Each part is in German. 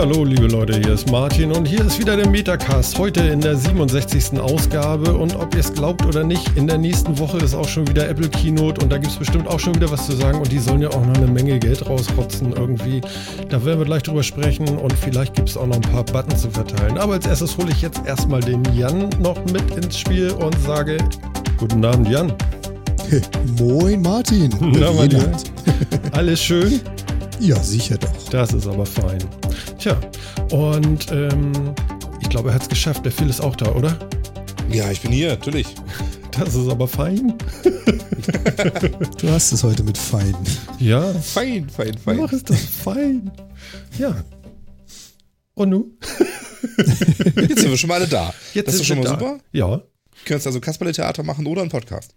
Ja, hallo liebe Leute, hier ist Martin und hier ist wieder der Metacast, heute in der 67. Ausgabe und ob ihr es glaubt oder nicht, in der nächsten Woche ist auch schon wieder Apple Keynote und da gibt es bestimmt auch schon wieder was zu sagen und die sollen ja auch noch eine Menge Geld rausrotzen irgendwie, da werden wir gleich drüber sprechen und vielleicht gibt es auch noch ein paar Button zu verteilen, aber als erstes hole ich jetzt erstmal den Jan noch mit ins Spiel und sage, guten Abend Jan. Moin Martin. Na, Martin. Alles schön? Ja, sicher doch. Das ist aber fein. Tja, und ich glaube, er hat es geschafft. Der Phil ist auch da, oder? Ja, ich bin hier, natürlich. Das ist aber fein. Du hast es heute mit fein. Ja. Fein. Mach es das fein. Ja. Und nun? Jetzt sind wir schon mal alle da. Jetzt das ist schon mal da. Super. Ja. Du könntest also Kasperle-Theater machen oder einen Podcast.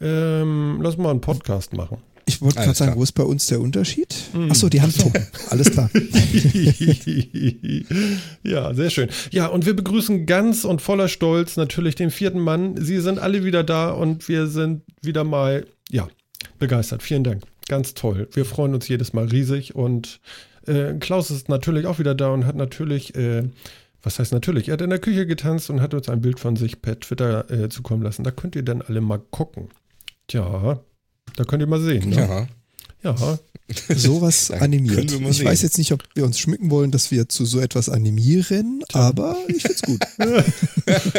Lass mal einen Podcast machen. Ich wollte gerade sagen, wo ist bei uns der Unterschied? Achso, die Handpuppen. Alles klar. Ja, sehr schön. Ja, und wir begrüßen ganz und voller Stolz natürlich den vierten Mann. Sie sind alle wieder da und wir sind wieder mal, ja, begeistert. Vielen Dank. Ganz toll. Wir freuen uns jedes Mal riesig und Klaus ist natürlich auch wieder da und hat natürlich, was heißt natürlich? Er hat in der Küche getanzt und hat uns ein Bild von sich per Twitter zukommen lassen. Da könnt ihr dann alle mal gucken. Tja, da könnt ihr mal sehen. Ne? Ja. Sowas animiert. Ich weiß jetzt nicht, ob wir uns schmücken wollen, dass wir zu so etwas animieren, aber ich find's gut.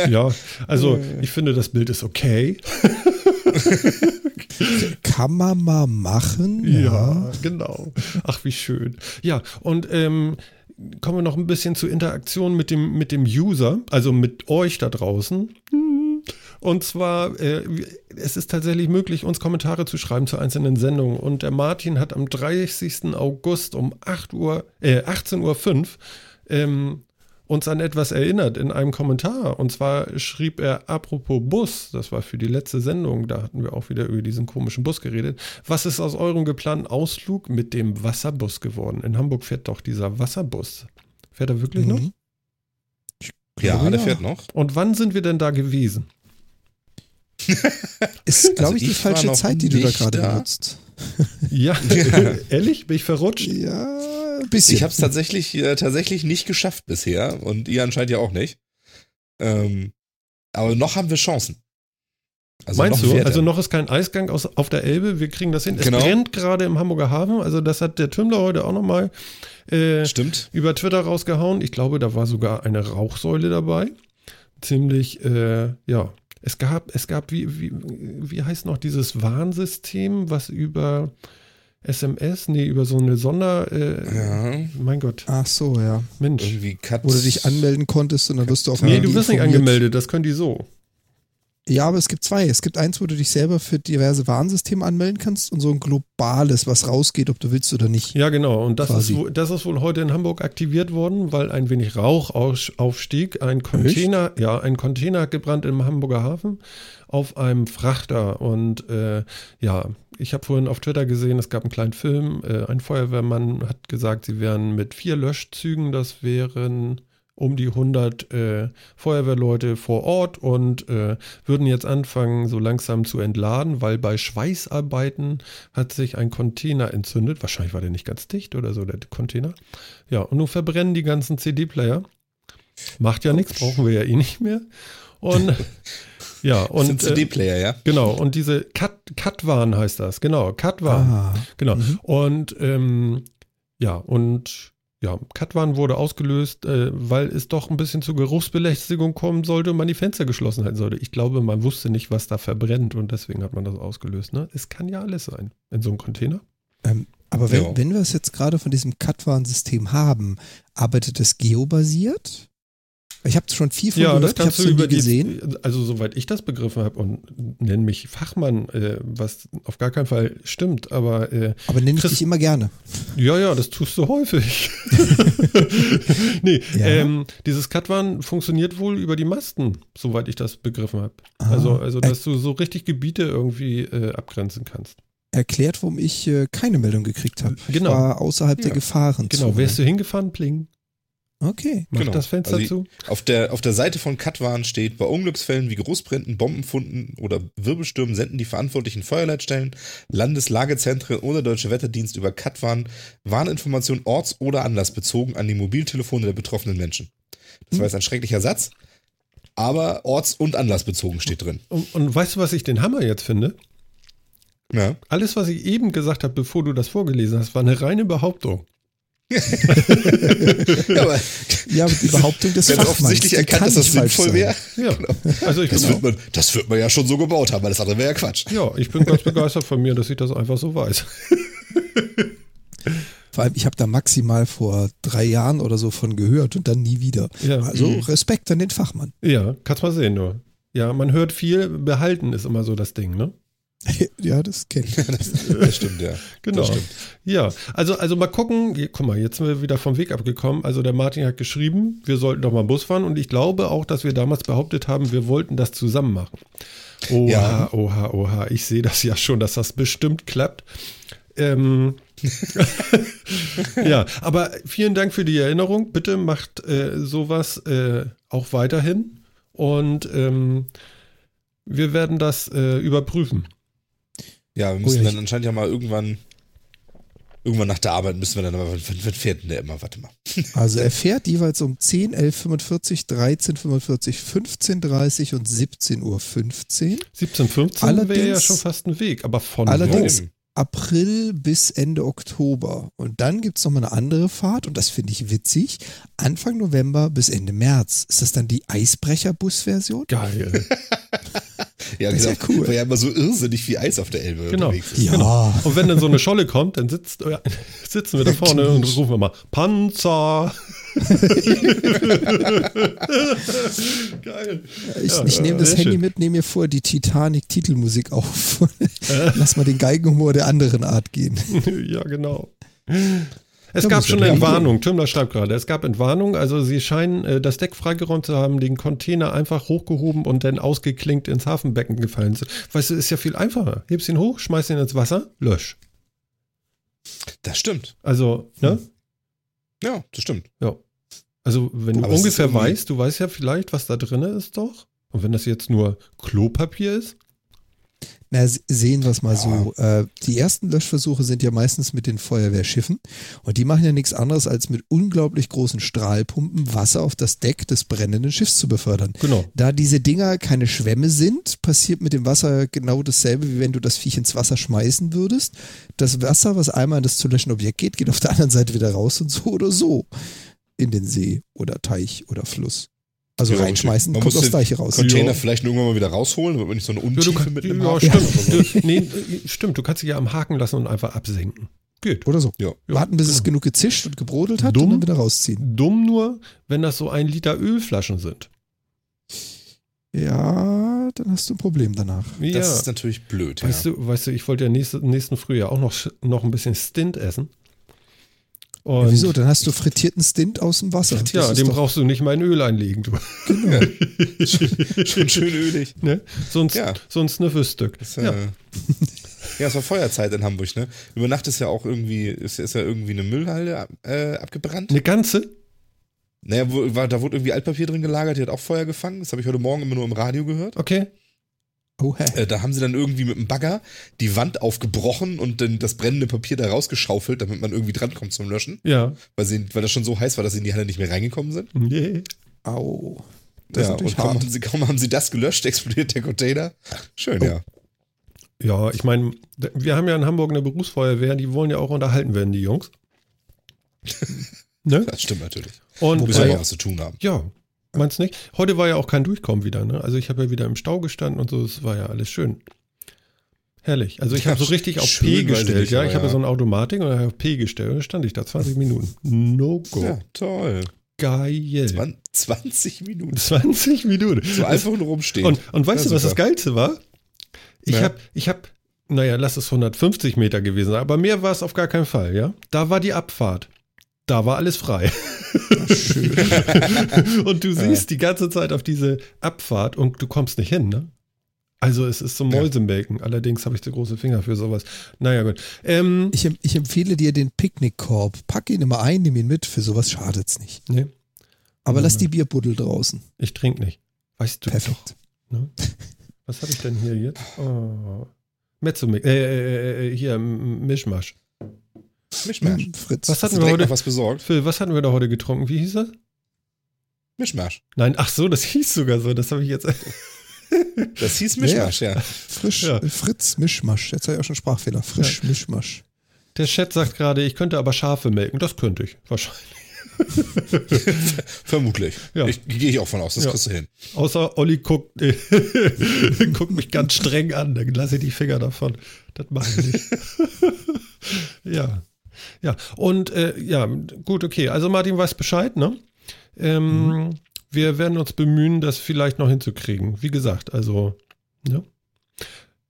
Ja, also ich finde, das Bild ist okay. Kann man mal machen. Ja, genau. Ach, wie schön. Ja, und kommen wir noch ein bisschen zur Interaktion mit dem User, also mit euch da draußen. Und zwar, es ist tatsächlich möglich, uns Kommentare zu schreiben zu einzelnen Sendungen. Und der Martin hat am 30. August um 18:05 Uhr uns an etwas erinnert in einem Kommentar. Und zwar schrieb er, apropos Bus, das war für die letzte Sendung, da hatten wir auch wieder über diesen komischen Bus geredet. Was ist aus eurem geplanten Ausflug mit dem Wasserbus geworden? In Hamburg fährt doch dieser Wasserbus. Fährt er wirklich noch? Ja, der fährt noch. Und wann sind wir denn da gewesen? Ist, glaube also ich, die falsche Zeit, die du da gerade benutzt. Ja, ehrlich? Bin ich verrutscht? Ja, ein bisschen. Ich habe es tatsächlich nicht geschafft bisher und ihr anscheinend ja auch nicht. Aber noch haben wir Chancen. Also meinst du? Also noch ist kein Eisgang auf der Elbe, wir kriegen das hin. Genau. Es brennt gerade im Hamburger Hafen, also das hat der Tümmler heute auch nochmal über Twitter rausgehauen. Ich glaube, da war sogar eine Rauchsäule dabei. Ziemlich, ja. Es gab wie heißt noch dieses Warnsystem, was über SMS, über so eine Sonder, mein Gott. Ach so, ja. Mensch. Irgendwie Katz. Wo du dich anmelden konntest und dann wirst du auf einmal. Nee, du wirst nicht angemeldet, das können die so. Ja, aber es gibt zwei. Es gibt eins, wo du dich selber für diverse Warnsysteme anmelden kannst und so ein globales, was rausgeht, ob du willst oder nicht. Ja, genau. Und das ist wohl heute in Hamburg aktiviert worden, weil ein wenig Rauch aufstieg. Ein Container hat gebrannt im Hamburger Hafen auf einem Frachter. Und ich habe vorhin auf Twitter gesehen, es gab einen kleinen Film. Ein Feuerwehrmann hat gesagt, sie wären mit 4 Löschzügen, das wären um die 100 Feuerwehrleute vor Ort und würden jetzt anfangen, so langsam zu entladen, weil bei Schweißarbeiten hat sich ein Container entzündet. Wahrscheinlich war der nicht ganz dicht oder so, der Container. Ja, und nun verbrennen die ganzen CD-Player. Macht ja nichts, brauchen wir ja eh nicht mehr. Und ja, und sind CD-Player, ja. Genau, und diese Katwarn heißt das, genau, Katwarn. Ah, genau. Und Katwarn wurde ausgelöst, weil es doch ein bisschen zur Geruchsbelästigung kommen sollte und man die Fenster geschlossen halten sollte. Ich glaube, man wusste nicht, was da verbrennt und deswegen hat man das ausgelöst. Ne? Es kann ja alles sein in so einem Container. Aber wenn wir es jetzt gerade von diesem Katwarn-System haben, arbeitet es geobasiert? Ich habe schon viel von gehört, ich habe es über gesehen. Also soweit ich das begriffen habe und nenne mich Fachmann, was auf gar keinen Fall stimmt, aber... aber nenne ich dich immer gerne. Ja, das tust du häufig. Nee, ja. Dieses Katwarn funktioniert wohl über die Masten, soweit ich das begriffen habe. Also dass du so richtig Gebiete irgendwie abgrenzen kannst. Erklärt, warum ich keine Meldung gekriegt habe. Genau. Ich war außerhalb der Gefahren. Genau, wärst du hingefahren, pling. Okay, mach das Fenster zu. Auf der Seite von Katwarn steht, bei Unglücksfällen wie Großbränden, Bombenfunden oder Wirbelstürmen senden die verantwortlichen Feuerleitstellen, Landeslagezentren oder Deutsche Wetterdienst über Katwarn Warninformationen orts- oder anlassbezogen an die Mobiltelefone der betroffenen Menschen. Das war jetzt ein schrecklicher Satz, aber orts- und anlassbezogen steht drin. Und weißt du, was ich den Hammer jetzt finde? Ja. Alles, was ich eben gesagt habe, bevor du das vorgelesen hast, war eine reine Behauptung. aber die Behauptung des Fachmanns. Offensichtlich erkannt, dass das sinnvoll wäre. Ja. Genau. Also das wird man ja schon so gebaut haben, weil das andere wäre ja Quatsch. Ja, ich bin ganz begeistert von mir, dass ich das einfach so weiß. Vor allem, ich habe da maximal vor 3 Jahren oder so von gehört und dann nie wieder. Ja. Also Respekt an den Fachmann. Ja, kannst mal sehen nur. Ja, man hört viel, behalten ist immer so das Ding, ne? Ja, das kenne ich. Das stimmt, ja. Genau. Das stimmt. Ja, also mal gucken. Guck mal, jetzt sind wir wieder vom Weg abgekommen. Also der Martin hat geschrieben, wir sollten doch mal Bus fahren. Und ich glaube auch, dass wir damals behauptet haben, wir wollten das zusammen machen. Oha, ja. Oha. Ich sehe das ja schon, dass das bestimmt klappt. Ja, aber vielen Dank für die Erinnerung. Bitte macht sowas auch weiterhin. Und wir werden das überprüfen. Ja, wir müssen dann anscheinend ja mal irgendwann nach der Arbeit müssen wir dann aber, wann fährt denn der immer? Warte mal. Also er fährt jeweils um 10, 11, 45, 13, 45, 15, 30 und 17 Uhr 15. 17, 15 wäre ja schon fast ein Weg, aber von allerdings wo? April bis Ende Oktober. Und dann gibt es nochmal eine andere Fahrt und das finde ich witzig. Anfang November bis Ende März. Ist das dann die Eisbrecherbus-Version? Geil. Ja, das ist ja cool. Weil ja immer so irrsinnig viel Eis auf der Elbe unterwegs ist. Ja. Genau. Und wenn dann so eine Scholle kommt, dann sitzen wir da vorne und rufen wir mal Panzer. Geil. Ich nehme das Handy schön mit, nehme mir vor die Titanic-Titelmusik auf. Lass mal den Geigenhumor der anderen Art gehen. Ja, genau. Es gab schon Entwarnung, Tümmler schreibt gerade, es gab Entwarnung, also sie scheinen das Deck freigeräumt zu haben, den Container einfach hochgehoben und dann ausgeklinkt ins Hafenbecken gefallen zu. Weißt du, ist ja viel einfacher. Hebst ihn hoch, schmeißt ihn ins Wasser, lösch. Das stimmt. Also, ne? Ja, das stimmt. Ja. Also, wenn du ungefähr weißt, du weißt ja vielleicht, was da drin ist doch. Und wenn das jetzt nur Klopapier ist. Na, sehen wir es mal so. Die ersten Löschversuche sind ja meistens mit den Feuerwehrschiffen und die machen ja nichts anderes, als mit unglaublich großen Strahlpumpen Wasser auf das Deck des brennenden Schiffs zu befördern. Genau. Da diese Dinger keine Schwämme sind, passiert mit dem Wasser genau dasselbe, wie wenn du das Viech ins Wasser schmeißen würdest. Das Wasser, was einmal in das zu löschende Objekt geht, geht auf der anderen Seite wieder raus und so oder so in den See oder Teich oder Fluss. Also ja, reinschmeißen, man kommt aus Deich raus. Container vielleicht irgendwann mal wieder rausholen, damit man nicht so eine Untiefe mit einem Haken. Stimmt. Stimmt, du kannst dich ja am Haken lassen und einfach absenken. Geht. Oder so. Ja. Warten, bis es genug gezischt und gebrodelt hat und dann wieder rausziehen. Dumm nur, wenn das so 1 Liter Ölflaschen sind. Ja, dann hast du ein Problem danach. Ja. Das ist natürlich blöd. Weißt du, ich wollte ja nächsten Frühjahr auch noch ein bisschen Stint essen. Und wieso? Dann hast du frittierten Stint aus dem Wasser. Ja, dem brauchst du nicht mal in Öl einlegen. Du. Genau. Schon schön ölig. Ne? So ein Sniffelsstück. Ja, es war Feuerzeit in Hamburg. Ne? Über Nacht ist ja auch irgendwie, ist ja irgendwie eine Müllhalde abgebrannt. Eine ganze? Naja, da wurde irgendwie Altpapier drin gelagert, die hat auch Feuer gefangen. Das habe ich heute Morgen immer nur im Radio gehört. Okay. Da haben sie dann irgendwie mit dem Bagger die Wand aufgebrochen und dann das brennende Papier da rausgeschaufelt, damit man irgendwie drankommt zum Löschen. Ja. Weil das schon so heiß war, dass sie in die Hände nicht mehr reingekommen sind. Nee. Au. Das ja, und kaum haben sie das gelöscht, explodiert der Container. Schön, ja. Ja, ich meine, wir haben ja in Hamburg eine Berufsfeuerwehr, die wollen ja auch unterhalten werden, die Jungs. Ne? Das stimmt natürlich. Und müssen wir auch was zu tun haben. Ja. Meinst du nicht? Heute war ja auch kein Durchkommen wieder, ne? Also ich habe ja wieder im Stau gestanden und so, es war ja alles schön. Herrlich. Also ich habe so richtig auf P gestellt, nicht, ja. Ich habe ja so eine Automatik und habe auf P gestellt und dann stand ich da 20 Minuten. No go. Ja, toll. Geil. 20 Minuten. So einfach nur rumstehen. Und weißt du, was das Geilste war? Ich habe, lass es 150 Meter gewesen sein, aber mehr war es auf gar keinen Fall, ja. Da war die Abfahrt. Da war alles frei. Schön. Und du siehst die ganze Zeit auf diese Abfahrt und du kommst nicht hin, ne? Also es ist so Mäusemelken. Allerdings habe ich so große Finger für sowas. Naja, gut. Ich empfehle dir den Picknickkorb. Pack ihn immer ein, nimm ihn mit. Für sowas schadet's nicht. Nee. Aber lass die Bierbuddel draußen. Ich trinke nicht. Weißt du perfekt. Doch. Ne? Was habe ich denn hier jetzt? Oh. Hier, Mischmasch. Mischmasch. Fritz. Was hatten wir heute? Was besorgt? Phil, was hatten wir da heute getrunken? Wie hieß das? Mischmasch. Nein, ach so, das hieß sogar so. Das habe ich jetzt. Das hieß Mischmasch, ja. Frisch, ja. Fritz Mischmasch. Jetzt habe ich auch schon Sprachfehler. Frisch Mischmasch. Der Chat sagt gerade, ich könnte aber Schafe melken. Das könnte ich, wahrscheinlich. Vermutlich. Ja. Gehe ich auch von aus, das kriegst du hin. Außer Olli guckt mich ganz streng an, dann lasse ich die Finger davon. Das mache ich nicht. Ja. Und gut, okay. Also Martin weiß Bescheid, ne? Wir werden uns bemühen, das vielleicht noch hinzukriegen. Wie gesagt, also, ne?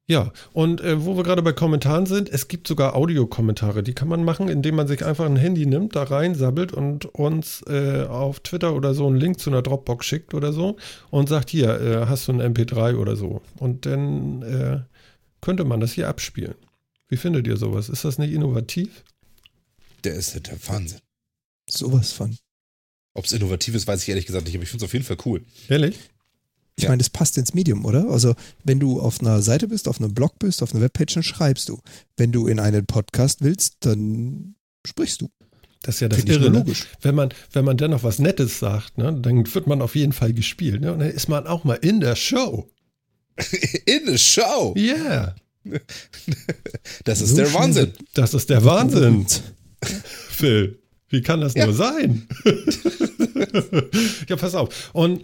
Ja, und wo wir gerade bei Kommentaren sind, es gibt sogar Audiokommentare, die kann man machen, indem man sich einfach ein Handy nimmt, da reinsabbelt und uns auf Twitter oder so einen Link zu einer Dropbox schickt oder so und sagt, hier, hast du ein MP3 oder so. Und dann könnte man das hier abspielen. Wie findet ihr sowas? Ist das nicht innovativ? Der ist der Wahnsinn. Sowas von. Ob es innovativ ist, weiß ich ehrlich gesagt nicht, aber ich finde es auf jeden Fall cool. Ehrlich? Ich meine, das passt ins Medium, oder? Also, wenn du auf einer Seite bist, auf einem Blog bist, auf einer Webpage, dann schreibst du. Wenn du in einen Podcast willst, dann sprichst du. Das ist ja das Irre. Logisch. Wenn man dann noch was Nettes sagt, ne, dann wird man auf jeden Fall gespielt. Ne? Und dann ist man auch mal in der Show. In der Show? Ja. Yeah. Das ist der Wahnsinn. Das ist der Wahnsinn. Phil. Wie kann das nur sein? Ja, pass auf. Und,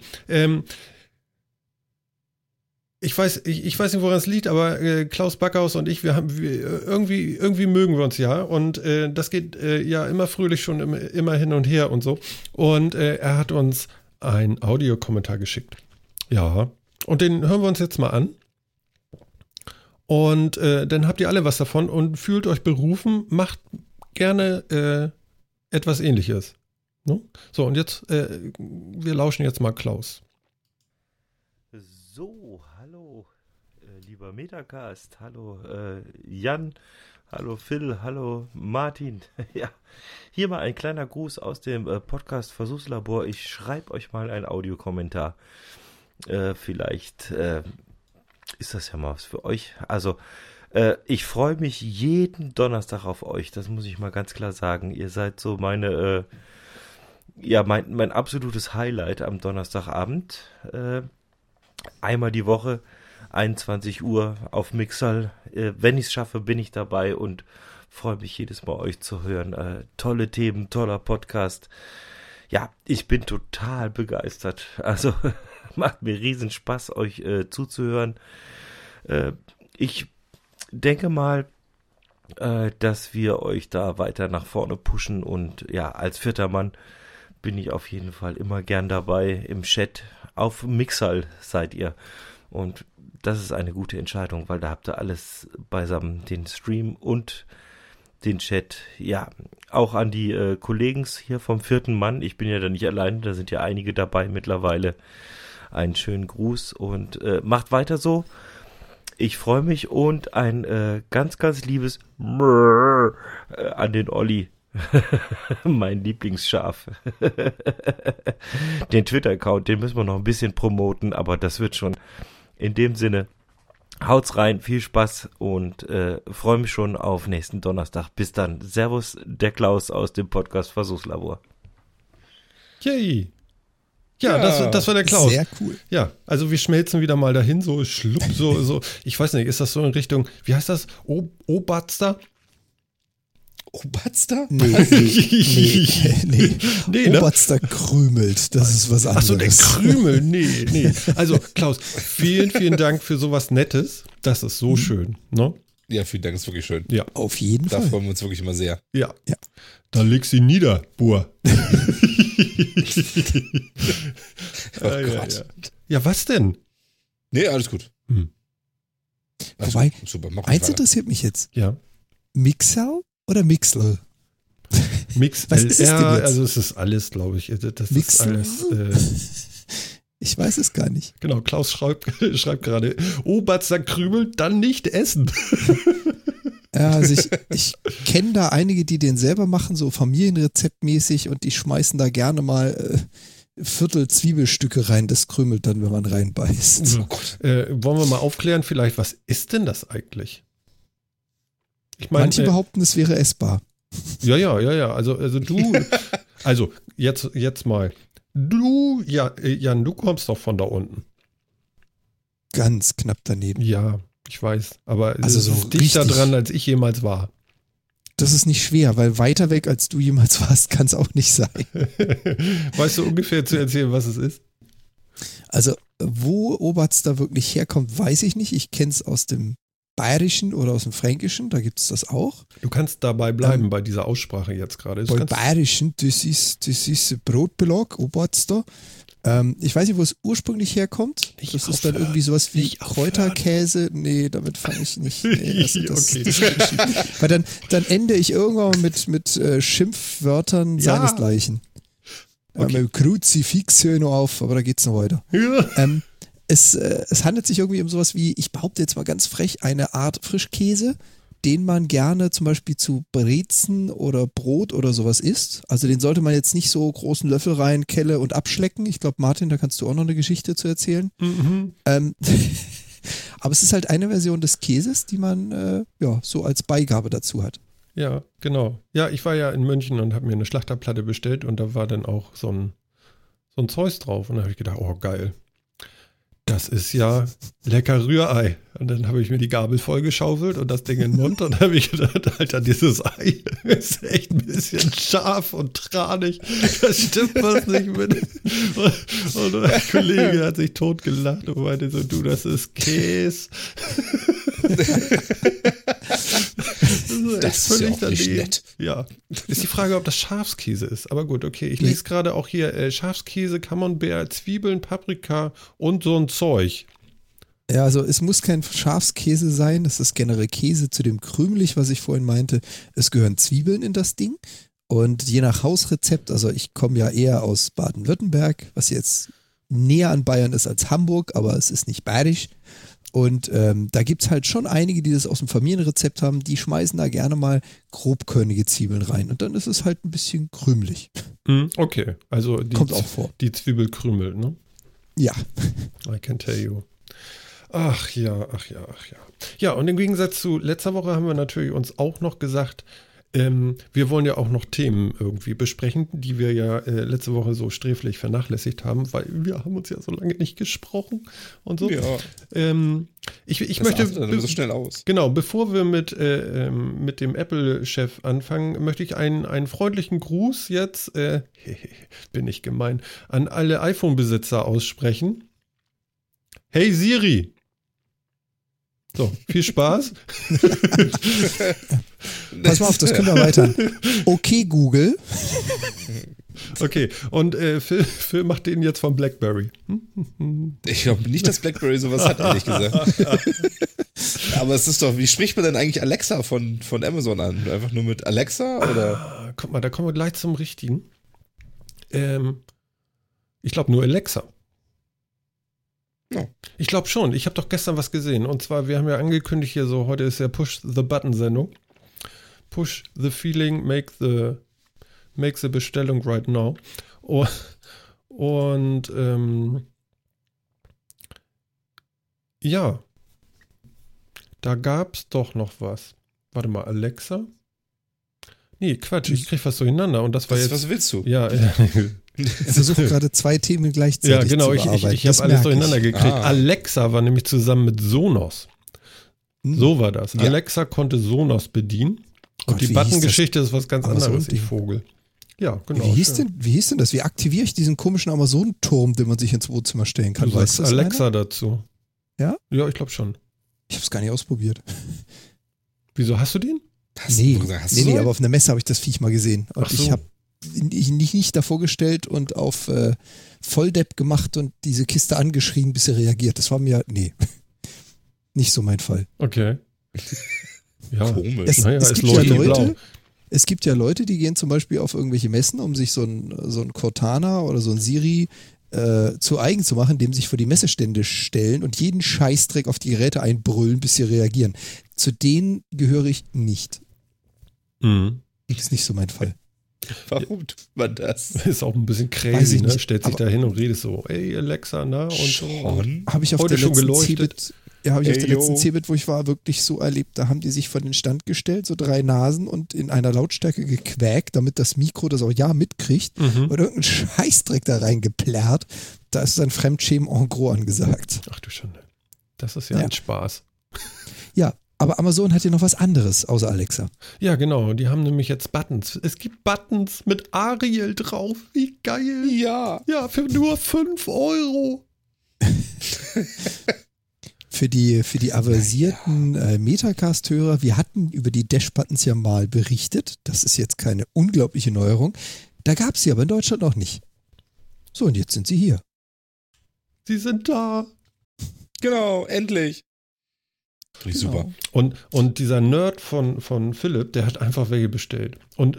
ich weiß nicht, woran es liegt, aber Klaus Backhaus und ich, wir mögen wir uns ja. Und das geht ja immer fröhlich schon immer hin und her und so. Und er hat uns einen Audiokommentar geschickt. Ja, und den hören wir uns jetzt mal an. Und dann habt ihr alle was davon und fühlt euch berufen, macht gerne etwas Ähnliches. Ne? So, und jetzt, wir lauschen jetzt mal Klaus. So, hallo, lieber Metacast, hallo Jan, hallo Phil, hallo Martin. Ja, hier mal ein kleiner Gruß aus dem Podcast Versuchslabor. Ich schreibe euch mal einen Audiokommentar. Vielleicht ist das ja mal was für euch. Also, ich freue mich jeden Donnerstag auf euch, das muss ich mal ganz klar sagen. Ihr seid so meine, mein absolutes Highlight am Donnerstagabend. Einmal die Woche, 21 Uhr auf Mixlr. Wenn ich es schaffe, bin ich dabei und freue mich jedes Mal, euch zu hören. Tolle Themen, toller Podcast. Ja, ich bin total begeistert. Also macht mir riesen Spaß, euch zuzuhören. Ich denke mal, dass wir euch da weiter nach vorne pushen. Und ja, als vierter Mann bin ich auf jeden Fall immer gern dabei im Chat. Auf Mixlr seid ihr. Und das ist eine gute Entscheidung, weil da habt ihr alles beisammen. Den Stream und den Chat. Ja, auch an die Kollegen hier vom vierten Mann. Ich bin ja da nicht allein, da sind ja einige dabei mittlerweile. Einen schönen Gruß und macht weiter so. Ich freue mich und ein ganz, ganz liebes Mrrr an den Olli. Mein Lieblingsschaf. Den Twitter-Account, den müssen wir noch ein bisschen promoten, aber das wird schon. In dem Sinne, haut's rein, viel Spaß und freue mich schon auf nächsten Donnerstag. Bis dann. Servus, der Klaus aus dem Podcast Versuchslabor. Yay. Ja, das war der Klaus. Sehr cool. Ja, also wir schmelzen wieder mal dahin, so schlupp, so. Ich weiß nicht, ist das so in Richtung, wie heißt das? Oberster? Oberster? Nee. Oberster krümelt, das ist was anderes. Achso, der krümelt, nee. Also Klaus, vielen Dank für sowas Nettes, das ist so schön, ne? Ja, vielen Dank, ist wirklich schön. Ja, auf jeden Fall. Da freuen wir uns wirklich immer sehr. Ja. Da leg sie nieder, Bur. Ach, Gott. Ja, was denn? Nee, alles gut. Wobei, super, eins interessiert mich jetzt. Ja. Mixlr? Oder Mixlr? Was ist das denn jetzt? Also es ist alles, glaube ich. Das ist alles, ich weiß es gar nicht. Genau, Klaus schreibt gerade, Oberster Krümel, dann nicht essen. Ja, also ich kenne da einige, die den selber machen, so familienrezeptmäßig und die schmeißen da gerne mal Viertel Zwiebelstücke rein, das krümelt dann, wenn man reinbeißt. Mhm. Wollen wir mal aufklären vielleicht, was ist denn das eigentlich? Ich mein, manche behaupten, es wäre essbar. Ja. Also du, jetzt mal. Du, ja, Jan, du kommst doch von da unten. Ganz knapp daneben. Ja, ich weiß. Aber also es so ist dichter dran, als ich jemals war. Das ist nicht schwer, weil weiter weg, als du jemals warst, kann es auch nicht sein. Weißt du ungefähr zu erzählen, was es ist? Also, wo Obatz da wirklich herkommt, weiß ich nicht. Ich kenne es aus dem Bayerischen oder aus dem Fränkischen, da gibt es das auch. Du kannst dabei bleiben bei dieser Aussprache jetzt gerade. Bei Bayerischen, das ist Brotbelag, Obatz da. Ich weiß nicht, wo es ursprünglich herkommt. Das ist dann irgendwie sowas wie Kräuterkäse. Nee, damit fange ich nicht. Nee, das weil dann ende ich irgendwann mit Schimpfwörtern seinesgleichen. Okay. Mit Kruzifix höre ich noch auf, aber da geht's noch weiter. Ja. Es handelt sich irgendwie um sowas wie, ich behaupte jetzt mal ganz frech, eine Art Frischkäse, den man gerne zum Beispiel zu Brezen oder Brot oder sowas isst. Also den sollte man jetzt nicht so großen Löffel rein, Kelle und abschlecken. Ich glaube, Martin, da kannst du auch noch eine Geschichte zu erzählen. Mhm. Aber es ist halt eine Version des Käses, die man so als Beigabe dazu hat. Ja, genau. Ja, ich war ja in München und habe mir eine Schlachterplatte bestellt und da war dann auch so ein Zeus drauf. Und da habe ich gedacht, oh geil, das ist ja lecker Rührei. Und dann habe ich mir die Gabel vollgeschaufelt und das Ding in den Mund und habe ich gedacht, Alter, dieses Ei ist echt ein bisschen scharf und tranig. Da stimmt was nicht mit. Und mein Kollege hat sich totgelacht und meinte so, du, das ist Käse. Das ist ja auch nicht nett. Ja. Ist die Frage, ob das Schafskäse ist. Aber gut, okay. Ich lese gerade auch hier Schafskäse, Camembert, Zwiebeln, Paprika und so ein Zeug. Ja, also es muss kein Schafskäse sein. Das ist generell Käse zu dem Krümelig, was ich vorhin meinte. Es gehören Zwiebeln in das Ding. Und je nach Hausrezept, also ich komme ja eher aus Baden-Württemberg, was jetzt näher an Bayern ist als Hamburg, aber es ist nicht bayerisch. Und da gibt es halt schon einige, die das aus dem Familienrezept haben, die schmeißen da gerne mal grobkörnige Zwiebeln rein. Und dann ist es halt ein bisschen krümelig. Okay, also kommt auch vor. Die Zwiebel krümelt, ne? Ja. I can tell you. Ach ja. Ja, und im Gegensatz zu letzter Woche haben wir natürlich uns auch noch gesagt, wir wollen ja auch noch Themen irgendwie besprechen, die wir ja letzte Woche so sträflich vernachlässigt haben, weil wir haben uns ja so lange nicht gesprochen und so. Ja. Ich möchte so schnell aus. Genau, bevor wir mit dem Apple-Chef anfangen, möchte ich einen freundlichen Gruß jetzt, bin ich gemein, an alle iPhone-Besitzer aussprechen. Hey Siri! So, viel Spaß. Pass mal auf, das können wir erweitern. Okay, Google. Okay, und Phil macht den jetzt von BlackBerry. Ich glaube nicht, dass BlackBerry sowas hat, ehrlich gesagt. Aber es ist doch, wie spricht man denn eigentlich Alexa von Amazon an? Einfach nur mit Alexa? Oder? Ah, guck mal, da kommen wir gleich zum Richtigen. Ich glaube nur Alexa. Ich glaube schon. Ich habe doch gestern was gesehen. Und zwar, wir haben ja angekündigt hier so, heute ist ja Push-the-Button-Sendung. Push the feeling, make the Bestellung right now. Und ja, da gab es doch noch was. Warte mal, Alexa? Nee, Quatsch, ich krieg was durcheinander. Und das war jetzt... Was willst du? Ja, er versucht gerade zwei Themen gleichzeitig zu bearbeiten. Ich habe alles durcheinander gekriegt. Alexa war nämlich zusammen mit Sonos. So war das. Ja. Alexa konnte Sonos bedienen. Gott, und die Button-Geschichte ist was ganz anderes, ich Vogel. Ja, genau. Wie hieß denn das? Wie aktiviere ich diesen komischen Amazon-Turm, den man sich ins Wohnzimmer stellen kann? Du sagst Alexa dazu. Ja? Ja, ich glaube schon. Ich habe es gar nicht ausprobiert. Wieso, hast du den? Nee, aber auf einer Messe habe ich das Viech mal gesehen. Und ich habe nicht davor gestellt und auf Volldepp gemacht und diese Kiste angeschrien, bis sie reagiert. Das war mir, nicht so mein Fall. Okay. Ja, komisch. Es gibt ja Leute, die gehen zum Beispiel auf irgendwelche Messen, um sich so ein Cortana oder so ein Siri zu eigen zu machen, indem sie sich vor die Messestände stellen und jeden Scheißdreck auf die Geräte einbrüllen, bis sie reagieren. Zu denen gehöre ich nicht. Mhm. Das ist nicht so mein Fall. Warum tut man das? Ist auch ein bisschen crazy, ne? Stellt sich da hin und redet so, ey Alexa, na? Und so. Habe ich auf der letzten CeBIT, wo ich war, wirklich so erlebt. Da haben die sich vor den Stand gestellt, so 3 Nasen und in einer Lautstärke gequäkt, damit das Mikro das auch ja mitkriegt. Mhm. Und irgendein Scheißdreck da reingeplärrt. Da ist ein Fremdschämen en gros angesagt. Ach du Schande. Das ist ja ein Spaß. Ja. Aber Amazon hat ja noch was anderes außer Alexa. Ja, genau. Die haben nämlich jetzt Buttons. Es gibt Buttons mit Ariel drauf. Wie geil. Ja. Ja, für nur 5 €. Für die aversierten Metacast-Hörer, wir hatten über die Dash-Buttons ja mal berichtet. Das ist jetzt keine unglaubliche Neuerung. Da gab es sie aber in Deutschland noch nicht. So, und jetzt sind sie hier. Sie sind da. Genau, endlich. Finde ich super. Und dieser Nerd von Philipp, der hat einfach welche bestellt. Und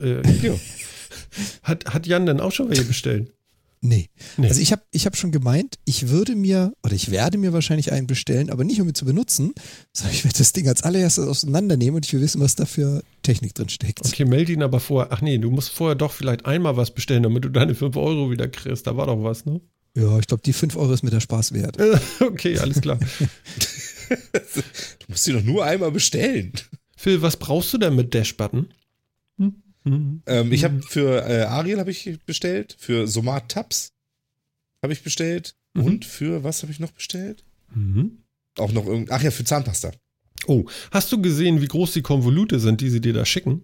hat Jan denn auch schon welche bestellt? Nee. Also ich hab schon gemeint, ich werde mir wahrscheinlich einen bestellen, aber nicht um ihn zu benutzen, sondern ich werde das Ding als allererstes auseinandernehmen und ich will wissen, was da für Technik drin steckt. Okay, melde ihn aber vorher. Ach nee, du musst vorher doch vielleicht einmal was bestellen, damit du deine 5 € wieder kriegst. Da war doch was, ne? Ja, ich glaube, die 5 € ist mir der Spaß wert. Okay, alles klar. Du musst sie doch nur einmal bestellen. Phil, was brauchst du denn mit Dash-Button? Ich habe für Ariel habe ich bestellt, für Somat Tabs habe ich bestellt und für was habe ich noch bestellt? Auch noch für Zahnpasta. Oh, hast du gesehen, wie groß die Konvolute sind, die sie dir da schicken?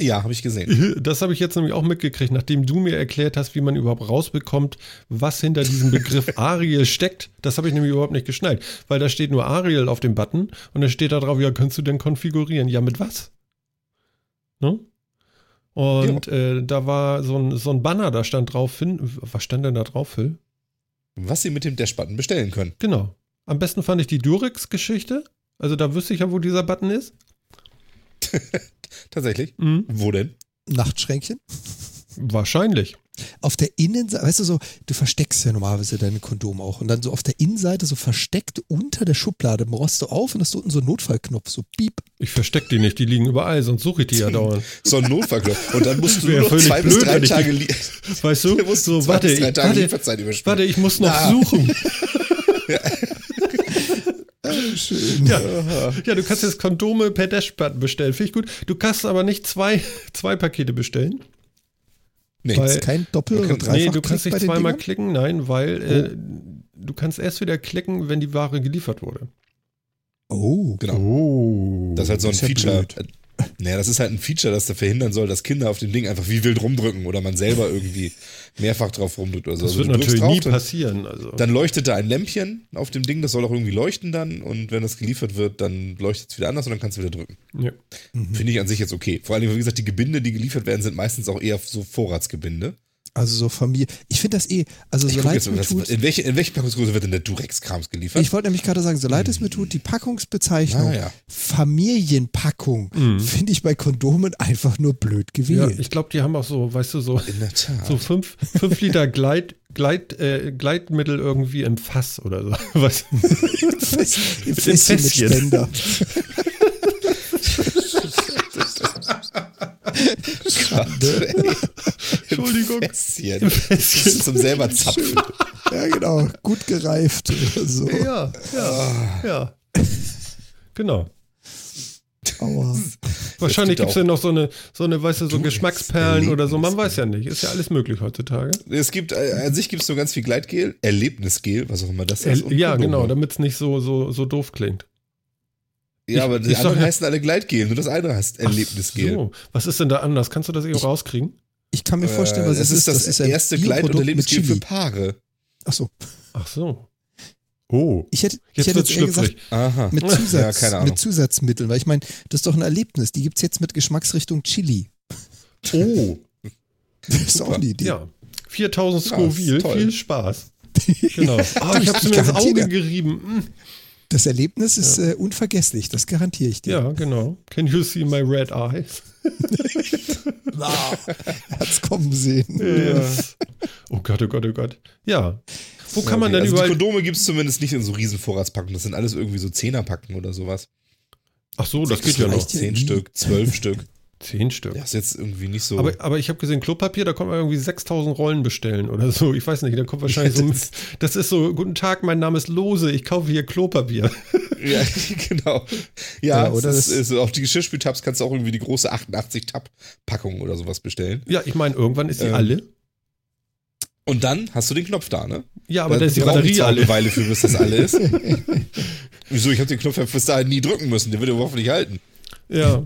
Ja, habe ich gesehen. Das habe ich jetzt nämlich auch mitgekriegt, nachdem du mir erklärt hast, wie man überhaupt rausbekommt, was hinter diesem Begriff Ariel steckt. Das habe ich nämlich überhaupt nicht geschnallt, weil da steht nur Ariel auf dem Button und da steht da drauf, ja, kannst du denn konfigurieren? Ja, mit was? Ne? Und da war so ein Banner, da stand drauf, was stand denn da drauf, Phil? Was sie mit dem Dash-Button bestellen können. Genau. Am besten fand ich die Durex-Geschichte. Also da wüsste ich ja, wo dieser Button ist. Tatsächlich? Mhm. Wo denn? Nachtschränkchen? Wahrscheinlich. Auf der Innenseite, weißt du so, du versteckst ja normalerweise dein Kondom auch und dann so auf der Innenseite so versteckt unter der Schublade machst du auf und hast unten so einen Notfallknopf, so piep. Ich verstecke die nicht, die liegen überall, sonst suche ich die ja dauernd. So ein Notfallknopf und dann musst du nur 2 bis 3 Tage liegen. Weißt du, so, warte, ich muss noch suchen. Ja. Schön. Ja, du kannst jetzt Kondome per Dash-Button bestellen. Finde ich gut. Du kannst aber nicht zwei Pakete bestellen. Nee, weil, ist kein Doppel- oder Dreifach-Klick. Nee, du kannst nicht zweimal klicken. Nein, weil du kannst erst wieder klicken, wenn die Ware geliefert wurde. Oh, genau. Oh, das ist halt so ein Feature. Naja, das ist halt ein Feature, das da verhindern soll, dass Kinder auf dem Ding einfach wie wild rumdrücken oder man selber irgendwie mehrfach drauf rumdrückt oder so. Das wird natürlich nie passieren. Also. Dann leuchtet da ein Lämpchen auf dem Ding, das soll auch irgendwie leuchten dann und wenn das geliefert wird, dann leuchtet es wieder anders und dann kannst du wieder drücken. Ja. Finde ich an sich jetzt okay. Vor allem, wie gesagt, die Gebinde, die geliefert werden, sind meistens auch eher so Vorratsgebinde. Also so Familie. Ich finde das eh, also so leid es mir tut. In welche Packungsgröße wird denn der Durex-Krams geliefert? Ich wollte nämlich gerade sagen, so leid es mir tut, die Packungsbezeichnung Familienpackung finde ich bei Kondomen einfach nur blöd gewählt. Ja, ich glaube, die haben auch so, weißt du, so 5 Liter Gleitmittel irgendwie im Fass oder so. Weißt du? Im Fässchen mit Ständer. Schade, ey. Entschuldigung. Fässchen. Zum selber zapfen. Ja, genau. Gut gereift oder so. Ja. Genau. Aua. Wahrscheinlich gibt es ja noch so eine, weißt du, so Geschmacksperlen oder so. Man weiß ja nicht. Ist ja alles möglich heutzutage. Es gibt, an sich gibt es so ganz viel Gleitgel, Erlebnisgel, was auch immer das heißt. Ja, genau, damit es nicht so doof klingt. Ja, aber die anderen heißen alle Gleitgel, nur das eine heißt Erlebnisgel. So. Was ist denn da anders? Kannst du das eben rauskriegen? Ich kann mir vorstellen, was es ist. Das ist das erste Gleit- und Erlebnisgel für Paare. Ach so. Oh. Ich hätte jetzt eher gesagt, mit Zusatzmitteln, weil ich meine, das ist doch ein Erlebnis. Die gibt es jetzt mit Geschmacksrichtung Chili. Oh. Das ist auch eine Idee. Ja. 4000 Scoville, viel Spaß. Genau. Oh, ich hab's mir ins Auge gerieben. Das Erlebnis ist unvergesslich, das garantiere ich dir. Ja, genau. Can you see my red eyes? Er hat's kommen sehen. Yes. Oh Gott. Ja. Wo kann man denn überall... Die Kondome gibt es zumindest nicht in so riesen Vorratspackungen. Das sind alles irgendwie so 10er-Packen oder sowas. Ach so, das geht ja noch. 10 Stück, 12 Stück. 10 Stück. Das ist jetzt irgendwie nicht so. Aber ich habe gesehen, Klopapier, da kommt man irgendwie 6.000 Rollen bestellen oder so. Ich weiß nicht, da kommt wahrscheinlich so. Das ist so, guten Tag, mein Name ist Lose, ich kaufe hier Klopapier. Ja, genau. Ja, oder das ist, auf die Geschirrspültabs kannst du auch irgendwie die große 88-Tab-Packung oder sowas bestellen. Ja, ich meine, irgendwann ist die alle. Und dann hast du den Knopf da, ne? Ja, aber da ist die Batterie alle. Eine Weile für, bis das alle ist. Wieso? Ich habe den Knopf bis dahin nie drücken müssen. Der würde überhaupt nicht halten. Ja,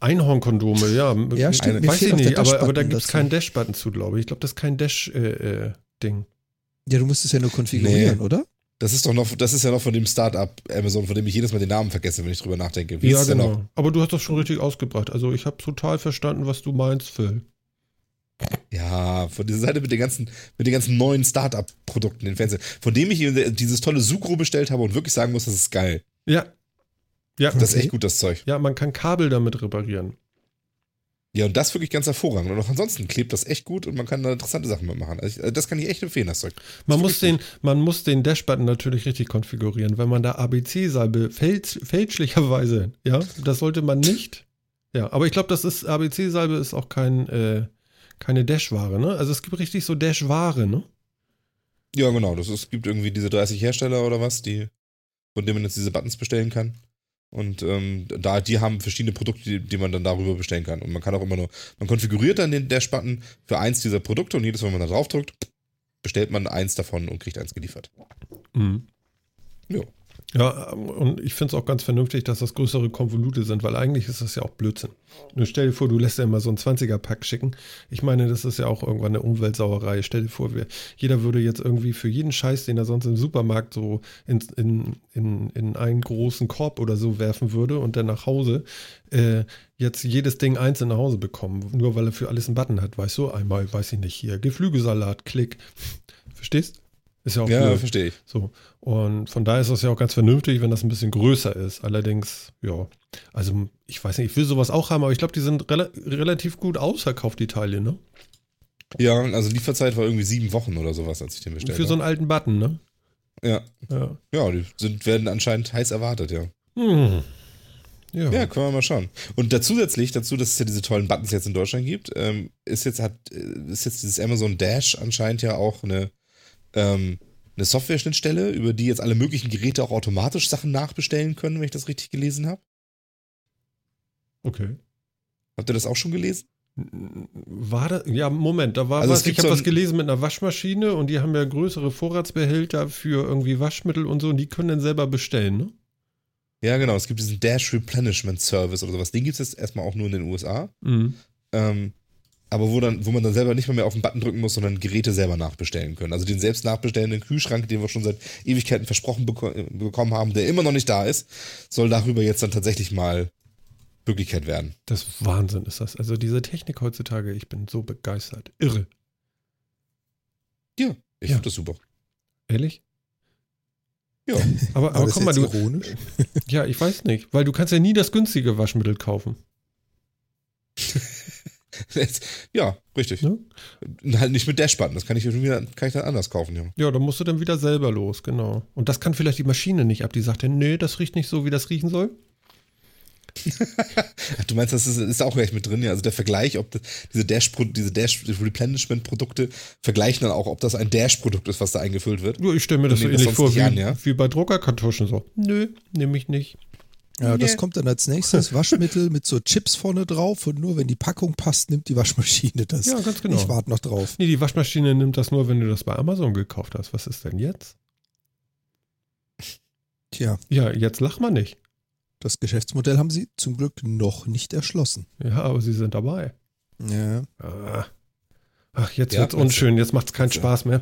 Einhornkondome, ja. Ja, stimmt. Weiß ich nicht, aber da gibt es keinen Dash-Button zu, glaube ich. Ich glaube, das ist kein Dash-Ding. Ja, du musst es ja nur konfigurieren, oder? Das ist ja noch von dem Startup Amazon, von dem ich jedes Mal den Namen vergesse, wenn ich drüber nachdenke. Wie ja, ist genau. Noch? Aber du hast das schon richtig ausgebracht. Also ich habe total verstanden, was du meinst, Phil. Ja, von dieser Seite mit den ganzen neuen Startup-Produkten im Fernsehen, von dem ich dieses tolle Sucro bestellt habe und wirklich sagen muss, das ist geil. Ja. Das ist echt gut, das Zeug. Ja, man kann Kabel damit reparieren. Ja, und das wirklich ganz hervorragend. Und auch ansonsten klebt das echt gut und man kann da interessante Sachen mitmachen. Also das kann ich echt empfehlen, das Zeug. Man muss den Dash-Button natürlich richtig konfigurieren, wenn man da ABC-Salbe fälschlicherweise, ja, das sollte man nicht. Ja, aber ich glaube, das ist ABC-Salbe ist auch keine Dash-Ware, ne? Also es gibt richtig so Dash-Ware, ne? Ja, genau. Es gibt irgendwie diese 30 Hersteller oder was, von denen man jetzt diese Buttons bestellen kann. Und die haben verschiedene Produkte, die man dann darüber bestellen kann. Und man kann auch immer nur, man konfiguriert dann den Dash-Button für eins dieser Produkte und jedes Mal, wenn man da drauf drückt, bestellt man eins davon und kriegt eins geliefert. Mhm. Jo. Ja, und ich finde es auch ganz vernünftig, dass das größere Konvolute sind, weil eigentlich ist das ja auch Blödsinn. Nur stell dir vor, du lässt ja immer so einen 20er-Pack schicken. Ich meine, das ist ja auch irgendwann eine Umweltsauerei. Stell dir vor, jeder würde jetzt irgendwie für jeden Scheiß, den er sonst im Supermarkt so in einen großen Korb oder so werfen würde und dann nach Hause jetzt jedes Ding einzeln nach Hause bekommen. Nur weil er für alles einen Button hat, weißt du? Einmal, weiß ich nicht, hier Geflügelsalat, Klick. Verstehst? Ist ja auch blöd. Ja, verstehe ich. So. Und von daher ist das ja auch ganz vernünftig, wenn das ein bisschen größer ist. Allerdings, ja, also ich weiß nicht, ich will sowas auch haben, aber ich glaube, die sind relativ gut ausverkauft, die Teile, ne? Ja, also Lieferzeit war irgendwie 7 Wochen oder sowas, als ich den bestellt habe. Für so einen alten Button, ne? Ja. Ja, die werden anscheinend heiß erwartet, ja. Ja, können wir mal schauen. Und zusätzlich dazu, dass es ja diese tollen Buttons jetzt in Deutschland gibt, ist jetzt dieses Amazon Dash anscheinend ja auch eine Software-Schnittstelle, über die jetzt alle möglichen Geräte auch automatisch Sachen nachbestellen können, wenn ich das richtig gelesen habe. Okay. Habt ihr das auch schon gelesen? War das? Ja, Moment, da war also was. Ich habe was gelesen mit einer Waschmaschine und die haben ja größere Vorratsbehälter für irgendwie Waschmittel und so und die können dann selber bestellen, ne? Ja, genau. Es gibt diesen Dash Replenishment Service oder sowas. Den gibt es jetzt erstmal auch nur in den USA. Mhm. Aber wo man dann selber nicht mal mehr auf den Button drücken muss, sondern Geräte selber nachbestellen können. Also den selbst nachbestellenden Kühlschrank, den wir schon seit Ewigkeiten versprochen bekommen haben, der immer noch nicht da ist, soll darüber jetzt dann tatsächlich mal Wirklichkeit werden. Das Wahnsinn ist das. Also diese Technik heutzutage, ich bin so begeistert. Irre. Ja, ich finde das super. Ehrlich? Ja. Aber komm mal, du... Ironisch? Ja, ich weiß nicht. Weil du kannst ja nie das günstige Waschmittel kaufen. Ja, richtig. Ne? Halt nicht mit Dash-Button, das kann ich dann anders kaufen. Ja, da musst du dann wieder selber los, genau. Und das kann vielleicht die Maschine nicht ab, die sagt dann, nee, das riecht nicht so, wie das riechen soll. Du meinst, das ist auch gleich mit drin, ja. Also der Vergleich, ob diese Dash-Replenishment-Produkte vergleichen dann auch, ob das ein Dash-Produkt ist, was da eingefüllt wird. Ja, ich stelle mir das so ähnlich vor wie bei Druckerkartuschen so. Nö, nehme ich nicht. Ja, das kommt dann als nächstes Waschmittel mit so Chips vorne drauf und nur wenn die Packung passt, nimmt die Waschmaschine das. Ja, ganz genau. Ich warte noch drauf. Nee, die Waschmaschine nimmt das nur, wenn du das bei Amazon gekauft hast. Was ist denn jetzt? Tja. Ja, jetzt lach mal nicht. Das Geschäftsmodell haben sie zum Glück noch nicht erschlossen. Ja, aber sie sind dabei. Ja. Ach, jetzt wird's unschön. Jetzt macht's keinen Spaß mehr.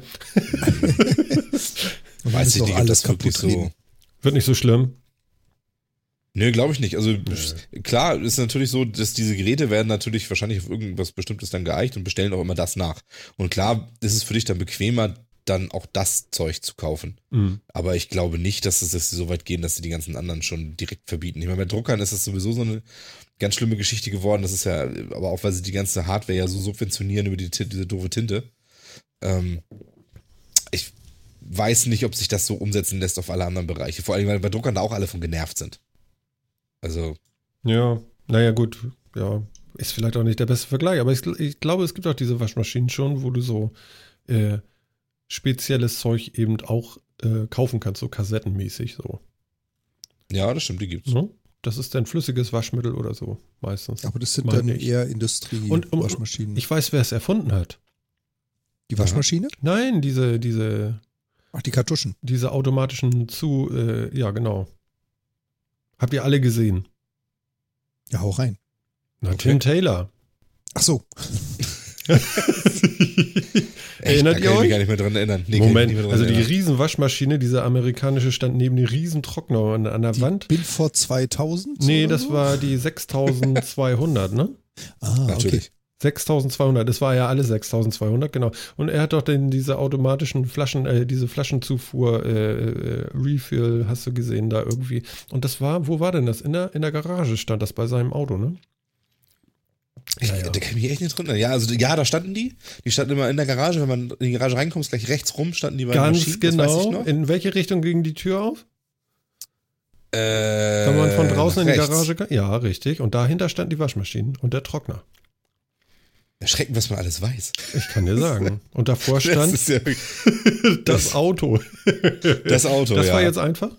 Weiß ich nicht, alles kaputt so. Wird nicht so schlimm. Nö, glaube ich nicht. Also klar ist natürlich so, dass diese Geräte werden natürlich wahrscheinlich auf irgendwas Bestimmtes dann geeicht und bestellen auch immer das nach. Und klar ist es für dich dann bequemer, dann auch das Zeug zu kaufen. Mhm. Aber ich glaube nicht, dass sie so weit gehen, dass sie die ganzen anderen schon direkt verbieten. Ich meine, bei Druckern ist das sowieso so eine ganz schlimme Geschichte geworden. Das ist ja, aber auch weil sie die ganze Hardware ja so subventionieren über diese doofe Tinte. Ich weiß nicht, ob sich das so umsetzen lässt auf alle anderen Bereiche. Vor allem, weil bei Druckern da auch alle von genervt sind. Also. Ja, naja, gut. ja, ist vielleicht auch nicht der beste Vergleich, aber ich glaube, es gibt auch diese Waschmaschinen schon, wo du so spezielles Zeug eben auch kaufen kannst, so kassettenmäßig so. Ja, das stimmt, die gibt's. Mhm. Das ist dann flüssiges Waschmittel oder so, meistens. Aber das sind dann eher Industrie-Waschmaschinen. Ich weiß, wer es erfunden hat. Die Waschmaschine? Ja. Nein, diese. Ach, die Kartuschen. Diese automatischen ja, genau. Habt ihr alle gesehen? Ja, hau rein. Na, okay. Tim Taylor. Ach so. Erinnert ihr euch? Ich kann mich gar nicht mehr dran erinnern. Die Riesenwaschmaschine, diese amerikanische, stand neben dem Riesentrockner an der Wand. Bin vor 2000? Nee, das war die 6200, ne? Ah, natürlich. Okay. 6200, das war ja alle 6200, genau. Und er hat doch diese automatischen Flaschen, diese Flaschenzufuhr, Refill, hast du gesehen, da irgendwie. Und das war, wo war denn das? In der Garage stand das bei seinem Auto, ne? Ja. Da kann ich mich echt nicht drunter. Ja, also ja, da standen die. Die standen immer in der Garage. Wenn man in die Garage reinkommt, gleich rechts rum standen die bei den Maschinen. Ganz genau. Das weiß ich noch. In welche Richtung ging die Tür auf? Wenn man von draußen in die Garage kam? Ja, richtig. Und dahinter standen die Waschmaschinen und der Trockner. Erschreckend, was man alles weiß. Ich kann dir sagen. Und davor stand das Auto. Das Auto, das war jetzt einfach?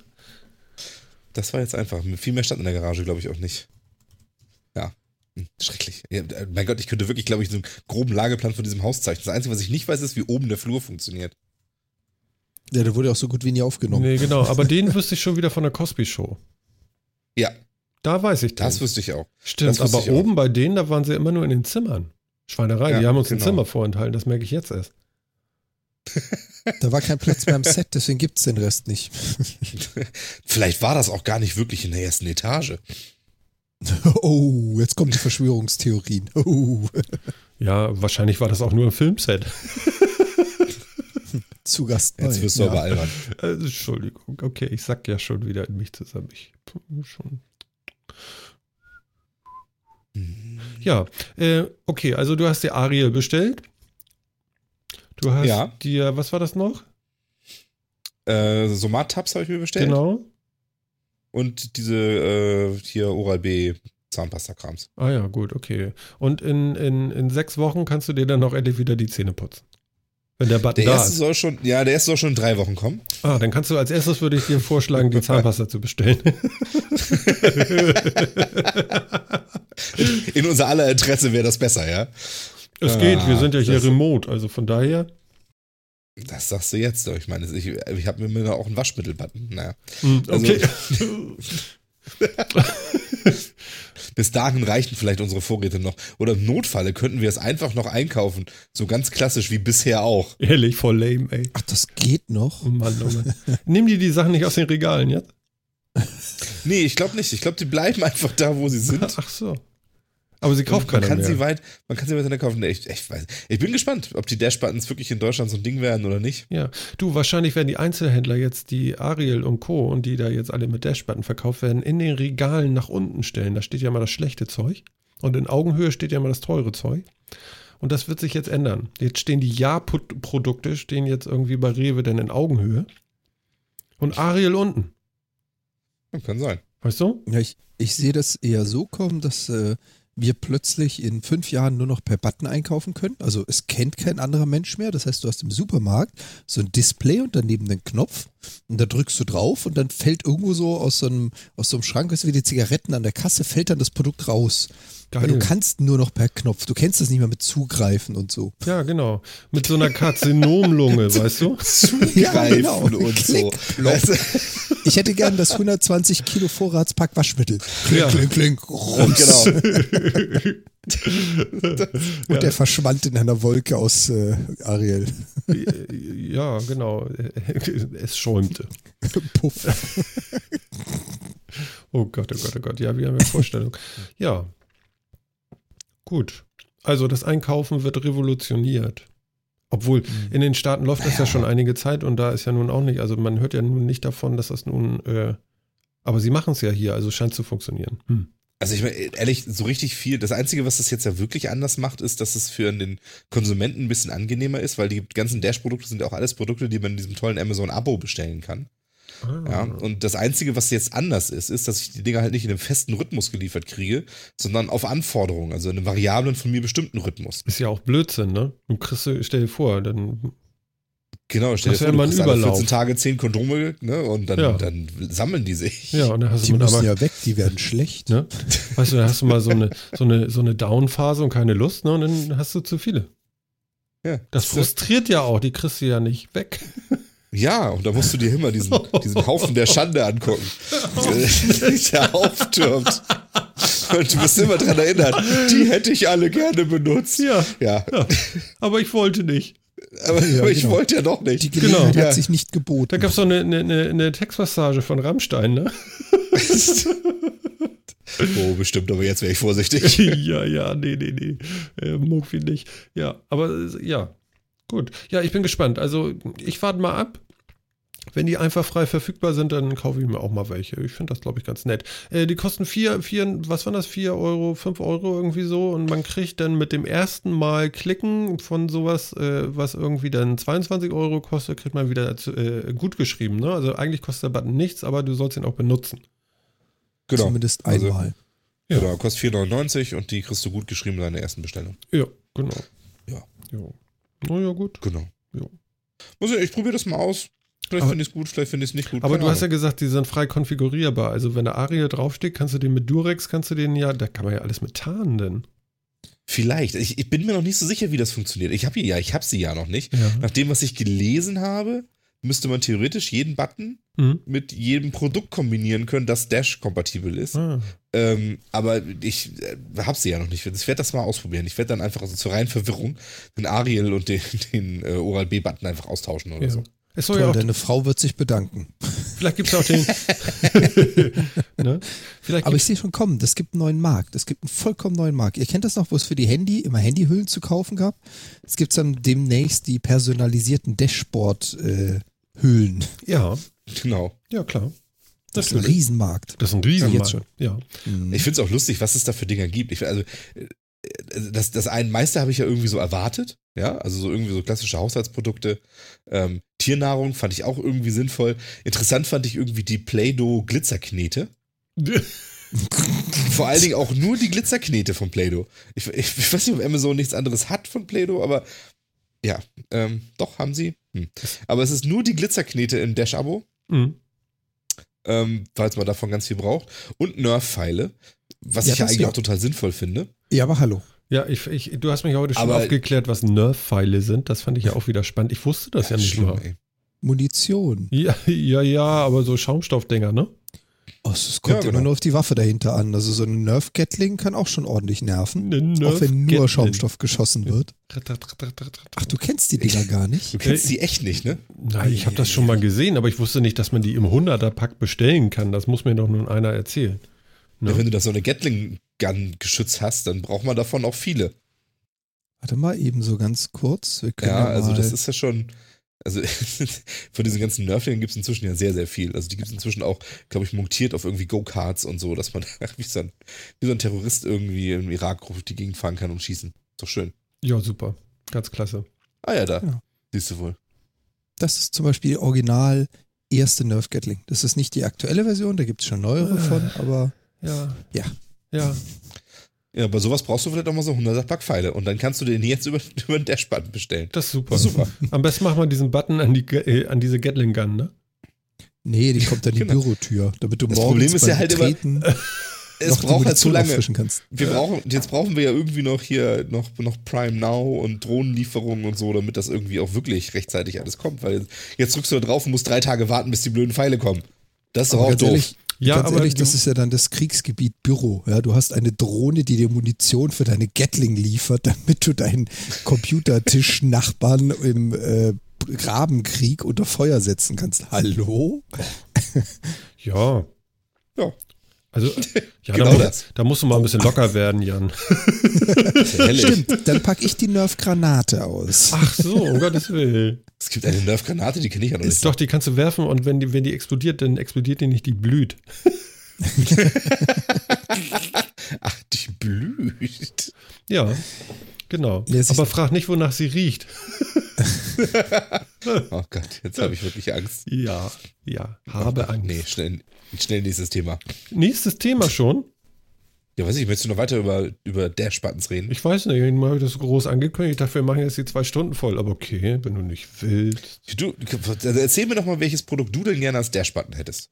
Das war jetzt einfach. Viel mehr stand in der Garage, glaube ich, auch nicht. Ja. Schrecklich. Ja, mein Gott, ich könnte wirklich, glaube ich, so einen groben Lageplan von diesem Haus zeichnen. Das Einzige, was ich nicht weiß, ist, wie oben der Flur funktioniert. Ja, der wurde auch so gut wie nie aufgenommen. Nee, genau. Aber den wüsste ich schon wieder von der Cosby-Show. Ja. Da weiß ich den. Das wüsste ich auch. Stimmt, aber oben bei denen, da waren sie immer nur in den Zimmern. Schweinerei, ja, die haben uns ein Zimmer vorenthalten, das merke ich jetzt erst. Da war kein Platz mehr am Set, deswegen gibt es den Rest nicht. Vielleicht war das auch gar nicht wirklich in der ersten Etage. Oh, jetzt kommen die Verschwörungstheorien. Oh. Ja, wahrscheinlich war das auch nur ein Filmset. Zu Gast. Jetzt wirst du aber albern. Also, Entschuldigung, okay, ich sack ja schon wieder in mich zusammen. Ja, okay, also du hast dir Ariel bestellt. Du hast dir, was war das noch? Somat-Tabs habe ich mir bestellt. Genau. Und diese hier Oral-B Zahnpasta-Krams. Ah ja, gut, okay. Und in 6 Wochen kannst du dir dann auch endlich wieder die Zähne putzen. Wenn der Button da ist. Der erste soll schon in 3 Wochen kommen. Ah, dann kannst du als erstes, würde ich dir vorschlagen, die Zahnpasta zu bestellen. In unser aller Interesse wäre das besser, ja? Es geht, wir sind ja hier remote, also von daher... Das sagst du jetzt, aber ich meine, ich habe mir auch einen Waschmittel-Button. Naja. Okay. Also, bis dahin reichten vielleicht unsere Vorräte noch. Oder im Notfalle könnten wir es einfach noch einkaufen. So ganz klassisch wie bisher auch. Ehrlich, voll lame, ey. Ach, das geht noch? Mann, oh Mann. Nehmen die Sachen nicht aus den Regalen jetzt? Nee, ich glaube nicht. Ich glaube, die bleiben einfach da, wo sie sind. Ach so. Aber sie kauft keiner mehr. Man kann sie weiter kaufen. Ich bin gespannt, ob die Dash-Buttons wirklich in Deutschland so ein Ding werden oder nicht. Ja, du, wahrscheinlich werden die Einzelhändler jetzt, die Ariel und Co. und die da jetzt alle mit Dash-Button verkauft werden, in den Regalen nach unten stellen. Da steht ja mal das schlechte Zeug. Und in Augenhöhe steht ja mal das teure Zeug. Und das wird sich jetzt ändern. Jetzt stehen die Ja-Produkte, stehen jetzt irgendwie bei Rewe dann in Augenhöhe. Und Ariel unten. Ja, kann sein. Weißt du? Ja, ich sehe das eher so kommen, dass... wir plötzlich in 5 Jahren nur noch per Button einkaufen können. Also es kennt kein anderer Mensch mehr. Das heißt, du hast im Supermarkt so ein Display und daneben einen Knopf und da drückst du drauf und dann fällt irgendwo so aus so einem Schrank, weißt du, wie die Zigaretten an der Kasse, fällt dann das Produkt raus. Geil. Weil du kannst nur noch per Knopf. Du kennst das nicht mehr mit Zugreifen und so. Ja, genau. Mit so einer Karzinomlunge, weißt du? Zugreifen und so. Ich hätte gern das 120 Kilo Vorratspack Waschmittel. Kling, kling, kling. Rums. Genau. Und er verschwand in einer Wolke aus Ariel. Ja, genau. Es schäumte. Puff. Oh Gott, oh Gott, oh Gott. Ja, wir haben ja Vorstellung. Ja. Gut, also das Einkaufen wird revolutioniert. Obwohl, in den Staaten läuft das ja schon einige Zeit und da ist ja nun auch nicht, also man hört ja nun nicht davon, dass das nun, aber sie machen es ja hier, also scheint zu funktionieren. Hm. Also ich meine, ehrlich, so richtig viel, das Einzige, was das jetzt ja wirklich anders macht, ist, dass es für den Konsumenten ein bisschen angenehmer ist, weil die ganzen Dash-Produkte sind ja auch alles Produkte, die man in diesem tollen Amazon-Abo bestellen kann. Ja, und das Einzige, was jetzt anders ist, ist, dass ich die Dinger halt nicht in einem festen Rhythmus geliefert kriege, sondern auf Anforderungen, also in einem variablen, von mir bestimmten Rhythmus. Ist ja auch Blödsinn, ne? Du kriegst, stell dir vor, dann... Genau, stell dir vor, du kriegst alle 14 Tage 10 Kondome, ne? Und dann, dann sammeln die sich. Ja, und dann hast die müssen aber, ja weg, die werden schlecht. Ne? Weißt du, dann hast du mal so eine Down-Phase und keine Lust, ne? Und dann hast du zu viele. Ja. Das frustriert ja auch, die kriegst du ja nicht weg. Ja, und da musst du dir immer diesen Haufen der Schande angucken, der auftürmt. Und du wirst immer dran erinnert, die hätte ich alle gerne benutzt. Ja. Aber ich wollte nicht. Aber ich wollte ja doch nicht. Die Gelegenheit hat sich nicht geboten. Da gab es doch eine Textpassage von Rammstein, ne? Oh, bestimmt, aber jetzt wäre ich vorsichtig. Nee. Mofi nicht. Ja, aber ja. Gut. Ja, ich bin gespannt. Also, ich warte mal ab. Wenn die einfach frei verfügbar sind, dann kaufe ich mir auch mal welche. Ich finde das, glaube ich, ganz nett. Die kosten 5 Euro irgendwie so. Und man kriegt dann mit dem ersten Mal Klicken von sowas, was irgendwie dann 22 Euro kostet, kriegt man wieder gut geschrieben. Ne? Also, eigentlich kostet der Button nichts, aber du sollst ihn auch benutzen. Genau. Zumindest einmal. Also, genau, kostet 4,99 und die kriegst du gut geschrieben in deiner ersten Bestellung. Ja, genau. Ja. Na ja, gut. Genau. Ja. Ich probiere das mal aus. Vielleicht finde ich es gut, vielleicht finde ich es nicht gut. Aber du hast ja gesagt, die sind frei konfigurierbar. Also wenn der Ariel draufsteht, kannst du den mit Durex, da kann man ja alles mit tarnen denn. Vielleicht. Ich bin mir noch nicht so sicher, wie das funktioniert. Ich habe sie ja noch nicht. Ja. Nach dem, was ich gelesen habe, müsste man theoretisch jeden Button mit jedem Produkt kombinieren können, das Dash-kompatibel ist. Ah. Aber ich habe sie ja noch nicht. Ich werde das mal ausprobieren. Ich werde dann einfach zur reinen Verwirrung den Ariel und den Oral-B-Button einfach austauschen oder so. Es soll deine Frau wird sich bedanken. Vielleicht gibt es auch den... ne? Aber ich sehe schon kommen, das gibt einen neuen Markt. Es gibt einen vollkommen neuen Markt. Ihr kennt das noch, wo es für die immer Handyhüllen zu kaufen gab. Es gibt dann demnächst die personalisierten Dashboard-Hüllen. Ja, genau. Ja, klar. Das ist ein Riesenmarkt. Ja. Ich finde es auch lustig, was es da für Dinger gibt. Das einen Meister habe ich ja irgendwie so erwartet, ja, also so irgendwie so klassische Haushaltsprodukte, Tiernahrung fand ich auch irgendwie sinnvoll. Interessant fand ich irgendwie die Play-Doh Glitzerknete. Vor allen Dingen auch nur die Glitzerknete von Play-Doh. Ich weiß nicht, ob Amazon nichts anderes hat von Play-Doh, aber ja, doch haben sie. Aber es ist nur die Glitzerknete im Dash-Abo, falls man davon ganz viel braucht, und Nerf-Pfeile, was ich ja eigentlich auch total sinnvoll finde. Ja, aber hallo. Ja, du hast mich heute schon aufgeklärt, was Nerf-Pfeile sind. Das fand ich ja auch wieder spannend. Ich wusste das ja nicht mal. Munition. Ja, aber so Schaumstoffdinger, ne? Oh, es kommt immer nur auf die Waffe dahinter an. Also so ein Nerf-Gatling kann auch schon ordentlich nerven. Auch wenn nur Schaumstoff geschossen wird. Ach, du kennst die Dinger gar nicht? Du kennst die echt nicht, ne? Nein, ich habe das schon mal gesehen, aber ich wusste nicht, dass man die im 100er-Pack bestellen kann. Das muss mir doch nun einer erzählen. Ne? Ja, wenn du da so eine Gatling-Gun geschützt hast, dann braucht man davon auch viele. Warte mal, eben so ganz kurz. Also das ist ja schon... Also von diesen ganzen Nerflingen gibt es inzwischen ja sehr, sehr viel. Also die gibt es inzwischen auch, glaube ich, montiert auf irgendwie Go-Karts und so, dass man wie so ein Terrorist irgendwie im Irak auf die Gegend fahren kann und schießen. Ist doch schön. Ja, super. Ganz klasse. Ah ja, da. Genau. Siehst du wohl. Das ist zum Beispiel die original erste Nerf Gatling. Das ist nicht die aktuelle Version, da gibt es schon neuere von, aber ja. Ja, bei sowas brauchst du vielleicht auch mal so 100er Packpfeile und dann kannst du den jetzt über den Dash-Button bestellen. Das ist super. Am besten macht man diesen Button an diese Gatling-Gun, ne? Nee, die kommt an die Bürotür, damit du morgens beim Treten noch es braucht halt zu lange. Jetzt brauchen wir ja irgendwie noch Prime Now und Drohnenlieferungen und so, damit das irgendwie auch wirklich rechtzeitig alles kommt, weil jetzt drückst du da drauf und musst 3 Tage warten, bis die blöden Pfeile kommen. Das ist doch auch doof. Ganz ehrlich, das ist ja dann das Kriegsgebiet Büro. Ja, du hast eine Drohne, die dir Munition für deine Gatling liefert, damit du deinen Computertisch-Nachbarn im Grabenkrieg unter Feuer setzen kannst. Hallo? Ja. Also, da musst du mal ein bisschen locker werden, Jan. Stimmt, dann packe ich die Nerf-Granate aus. Ach so, um Gottes Willen. Es gibt eine Nerf-Granate, die kenne ich ja noch nicht. Doch, die kannst du werfen und wenn die explodiert, dann explodiert die nicht, die blüht. Ach, die blüht. Ja, Genau. Ja, aber frag nicht, wonach sie riecht. Oh Gott, jetzt habe ich wirklich Angst. Ja, habe Angst. Nee, schnell nächstes Thema. Nächstes Thema schon? Ja, weiß ich, willst du noch weiter über Dash-Buttons reden? Ich weiß nicht, irgendwann habe ich das groß angekündigt. Ich dachte, wir machen jetzt die 2 Stunden voll. Aber okay, wenn du nicht willst. Du, also erzähl mir doch mal, welches Produkt du denn gerne als Dash-Button hättest.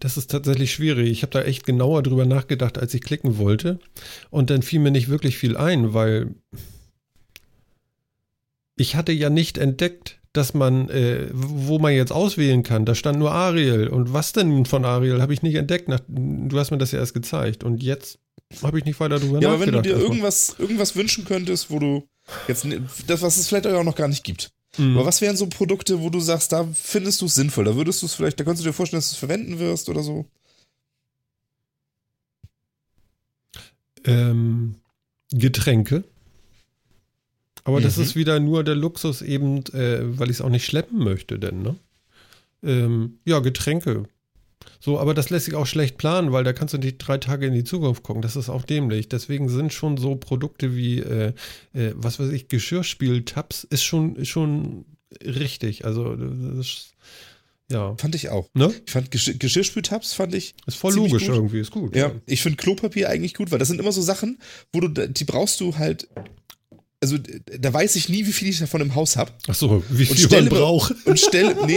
Das ist tatsächlich schwierig. Ich habe da echt genauer drüber nachgedacht, als ich klicken wollte. Und dann fiel mir nicht wirklich viel ein, weil ich hatte ja nicht entdeckt, dass man, wo man jetzt auswählen kann. Da stand nur Ariel. Und was denn von Ariel habe ich nicht entdeckt. Du hast mir das ja erst gezeigt. Und jetzt habe ich nicht weiter drüber nachgedacht. Ja, aber wenn du dir irgendwas wünschen könntest, wo du jetzt, das, was es vielleicht auch noch gar nicht gibt. Mhm. Aber was wären so Produkte, wo du sagst, da findest du es sinnvoll, da würdest du es vielleicht, da kannst du dir vorstellen, dass du es verwenden wirst oder so? Getränke. Aber das ist wieder nur der Luxus eben, weil ich es auch nicht schleppen möchte denn, ne? Ja, Getränke. So, aber das lässt sich auch schlecht planen, weil da kannst du nicht 3 Tage in die Zukunft gucken. Das ist auch dämlich. Deswegen sind schon so Produkte wie, was weiß ich, Geschirrspül-Tabs ist schon richtig. Also, das ist, ja. Fand ich auch. Ne? Ich fand Geschirrspül-Tabs fand ich. Ist voll logisch gut. Irgendwie, ist gut. Ja, ich finde Klopapier eigentlich gut, weil das sind immer so Sachen, wo du, die brauchst du halt. Also da weiß ich nie, wie viel ich davon im Haus habe. Ach so, wie viel man braucht. Und stelle mal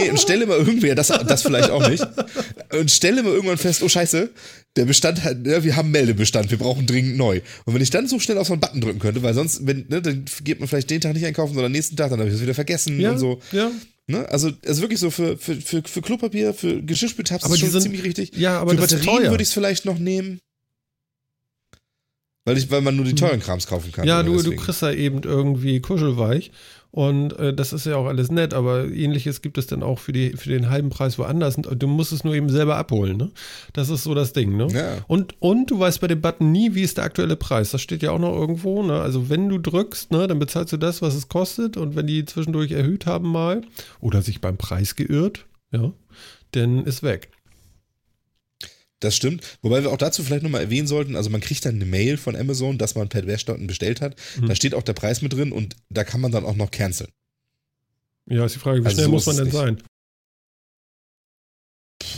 irgendwer, das vielleicht auch nicht, und stelle mal irgendwann fest, oh scheiße, der Bestand hat, ja, wir haben Meldebestand, wir brauchen dringend neu. Und wenn ich dann so schnell auf so einen Button drücken könnte, weil sonst, dann geht man vielleicht den Tag nicht einkaufen, sondern nächsten Tag, dann habe ich es wieder vergessen und so. Ja. Ne? Also wirklich so für Klopapier, für Geschirrspültabs ist schon ziemlich richtig. Ja, aber für Batterien würde ich es vielleicht noch nehmen. Weil man nur die teuren Krams kaufen kann. Ja, du kriegst da eben irgendwie kuschelweich. Und das ist ja auch alles nett, aber Ähnliches gibt es dann auch für den halben Preis woanders. Du musst es nur eben selber abholen, ne? Das ist so das Ding, ne? Ja. Und du weißt bei dem Button nie, wie ist der aktuelle Preis. Das steht ja auch noch irgendwo, ne? Also wenn du drückst, ne, dann bezahlst du das, was es kostet. Und wenn die zwischendurch erhöht haben mal oder sich beim Preis geirrt, ja, dann ist weg. Das stimmt. Wobei wir auch dazu vielleicht nochmal erwähnen sollten, also man kriegt dann eine Mail von Amazon, dass man per Dash-Button bestellt hat. Mhm. Da steht auch der Preis mit drin und da kann man dann auch noch canceln. Ja, ist die Frage, wie schnell muss man denn sein?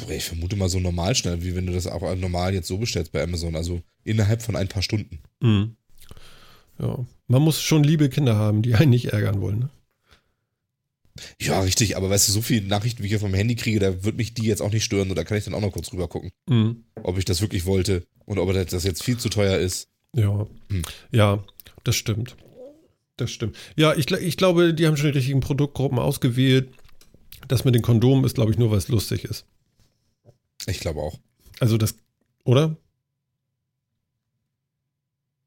Ich vermute mal so normal schnell, wie wenn du das auch normal jetzt so bestellst bei Amazon. Also innerhalb von ein paar Stunden. Mhm. Ja, man muss schon liebe Kinder haben, die einen nicht ärgern wollen, ne? Ja, richtig, aber weißt du, so viele Nachrichten, wie ich vom Handy kriege, da wird mich die jetzt auch nicht stören oder kann ich dann auch noch kurz rüber gucken, ob ich das wirklich wollte und ob das jetzt viel zu teuer ist. Ja, ja, das stimmt. Das stimmt. Ja, ich glaube, die haben schon die richtigen Produktgruppen ausgewählt. Das mit den Kondomen ist, glaube ich, nur, weil es lustig ist. Ich glaube auch. Also das, oder?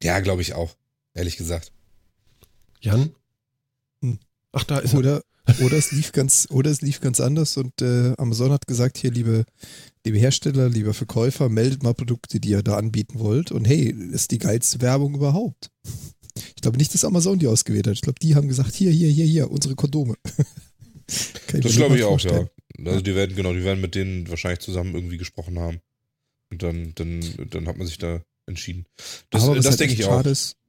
Ja, glaube ich auch, ehrlich gesagt. Jan? Ach, da ist er. Oder es lief ganz anders und Amazon hat gesagt, hier liebe Hersteller, lieber Verkäufer, meldet mal Produkte, die ihr da anbieten wollt und hey, das ist die geilste Werbung überhaupt. Ich glaube nicht, dass Amazon die ausgewählt hat. Ich glaube, die haben gesagt, hier, unsere Kondome. Das glaube ich auch, ja. Also die werden mit denen wahrscheinlich zusammen irgendwie gesprochen haben und dann hat man sich da entschieden. Das denke ich auch.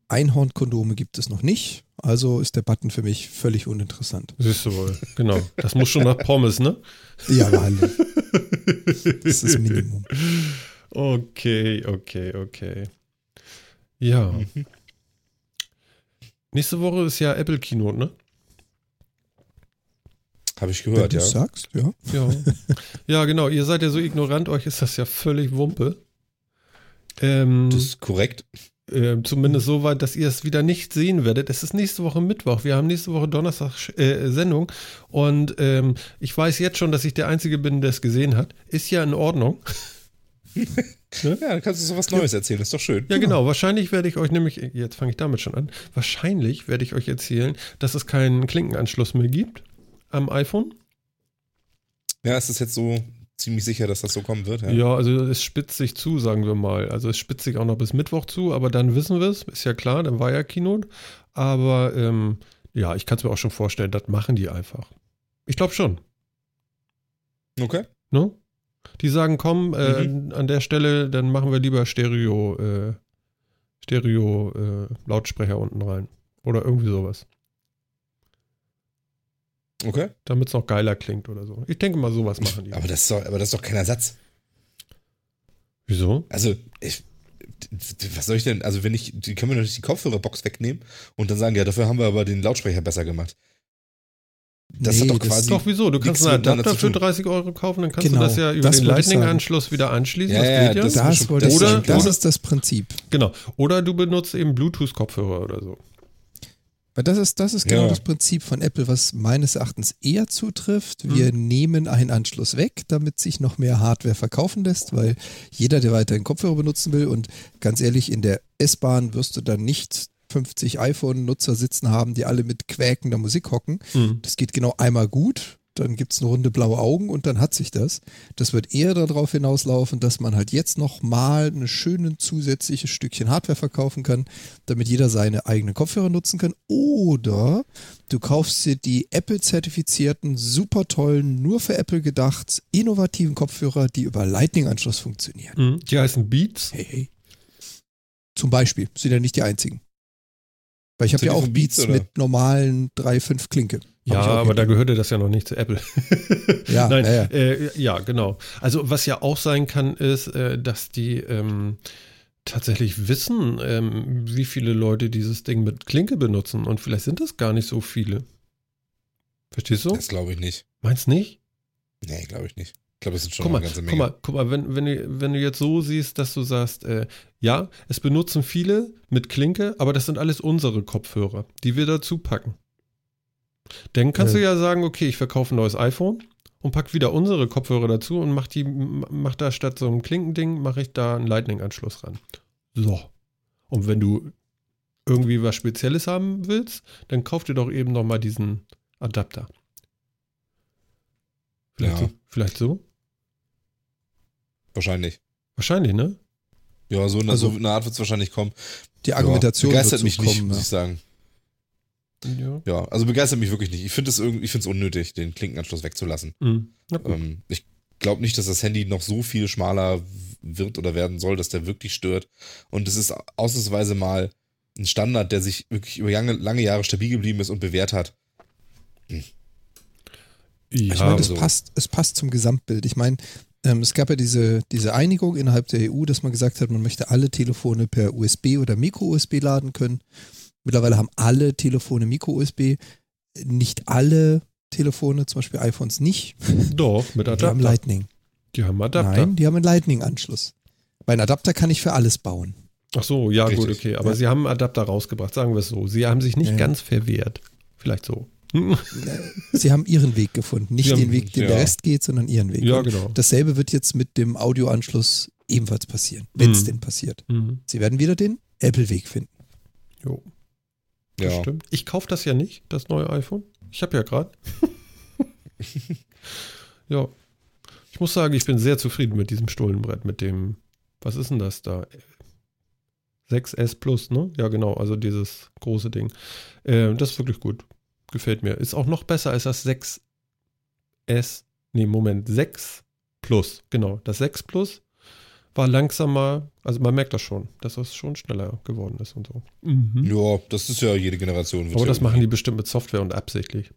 Einhornkondome gibt es noch nicht, also ist der Button für mich völlig uninteressant. Siehst du wohl, genau. Das muss schon nach Pommes, ne? Ja, nein. Das ist Minimum. Okay. Ja. Nächste Woche ist ja Apple Keynote, ne? Habe ich gehört, ja. Wenn du sagst, ja. Ja, genau. Ihr seid ja so ignorant, euch ist das ja völlig Wumpe. Das ist korrekt. Zumindest so weit, dass ihr es wieder nicht sehen werdet. Es ist nächste Woche Mittwoch. Wir haben nächste Woche Donnerstag Sendung. Und ich weiß jetzt schon, dass ich der Einzige bin, der es gesehen hat. Ist ja in Ordnung. Ne? Ja, dann kannst du so was Neues erzählen. Das ist doch schön. Ja, genau. Wahrscheinlich werde ich euch nämlich, jetzt fange ich damit schon an, wahrscheinlich werde ich euch erzählen, dass es keinen Klinkenanschluss mehr gibt am iPhone. Ja, es ist jetzt so ziemlich sicher, dass das so kommen wird. Ja, also es spitzt sich zu, sagen wir mal. Also es spitzt sich auch noch bis Mittwoch zu, aber dann wissen wir es. Ist ja klar, dann war ja Keynote. Aber ja, ich kann es mir auch schon vorstellen, das machen die einfach. Ich glaube schon. Okay. Ne? Die sagen, komm, an der Stelle, dann machen wir lieber Stereo Stereo-Lautsprecher unten rein. Oder irgendwie sowas. Okay. Damit es noch geiler klingt oder so. Ich denke mal, sowas machen die. Aber das ist doch kein Ersatz. Wieso? Also, was soll ich denn? Also, die können wir natürlich die Kopfhörerbox wegnehmen und dann sagen, ja, dafür haben wir aber den Lautsprecher besser gemacht. Das hat doch quasi. Das ist doch wieso? Du kannst einen Adapter für 30 Euro kaufen, dann kannst du das ja über den Lightning-Anschluss wieder anschließen. Ja, das geht ja. Das ist das Prinzip. Genau. Oder du benutzt eben Bluetooth-Kopfhörer oder so. Weil das ist genau das Prinzip von Apple, was meines Erachtens eher zutrifft. Wir nehmen einen Anschluss weg, damit sich noch mehr Hardware verkaufen lässt, weil jeder, der weiterhin Kopfhörer benutzen will, und ganz ehrlich, in der S-Bahn wirst du dann nicht 50 iPhone-Nutzer sitzen haben, die alle mit quäkender Musik hocken. Das geht genau einmal gut, dann gibt es eine Runde blaue Augen und dann hat sich das. Das wird eher darauf hinauslaufen, dass man halt jetzt nochmal ein schönes zusätzliches Stückchen Hardware verkaufen kann, damit jeder seine eigenen Kopfhörer nutzen kann. Oder du kaufst dir die Apple-zertifizierten, super tollen, nur für Apple gedacht, innovativen Kopfhörer, die über Lightning-Anschluss funktionieren. Die heißen Beats. Hey. Zum Beispiel, sind ja nicht die einzigen. Weil ich habe ja auch Beats mit normalen 3,5 Klinke. Ja, aber da gehörte das ja noch nicht zu Apple. Ja, genau. Also was ja auch sein kann, ist, dass die tatsächlich wissen, wie viele Leute dieses Ding mit Klinke benutzen. Und vielleicht sind das gar nicht so viele. Verstehst du? Das glaube ich nicht. Meinst du nicht? Nee, glaube ich nicht. Ich glaube, das sind schon eine ganze Menge. Guck mal, wenn du jetzt so siehst, dass du sagst, ja, es benutzen viele mit Klinke, aber das sind alles unsere Kopfhörer, die wir dazu packen. Dann kannst du ja sagen, okay, ich verkaufe ein neues iPhone und pack wieder unsere Kopfhörer dazu und mach da statt so einem Klinkending, mache ich da einen Lightning-Anschluss ran. So. Und wenn du irgendwie was Spezielles haben willst, dann kauf dir doch eben nochmal diesen Adapter. Vielleicht so? Wahrscheinlich, ne? Ja, so eine Art wird es wahrscheinlich kommen. Die Argumentation begeistert mich nicht, muss ich sagen. Ja, also begeistert mich wirklich nicht. Ich finde es unnötig, den Klinkenanschluss wegzulassen. Ich glaube nicht, dass das Handy noch so viel schmaler wird oder werden soll, dass der wirklich stört. Und es ist ausnahmsweise mal ein Standard, der sich wirklich über lange Jahre stabil geblieben ist und bewährt hat. Ja, ich meine, es passt zum Gesamtbild. Ich meine, es gab ja diese Einigung innerhalb der EU, dass man gesagt hat, man möchte alle Telefone per USB oder Micro-USB laden können. Mittlerweile haben alle Telefone Micro-USB, nicht alle Telefone, zum Beispiel iPhones nicht. Doch, mit Adapter. Die haben Lightning. Die haben Adapter. Nein, die haben einen Lightning-Anschluss. Bei einem Adapter kann ich für alles bauen. Ach so, ja, richtig. Gut, okay. Aber sie haben einen Adapter rausgebracht, sagen wir es so. Sie haben sich nicht ganz verwehrt. Vielleicht so. Sie haben ihren Weg gefunden. Nicht den Weg, den der Rest geht, sondern ihren Weg. Ja, genau. Dasselbe wird jetzt mit dem Audioanschluss ebenfalls passieren, wenn es denn passiert. Sie werden wieder den Apple-Weg finden. Jo. Das stimmt. Ich kaufe das ja nicht, das neue iPhone. Ich habe ja gerade. Ja. Ich muss sagen, ich bin sehr zufrieden mit diesem Stullenbrett, mit dem, was ist denn das da? 6S Plus, ne? Ja, genau. Also dieses große Ding. Das ist wirklich gut. Gefällt mir. Ist auch noch besser als das 6 Plus. Genau, das 6 Plus war langsamer, also man merkt das schon, dass das schon schneller geworden ist und so. Ja, das ist ja jede Generation. Aber das machen die bestimmt mit Software und absichtlich.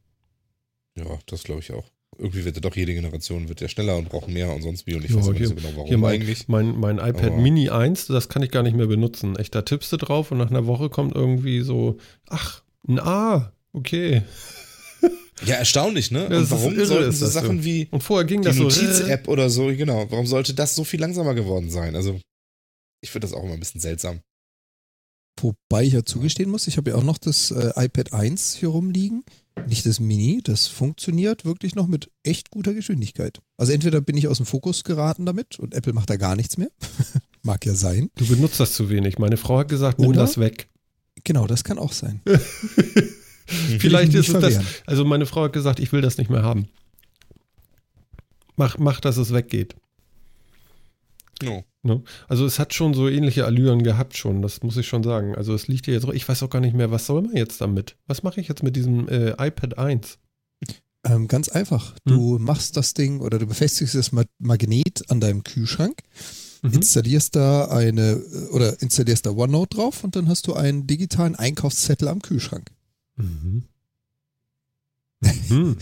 Ja, das glaube ich auch. Irgendwie wird ja doch jede Generation wird ja schneller und braucht mehr und sonst wie und ich weiß nicht so genau, warum hier eigentlich. Mein iPad Mini 1, das kann ich gar nicht mehr benutzen. Echt, da tippst du drauf und nach einer Woche kommt irgendwie so, okay. Ja, erstaunlich, ne? Ja, und warum sollten so Sachen wie und vorher ging die das so, Notiz-App oder so, genau, warum sollte das so viel langsamer geworden sein? Also, ich finde das auch immer ein bisschen seltsam. Wobei ich ja zugestehen muss, ich habe ja auch noch das iPad 1 hier rumliegen, nicht das Mini, das funktioniert wirklich noch mit echt guter Geschwindigkeit. Also entweder bin ich aus dem Fokus geraten damit und Apple macht da gar nichts mehr, mag ja sein. Du benutzt das zu wenig, meine Frau hat gesagt, nimm das weg. Genau, das kann auch sein. Vielleicht ist es das, also meine Frau hat gesagt, ich will das nicht mehr haben. Mach dass es weggeht. No. Also es hat schon so ähnliche Allüren gehabt schon, das muss ich schon sagen. Also es liegt ja jetzt, ich weiß auch gar nicht mehr, was soll man jetzt damit? Was mache ich jetzt mit diesem iPad 1? Ganz einfach, du machst das Ding oder du befestigst das Magnet an deinem Kühlschrank installierst da OneNote drauf und dann hast du einen digitalen Einkaufszettel am Kühlschrank. Mhm. Mhm.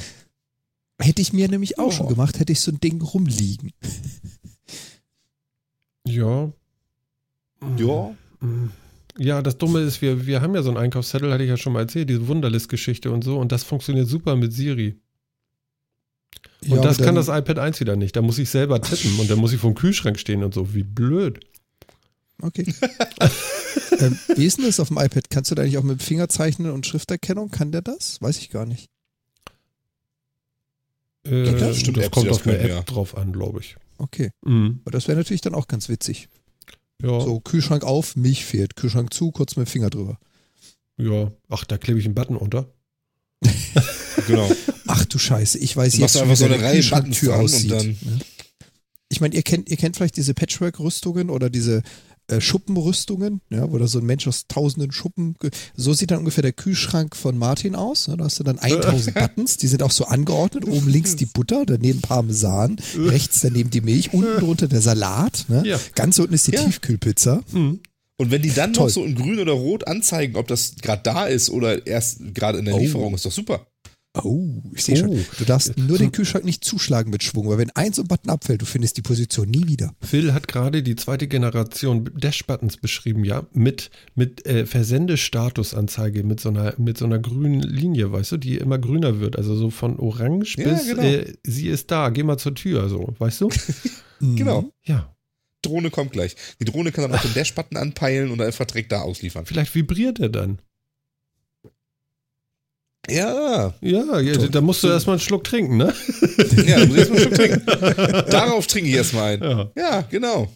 Hätte ich mir nämlich auch schon gemacht, hätte ich so ein Ding rumliegen. Ja. Ja. Ja, das Dumme ist, wir haben ja so einen Einkaufszettel, hatte ich ja schon mal erzählt, diese Wunderlist-Geschichte und so, und das funktioniert super mit Siri. Und ja, das kann das iPad 1 wieder nicht. Da muss ich selber tippen und dann muss ich vor dem Kühlschrank stehen und so. Wie blöd. Okay. Wie ist denn das auf dem iPad? Kannst du da eigentlich auch mit Finger zeichnen und Schrifterkennung? Kann der das? Weiß ich gar nicht. Das stimmt, das kommt auf eine App drauf an, glaube ich. Okay. Mhm. Aber das wäre natürlich dann auch ganz witzig. Ja. So, Kühlschrank auf, Milch fehlt. Kühlschrank zu, kurz mit dem Finger drüber. Ja. Ach, da klebe ich einen Button unter. Genau. Ach du Scheiße, ich weiß jetzt schon, wie so eine Kühlschranktür aussieht. Und dann, ne? Ich meine, ihr kennt vielleicht diese Patchwork-Rüstungen oder diese Schuppenrüstungen, ja, wo da so ein Mensch aus tausenden Schuppen, so sieht dann ungefähr der Kühlschrank von Martin aus, ne? Da hast du dann 1000 Buttons, die sind auch so angeordnet, oben links die Butter, daneben Parmesan, rechts daneben die Milch, unten drunter der Salat, ne? Ja. Ganz unten ist die Tiefkühlpizza. Mhm. Und wenn die dann noch so in grün oder rot anzeigen, ob das gerade da ist oder erst gerade in der Lieferung, ist doch super. Oh, ich sehe schon. Du darfst nur den Kühlschrank nicht zuschlagen mit Schwung, weil wenn eins so ein Button abfällt, du findest die Position nie wieder. Phil hat gerade die zweite Generation Dash-Buttons beschrieben, ja, mit Versendestatusanzeige, mit so einer grünen Linie, weißt du, die immer grüner wird, also so von orange bis genau. Sie ist da, geh mal zur Tür, so, weißt du? Genau. Ja. Drohne kommt gleich. Die Drohne kann dann auch den Dash-Button anpeilen und dann verträgt da ausliefern. Vielleicht vibriert er dann. Ja, da musst du erstmal einen Schluck trinken, ne? Ja, da musst du erstmal einen Schluck trinken. Darauf trinke ich erstmal einen. Ja, genau.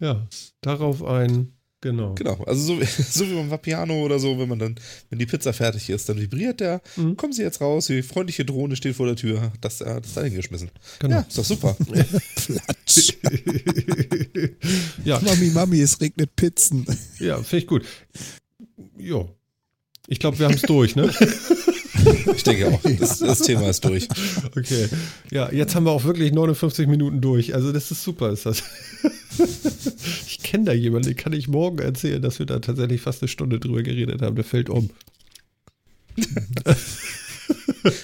Ja, darauf einen, genau. Genau, also so wie beim Vapiano oder so, wenn die Pizza fertig ist, dann vibriert der, kommen sie jetzt raus, die freundliche Drohne steht vor der Tür, das da hingeschmissen. Genau. Ja, ist doch super. Platsch. Ja. Mami, es regnet Pizzen. Ja, finde ich gut. Jo. Ich glaube, wir haben es durch, ne? Ich denke auch, das Thema ist durch. Okay, ja, jetzt haben wir auch wirklich 59 Minuten durch. Also das ist super, ist das. Ich kenne da jemanden, den kann ich morgen erzählen, dass wir da tatsächlich fast eine Stunde drüber geredet haben. Der fällt um.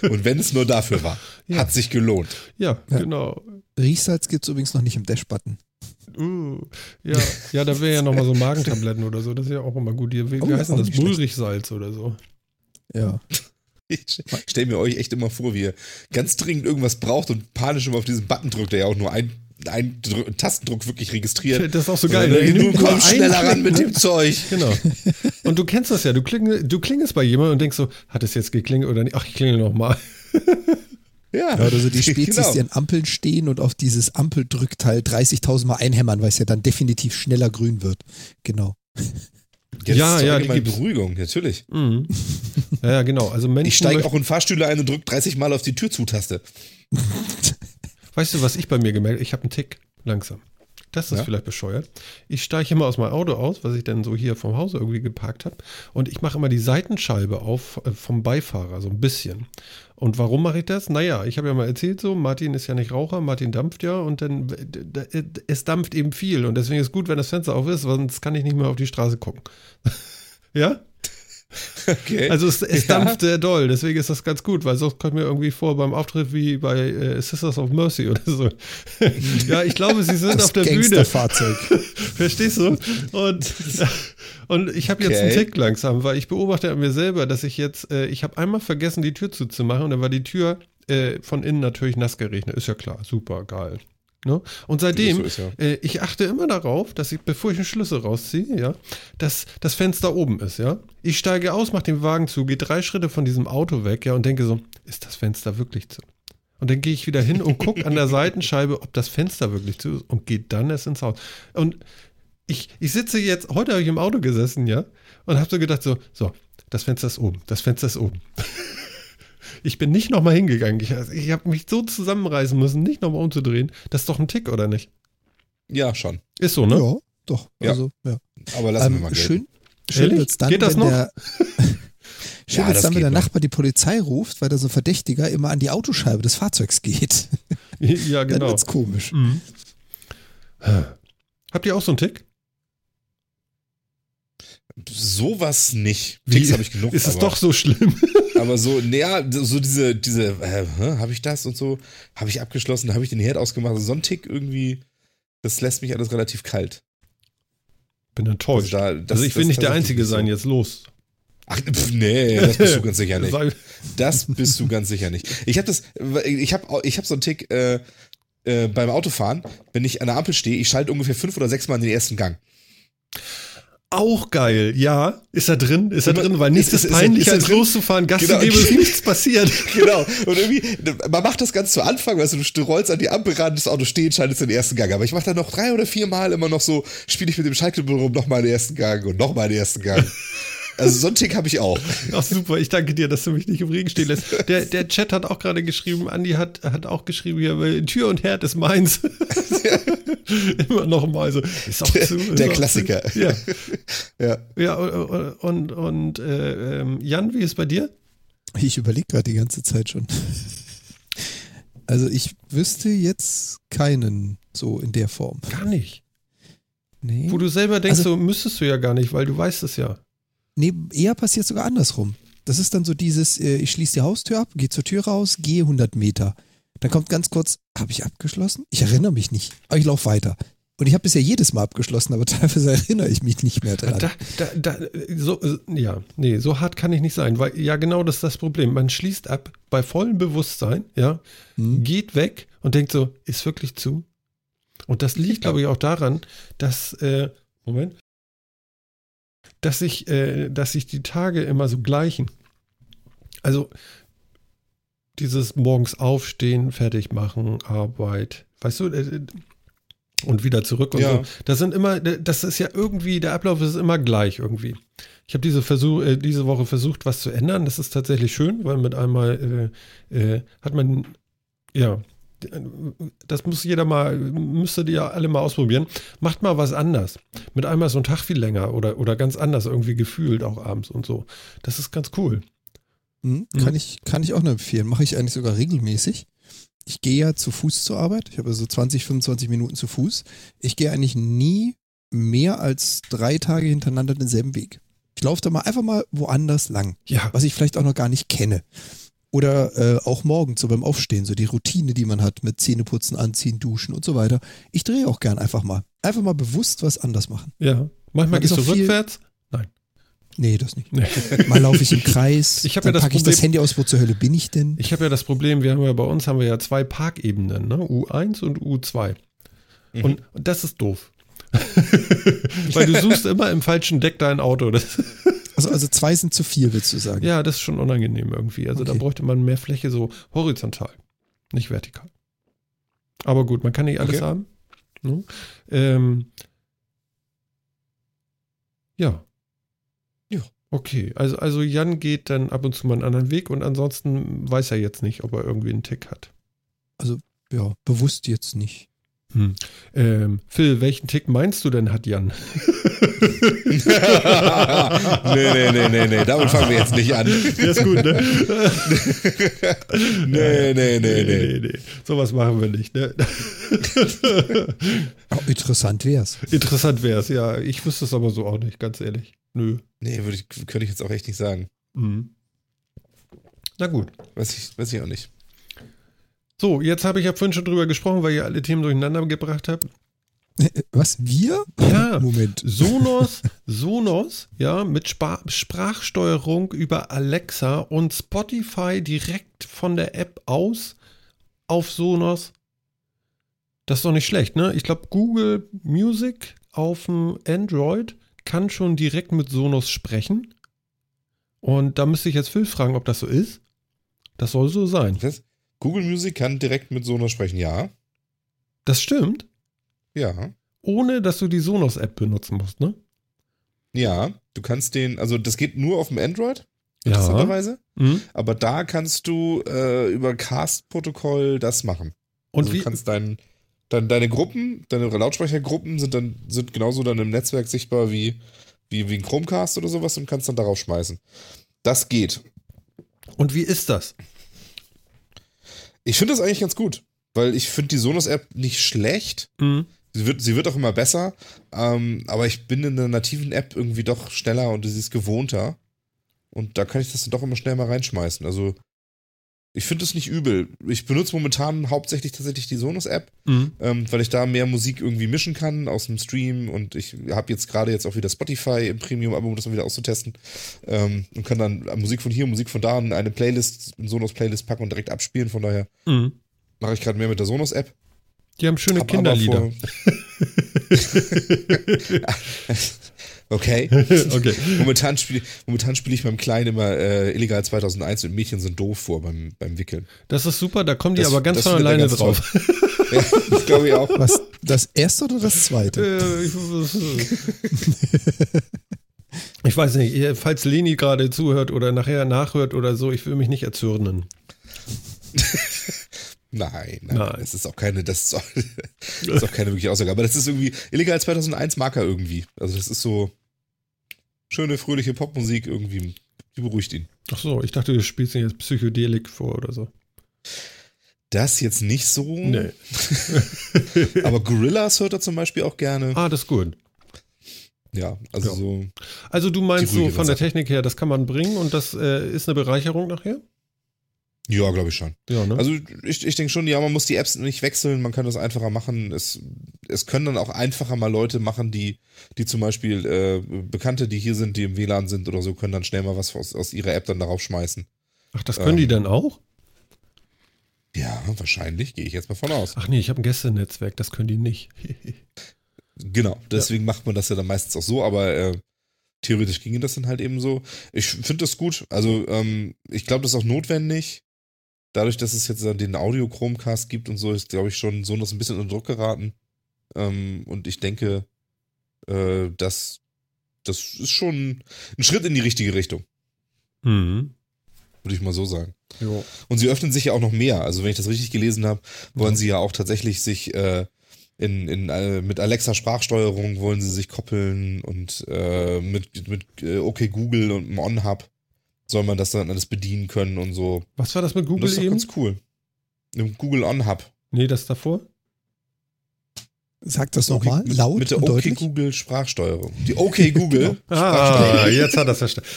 Und wenn es nur dafür war, hat sich gelohnt. Ja, genau. Riechsalz gibt es übrigens noch nicht im Dash-Button. Ja, da wäre ja nochmal so Magentabletten oder so, das ist ja auch immer gut. Wie heißt das? Mulrichsalz oder so. Ja. Ich stelle mir euch echt immer vor, wie ihr ganz dringend irgendwas braucht und panisch immer auf diesen Button drückt, der ja auch nur einen Tastendruck wirklich registriert. Das ist auch so geil. Nun komm schneller ran mit dem Zeug. Genau. Und du kennst das ja, du klingelst bei jemandem und denkst so, hat es jetzt geklingelt oder nicht? Ach, ich klingel nochmal. Ja, oder so die Spezies, die an Ampeln stehen und auf dieses Ampeldrückteil 30.000 Mal einhämmern, weil es ja dann definitiv schneller grün wird. Genau. Jetzt ja, die Beruhigung, natürlich. Mhm. Ja, genau. Also Menschen, ich steige auch in Fahrstühle ein und drücke 30 Mal auf die Tür-zu-Taste. Weißt du, was ich bei mir gemerkt habe? Ich habe einen Tick langsam. Das ist vielleicht bescheuert. Ich steige immer aus meinem Auto aus, was ich dann so hier vom Haus irgendwie geparkt habe. Und ich mache immer die Seitenscheibe auf vom Beifahrer, so ein bisschen. Und warum mache ich das? Naja, ich habe ja mal erzählt so, Martin ist ja nicht Raucher, Martin dampft ja und dann, es dampft eben viel. Und deswegen ist gut, wenn das Fenster auf ist, sonst kann ich nicht mehr auf die Straße gucken. Ja? Okay. Also es dampft sehr doll, deswegen ist das ganz gut, weil sonst kommt mir irgendwie vor beim Auftritt wie bei Sisters of Mercy oder so. Ja, ich glaube, sie sind das auf der Bühne. Verstehst du? Und ich habe jetzt einen Tick langsam, weil ich beobachte an mir selber, dass ich jetzt, ich habe einmal vergessen, die Tür zuzumachen und dann war die Tür von innen natürlich nass geregnet. Ist ja klar, super, geil. Ne? Und seitdem, ich achte immer darauf, dass ich, bevor ich einen Schlüssel rausziehe, dass das Fenster oben ist, ja. Ich steige aus, mache den Wagen zu, gehe 3 Schritte von diesem Auto weg, ja, und denke so, ist das Fenster wirklich zu? Und dann gehe ich wieder hin und gucke an der Seitenscheibe, ob das Fenster wirklich zu ist und gehe dann erst ins Haus. Und ich sitze jetzt, heute habe ich im Auto gesessen, ja, und habe so gedacht, so, das Fenster ist oben. Ich bin nicht nochmal hingegangen. Ich habe mich so zusammenreißen müssen, nicht nochmal umzudrehen. Das ist doch ein Tick, oder nicht? Ja, schon. Ist so, ne? Ja, doch. Ja. Also, ja. Aber lassen wir mal gehen. Schön wird's dann, geht das noch? Schön wird's dann, wenn der Nachbar die Polizei ruft, weil da so ein Verdächtiger immer an die Autoscheibe des Fahrzeugs geht. Ja, genau. Dann wird's komisch. Mhm. Habt ihr auch so einen Tick? Sowas nicht. Ticks habe ich genug. Ist es aber doch so schlimm? Aber so, naja, so diese, habe ich das und so, habe ich abgeschlossen, habe ich den Herd ausgemacht. Also so ein Tick irgendwie, das lässt mich alles relativ kalt. Bin enttäuscht. Also ich will nicht der Einzige sein, jetzt los. Ach, nee, das bist du ganz sicher nicht. Das bist du ganz sicher nicht. Ich hab so einen Tick beim Autofahren, wenn ich an der Ampel stehe, ich schalte ungefähr 5 oder 6 Mal in den ersten Gang. Auch geil, ja. Ist da drin, weil nichts ist peinlicher als loszufahren, Gas zu geben, ist nichts passiert. Genau. Und irgendwie, man macht das ganz zu Anfang, weißt du, du rollst an die Ampel ran, das Auto steht, schaltest in den ersten Gang. Aber ich mache da noch 3 oder 4 Mal immer noch so, spiele ich mit dem Schaltknüppel rum, nochmal in den ersten Gang und nochmal in den ersten Gang. Also so einen Tick habe ich auch. Ach super, ich danke dir, dass du mich nicht im Regen stehen lässt. Der Chat hat auch gerade geschrieben, Andi hat auch geschrieben, hier, Tür und Herd ist meins. Ja. Immer noch mal so. Ist auch zu, der Klassiker. Zu. Ja. Ja, und Jan, wie ist es bei dir? Ich überlege gerade die ganze Zeit schon. Also ich wüsste jetzt keinen so in der Form. Gar nicht? Nee. Wo du selber denkst, also, so müsstest du ja gar nicht, weil du weißt es ja. Nee, eher passiert sogar andersrum. Das ist dann so dieses, ich schließe die Haustür ab, gehe zur Tür raus, gehe 100 Meter. Dann kommt ganz kurz, habe ich abgeschlossen? Ich erinnere mich nicht, aber ich laufe weiter. Und ich habe bisher jedes Mal abgeschlossen, aber teilweise erinnere ich mich nicht mehr dran. So hart kann ich nicht sein, weil ja genau das ist das Problem. Man schließt ab bei vollem Bewusstsein, ja, geht weg und denkt so, ist wirklich zu? Und das liegt, glaube ich, auch daran, dass sich die Tage immer so gleichen. Also dieses morgens aufstehen, fertig machen, Arbeit, weißt du, und wieder zurück und ja. So. Das ist ja irgendwie, der Ablauf ist immer gleich irgendwie. Ich habe diese Woche versucht, was zu ändern. Das ist tatsächlich schön, weil mit einmal hat man, ja, das müsstet ihr alle mal ausprobieren. Macht mal was anders. Mit einmal so ein Tag viel länger oder ganz anders irgendwie gefühlt auch abends und so. Das ist ganz cool. Kann ich auch nur empfehlen. Mache ich eigentlich sogar regelmäßig. Ich gehe ja zu Fuß zur Arbeit. Ich habe so 20, 25 Minuten zu Fuß. Ich gehe eigentlich nie mehr als 3 Tage hintereinander denselben Weg. Ich laufe da mal einfach mal woanders lang, ja. Was ich vielleicht auch noch gar nicht kenne. Oder auch morgens, so beim Aufstehen, so die Routine, die man hat mit Zähneputzen, Anziehen, Duschen und so weiter. Ich drehe auch gern einfach mal. Einfach mal bewusst was anders machen. Ja, manchmal gehst du rückwärts. Nein. Nee, das nicht. Nee. Mal laufe ich im Kreis, ich das Handy aus, wo zur Hölle bin ich denn? Ich habe ja das Problem, bei uns haben wir 2 Parkebenen, ne? U1 und U2. Mhm. Und das ist doof. Weil du suchst immer im falschen Deck dein Auto. Also 2 sind zu viel, willst du sagen? Ja, das ist schon unangenehm irgendwie. Also okay. Da bräuchte man mehr Fläche, so horizontal, nicht vertikal. Aber gut, man kann nicht alles haben. Ne? Ja. Okay, also Jan geht dann ab und zu mal einen anderen Weg und ansonsten weiß er jetzt nicht, ob er irgendwie einen Tick hat. Also, ja, bewusst jetzt nicht. Phil, welchen Tick meinst du denn, hat Jan? Nee, damit fangen wir jetzt nicht an. Der ist gut, ne? Nee. Sowas machen wir nicht, ne? Interessant wär's, ja. Ich wüsste es aber so auch nicht, ganz ehrlich. Nö. Nee, könnte ich jetzt auch echt nicht sagen. Mhm. Na gut. Weiß ich auch nicht. So, jetzt habe ich vorhin schon drüber gesprochen, weil ihr alle Themen durcheinander gebracht habt. Was, wir? Ja, Moment. Sonos, ja, mit Sprachsteuerung über Alexa und Spotify direkt von der App aus auf Sonos. Das ist doch nicht schlecht, ne? Ich glaube, Google Music auf dem Android kann schon direkt mit Sonos sprechen. Und da müsste ich jetzt Phil fragen, ob das so ist. Das soll so sein. Was? Google Music kann direkt mit Sonos sprechen, ja. Das stimmt. Ja. Ohne, dass du die Sonos-App benutzen musst, ne? Ja, du kannst das geht nur auf dem Android, interessanterweise. Ja. Aber da kannst du über Cast-Protokoll das machen. Und also du kannst deine Lautsprechergruppen sind genauso dann im Netzwerk sichtbar wie ein Chromecast oder sowas und kannst dann darauf schmeißen. Das geht. Und wie ist das? Ich finde das eigentlich ganz gut, weil ich finde die Sonos-App nicht schlecht. Sie wird auch immer besser, aber ich bin in der nativen App irgendwie doch schneller und sie ist gewohnter. Und da kann ich das dann doch immer schnell mal reinschmeißen. Also ich finde es nicht übel. Ich benutze momentan hauptsächlich tatsächlich die Sonos-App, weil ich da mehr Musik irgendwie mischen kann aus dem Stream. Und ich habe jetzt gerade auch wieder Spotify im Premium-Abo, um das mal wieder auszutesten. Und kann dann Musik von hier, Musik von da in eine Playlist, in Sonos-Playlist packen und direkt abspielen. Von daher mache ich gerade mehr mit der Sonos-App. Die haben schöne Kinderlieder. Okay. Momentan spiele ich meinem Kleinen immer Illegal 2001 und Mädchen sind doof vor beim Wickeln. Das ist super, da kommen die aber ganz von alleine drauf. Ja, das glaube ich auch. Was, das erste oder das zweite? Ich weiß nicht, falls Leni gerade zuhört oder nachher nachhört oder so, ich will mich nicht erzürnen. Nein. Das ist auch keine wirkliche Aussage. Aber das ist irgendwie, Illegal 2001 mag er irgendwie. Also das ist so schöne, fröhliche Popmusik irgendwie. Die beruhigt ihn. Ach so, ich dachte, du spielst ihn jetzt Psychedelik vor oder so. Das jetzt nicht so. Nee. Aber Gorillaz hört er zum Beispiel auch gerne. Ah, das ist gut. Ja, also ja. So. Also du meinst so von der Technik her, das kann man bringen und das ist eine Bereicherung nachher? Ja, glaube ich schon. Ja, ne? Also ich denke schon, ja, man muss die Apps nicht wechseln, man kann das einfacher machen. Es können dann auch einfacher mal Leute machen, die zum Beispiel Bekannte, die hier sind, die im WLAN sind oder so, können dann schnell mal was aus ihrer App dann darauf schmeißen. Ach, das können die dann auch? Ja, wahrscheinlich, gehe ich jetzt mal von aus. Ach nee, ich habe ein Gästenetzwerk, das können die nicht. Genau, deswegen macht man das ja dann meistens auch so, aber... theoretisch ginge das dann halt eben so. Ich finde das gut. Also ich glaube, das ist auch notwendig. Dadurch, dass es jetzt den Audio-Chromecast gibt und so, ist, glaube ich, schon Sonos ein bisschen unter Druck geraten. Und ich denke, das ist schon ein Schritt in die richtige Richtung. Mhm. Würde ich mal so sagen. Jo. Und sie öffnen sich ja auch noch mehr. Also wenn ich das richtig gelesen habe, wollen sie ja auch tatsächlich sich mit Alexa-Sprachsteuerung wollen sie sich koppeln und mit OK Google und einem OnHub soll man das dann alles bedienen können und so. Was war das mit Google eben? Das ist doch ganz cool. Mit Google OnHub. Nee, das davor? Sag das nochmal, okay, laut mit der und deutlich. OK Google Sprachsteuerung. Die OK Google Sprachsteuerung. Ah, jetzt hat er es verstanden.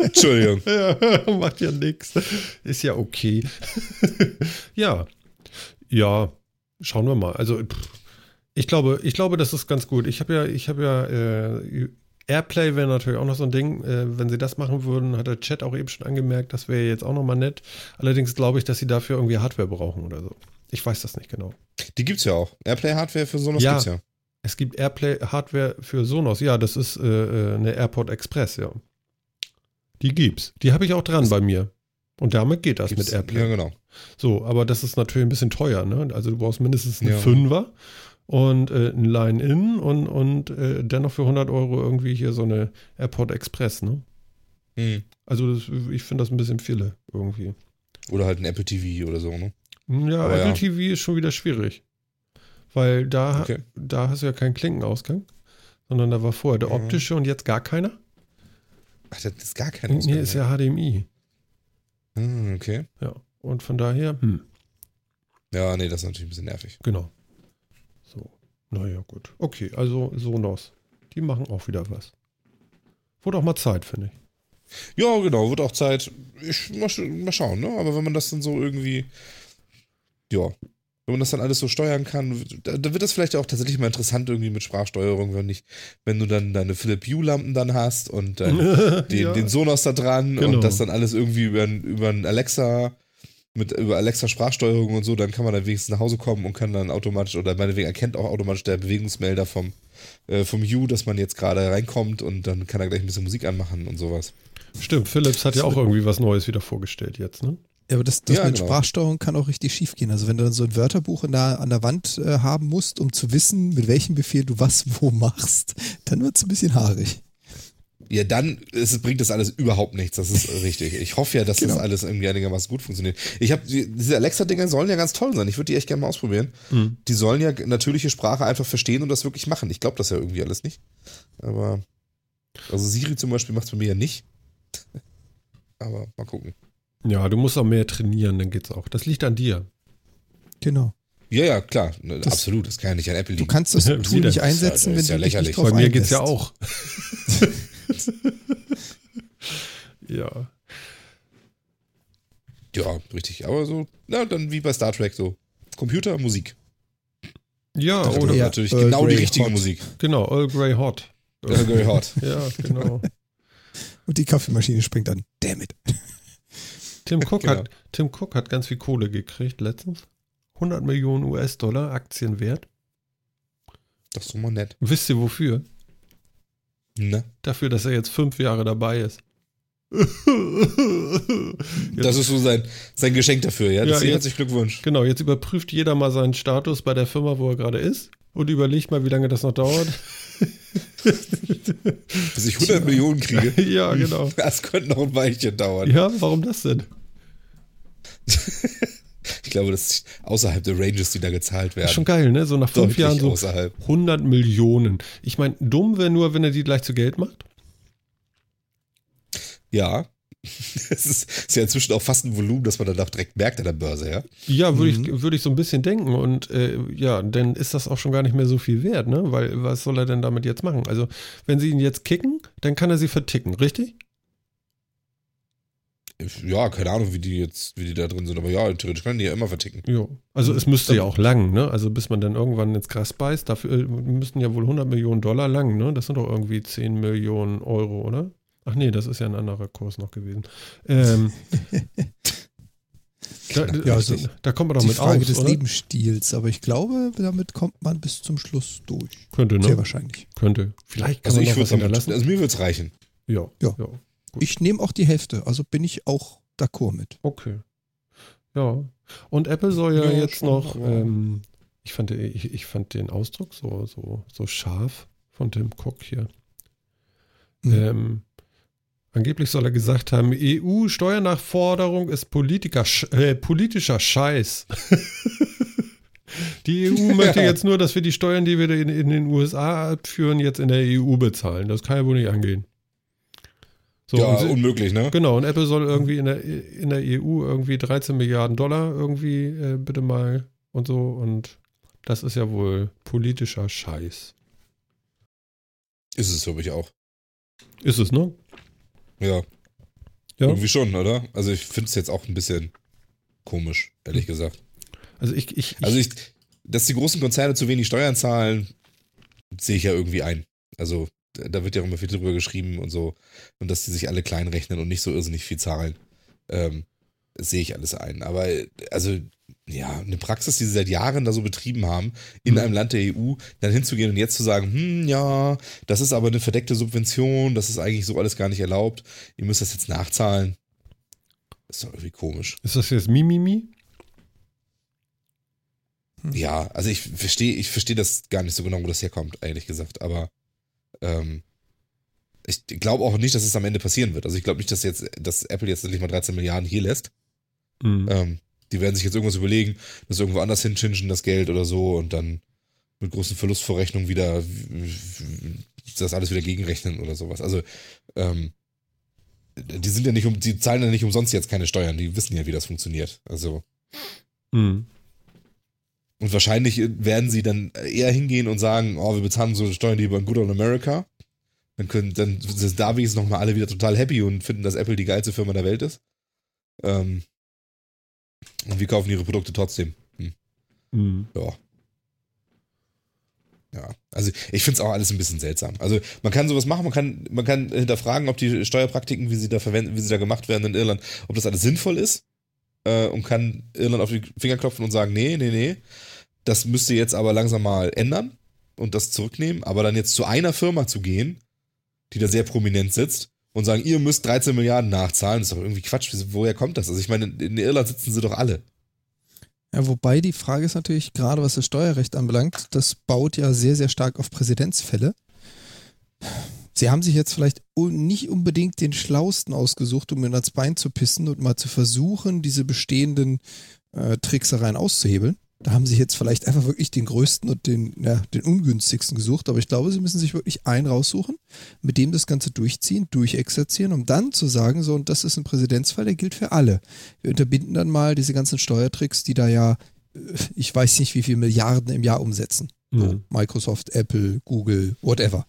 Entschuldigung. Ja, macht ja nichts. Ist ja okay. Ja. Schauen wir mal. Also ich glaube, das ist ganz gut. Ich habe ja Airplay wäre natürlich auch noch so ein Ding. Wenn sie das machen würden, hat der Chat auch eben schon angemerkt, das wäre jetzt auch nochmal nett. Allerdings glaube ich, dass sie dafür irgendwie Hardware brauchen oder so. Ich weiß das nicht genau. Die gibt's ja auch. Airplay-Hardware für Sonos gibt's ja. Es gibt Airplay-Hardware für Sonos. Ja, das ist eine Airport Express, ja. Die gibt's. Die habe ich auch dran bei mir. Und damit geht das mit Airplay. Ja, genau. So, aber das ist natürlich ein bisschen teuer, ne? Also du brauchst mindestens einen Fünfer und ein Line-In und dennoch für 100 Euro irgendwie hier so eine Airport Express, ne? Mhm. Also ich finde das ein bisschen viele irgendwie. Oder halt ein Apple TV oder so, ne? Ja, aber Apple TV ist schon wieder schwierig. Weil da hast du ja keinen Klinkenausgang, sondern da war vorher der optische und jetzt gar keiner. Ach, das ist gar keiner. Nee, ist ja HDMI. Okay. Ja, und von daher, Ja, nee, das ist natürlich ein bisschen nervig. Genau. So, naja, gut. Okay, also Sonos, die machen auch wieder was. Wurde auch mal Zeit, finde ich. Ja, genau, wird auch Zeit. Mal schauen, ne? Aber wenn man das dann so irgendwie, wenn man das dann alles so steuern kann, da wird das vielleicht auch tatsächlich mal interessant irgendwie mit Sprachsteuerung, wenn du dann deine Philips Hue-Lampen dann hast und den Sonos da dran und das dann alles irgendwie über Alexa Sprachsteuerung und so, dann kann man dann wenigstens nach Hause kommen und kann dann automatisch oder meinetwegen erkennt auch automatisch der Bewegungsmelder vom Hue, dass man jetzt gerade reinkommt und dann kann er gleich ein bisschen Musik anmachen und sowas. Stimmt, Philips hat ja auch irgendwie was Neues wieder vorgestellt jetzt, ne? Ja, aber das mit Sprachsteuerung kann auch richtig schief gehen. Also wenn du dann so ein Wörterbuch an der Wand haben musst, um zu wissen, mit welchem Befehl du was wo machst, dann wird es ein bisschen haarig. Ja, dann bringt das alles überhaupt nichts. Das ist richtig. Ich hoffe ja, dass das alles irgendwie einigermaßen gut funktioniert. Diese Alexa-Dinger sollen ja ganz toll sein. Ich würde die echt gerne mal ausprobieren. Mhm. Die sollen ja natürliche Sprache einfach verstehen und das wirklich machen. Ich glaube das ja irgendwie alles nicht. Aber also Siri zum Beispiel macht es bei mir ja nicht. Aber mal gucken. Ja, du musst auch mehr trainieren, dann geht's auch. Das liegt an dir. Genau. Ja, ja, klar. Das, absolut. Das kann ja nicht an Apple liegen. Du kannst das Tool nicht einsetzen, ja, wenn ja du dich nicht drauf einlässt. Bei mir geht es ja auch. Ja. Ja, richtig. Aber so, na, dann wie bei Star Trek so. Computer, Musik. Ja, das oder? Ja, natürlich genau die richtige hot. Musik. Genau, Earl Grey Hot. Earl Grey Hot. Ja, genau. Und die Kaffeemaschine springt an. Damn it. Tim Cook hat ganz viel Kohle gekriegt letztens. 100 Millionen US-Dollar Aktienwert. Das ist doch mal nett. Wisst ihr wofür? Ne? Dafür, dass er jetzt 5 Jahre dabei ist. Das ist so sein Geschenk dafür, ja? Deswegen herzlichen Glückwunsch. Genau, jetzt überprüft jeder mal seinen Status bei der Firma, wo er gerade ist und überlegt mal, wie lange das noch dauert. Bis ich 100 Millionen kriege? Ja, genau. Das könnte noch ein Weilchen dauern. Ja, warum das denn? Ich glaube, das ist außerhalb der Ranges, die da gezahlt werden. Schon geil, ne? So nach 5 Jahren so außerhalb. 100 Millionen. Ich meine, dumm wäre nur, wenn er die gleich zu Geld macht. Ja, das ist ja inzwischen auch fast ein Volumen, das man danach direkt merkt an der Börse, ja? Ja, würde ich so ein bisschen denken und ja, dann ist das auch schon gar nicht mehr so viel wert, ne? Weil was soll er denn damit jetzt machen? Also, wenn sie ihn jetzt kicken, dann kann er sie verticken, richtig? Ja, keine Ahnung, wie die da drin sind, aber ja, theoretisch kann die ja immer verticken. Jo. Also es müsste ja auch lang, ne? Also bis man dann irgendwann ins Gras beißt, dafür müssten ja wohl 100 Millionen Dollar lang, ne? Das sind doch irgendwie 10 Millionen Euro, oder? Ach nee, das ist ja ein anderer Kurs noch gewesen. Da kommt man doch mit auf, oder? Die Frage des Nebenstils, aber ich glaube, damit kommt man bis zum Schluss durch. Könnte, ne? Sehr wahrscheinlich. Könnte. Vielleicht kann man noch was hinterlassen. Also mir würde es reichen. Ja. Gut. Ich nehme auch die Hälfte, also bin ich auch d'accord mit. Okay. Ja, und Apple soll ja jetzt schon, noch, ich fand den Ausdruck so scharf von Tim Cook hier. Angeblich soll er gesagt haben, EU-Steuernachforderung ist politischer Scheiß. Die EU möchte jetzt nur, dass wir die Steuern, die wir in den USA abführen, jetzt in der EU bezahlen. Das kann ja wohl nicht angehen. So, ja, unmöglich, ne? Genau, und Apple soll irgendwie in der EU irgendwie 13 Milliarden Dollar irgendwie, bitte mal und so. Und das ist ja wohl politischer Scheiß. Ist es, glaube ich, auch. Ist es, ne? Ja. Irgendwie schon, oder? Also ich finde es jetzt auch ein bisschen komisch, ehrlich gesagt. Also dass die großen Konzerne zu wenig Steuern zahlen, sehe ich ja irgendwie ein. Also da wird ja immer viel drüber geschrieben und so. Und dass die sich alle klein rechnen und nicht so irrsinnig viel zahlen, sehe ich alles ein. Aber also, ja, eine Praxis, die sie seit Jahren da so betrieben haben, in einem Land der EU, dann hinzugehen und jetzt zu sagen, ja, das ist aber eine verdeckte Subvention, das ist eigentlich so alles gar nicht erlaubt, ihr müsst das jetzt nachzahlen. Das ist doch irgendwie komisch. Ist das jetzt Mimimi? Ja, also ich verstehe das gar nicht so genau, wo das herkommt, ehrlich gesagt, aber ich glaube auch nicht, dass es am Ende passieren wird. Also ich glaube nicht, dass Apple jetzt endlich mal 13 Milliarden hier lässt. Die werden sich jetzt irgendwas überlegen, das irgendwo anders hinschinschen, das Geld oder so, und dann mit großen Verlustvorrechnungen wieder das alles wieder gegenrechnen oder sowas. Also die zahlen ja nicht umsonst jetzt keine Steuern, die wissen ja, wie das funktioniert. Also und wahrscheinlich werden sie dann eher hingehen und sagen, wir bezahlen so Steuern wie bei Good Old America. Dann sind da wenigstens nochmal alle wieder total happy und finden, dass Apple die geilste Firma der Welt ist. Und wir kaufen ihre Produkte trotzdem. Ja, also ich finde es auch alles ein bisschen seltsam. Also man kann sowas machen, man kann hinterfragen, ob die Steuerpraktiken, wie sie da gemacht werden in Irland, ob das alles sinnvoll ist, und kann Irland auf die Finger klopfen und sagen, nee, das müsst ihr jetzt aber langsam mal ändern und das zurücknehmen, aber dann jetzt zu einer Firma zu gehen, die da sehr prominent sitzt, und sagen, ihr müsst 13 Milliarden nachzahlen, das ist doch irgendwie Quatsch, woher kommt das? Also ich meine, in Irland sitzen sie doch alle. Ja, wobei die Frage ist natürlich, gerade was das Steuerrecht anbelangt, das baut ja sehr, sehr stark auf Präzedenzfälle. Sie haben sich jetzt vielleicht nicht unbedingt den Schlausten ausgesucht, um ihnen ans Bein zu pissen und mal zu versuchen, diese bestehenden Tricksereien auszuhebeln. Da haben sie jetzt vielleicht einfach wirklich den größten und den ungünstigsten gesucht, aber ich glaube, sie müssen sich wirklich einen raussuchen, mit dem das Ganze durchziehen, durchexerzieren, um dann zu sagen, so, und das ist ein Präzedenzfall, der gilt für alle. Wir unterbinden dann mal diese ganzen Steuertricks, die da ja ich weiß nicht, wie viel Milliarden im Jahr umsetzen. So, Microsoft, Apple, Google, whatever.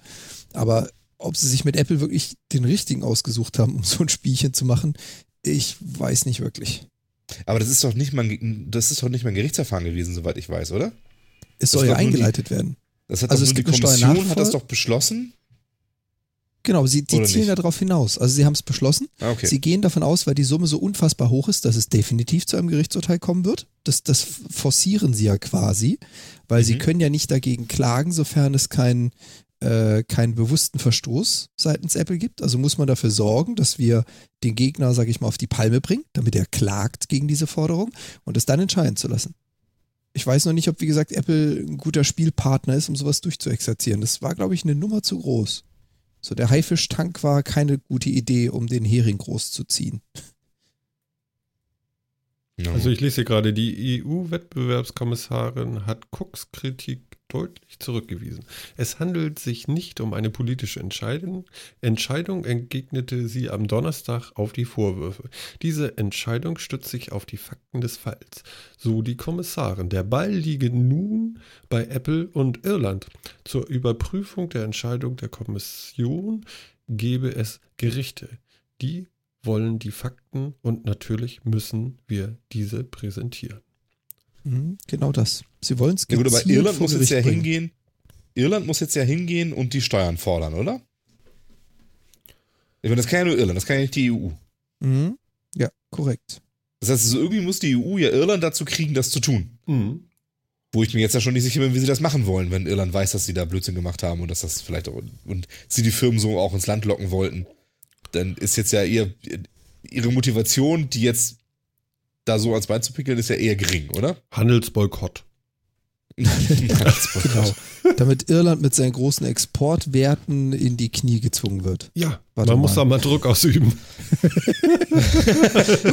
Aber ob sie sich mit Apple wirklich den richtigen ausgesucht haben, um so ein Spielchen zu machen, ich weiß nicht wirklich. Aber das ist doch nicht mal ein Gerichtsverfahren gewesen, soweit ich weiß, oder? Es soll ja eingeleitet werden. Das hat also die Kommission hat das doch beschlossen? Genau, die zielen darauf hinaus. Also sie haben es beschlossen. Ah, okay. Sie gehen davon aus, weil die Summe so unfassbar hoch ist, dass es definitiv zu einem Gerichtsurteil kommen wird. Das forcieren sie ja quasi, weil sie können ja nicht dagegen klagen, sofern es keinen bewussten Verstoß seitens Apple gibt. Also muss man dafür sorgen, dass wir den Gegner, sage ich mal, auf die Palme bringen, damit er klagt gegen diese Forderung und es dann entscheiden zu lassen. Ich weiß noch nicht, ob, wie gesagt, Apple ein guter Spielpartner ist, um sowas durchzuexerzieren. Das war, glaube ich, eine Nummer zu groß. So, der Haifischtank war keine gute Idee, um den Hering groß zu ziehen. No. Also ich lese hier gerade, die EU-Wettbewerbskommissarin hat Cooks Kritik deutlich zurückgewiesen. Es handelt sich nicht um eine politische Entscheidung entgegnete sie am Donnerstag auf die Vorwürfe. Diese Entscheidung stützt sich auf die Fakten des Falls. So die Kommissarin. Der Ball liege nun bei Apple und Irland. Zur Überprüfung der Entscheidung der Kommission gebe es Gerichte. Die wollen die Fakten und natürlich müssen wir diese präsentieren. Genau das. Sie wollen es gezielt. Ja, gut, aber Irland muss jetzt ja hingehen und die Steuern fordern, oder? Ich meine, das kann ja nur Irland, das kann ja nicht die EU. Mhm. Ja, korrekt. Das heißt, also irgendwie muss die EU ja Irland dazu kriegen, das zu tun. Mhm. Wo ich mir jetzt ja schon nicht sicher bin, wie sie das machen wollen, wenn Irland weiß, dass sie da Blödsinn gemacht haben und dass das vielleicht auch, und sie die Firmen so auch ins Land locken wollten. Dann ist jetzt ja ihre Motivation, die jetzt da so ans Bein zu pickeln, ist ja eher gering, oder? Handelsboykott. Handelsboykott. Genau. Damit Irland mit seinen großen Exportwerten in die Knie gezwungen wird. Ja, man muss da mal Druck ausüben.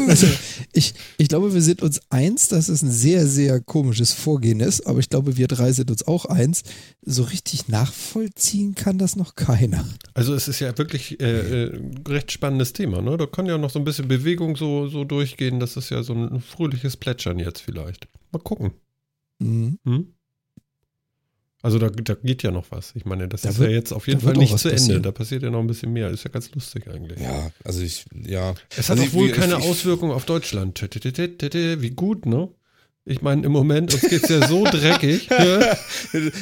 Also, ich glaube, wir sind uns eins, dass es ein sehr, sehr komisches Vorgehen ist, aber ich glaube, wir drei sind uns auch eins. So richtig nachvollziehen kann das noch keiner. Also es ist ja wirklich ein recht spannendes Thema, ne? Da kann ja noch so ein bisschen Bewegung so durchgehen, das ist ja so ein fröhliches Plätschern jetzt vielleicht. Mal gucken. Mhm. Hm? Also da geht ja noch was. Ich meine, das ist ja jetzt auf jeden Fall nicht zu Ende. Da passiert ja noch ein bisschen mehr. Ist ja ganz lustig eigentlich. Ja, also Es hat doch wohl keine Auswirkung auf Deutschland. Wie gut, ne? Ich meine, im Moment, uns geht's ja so dreckig. Ja.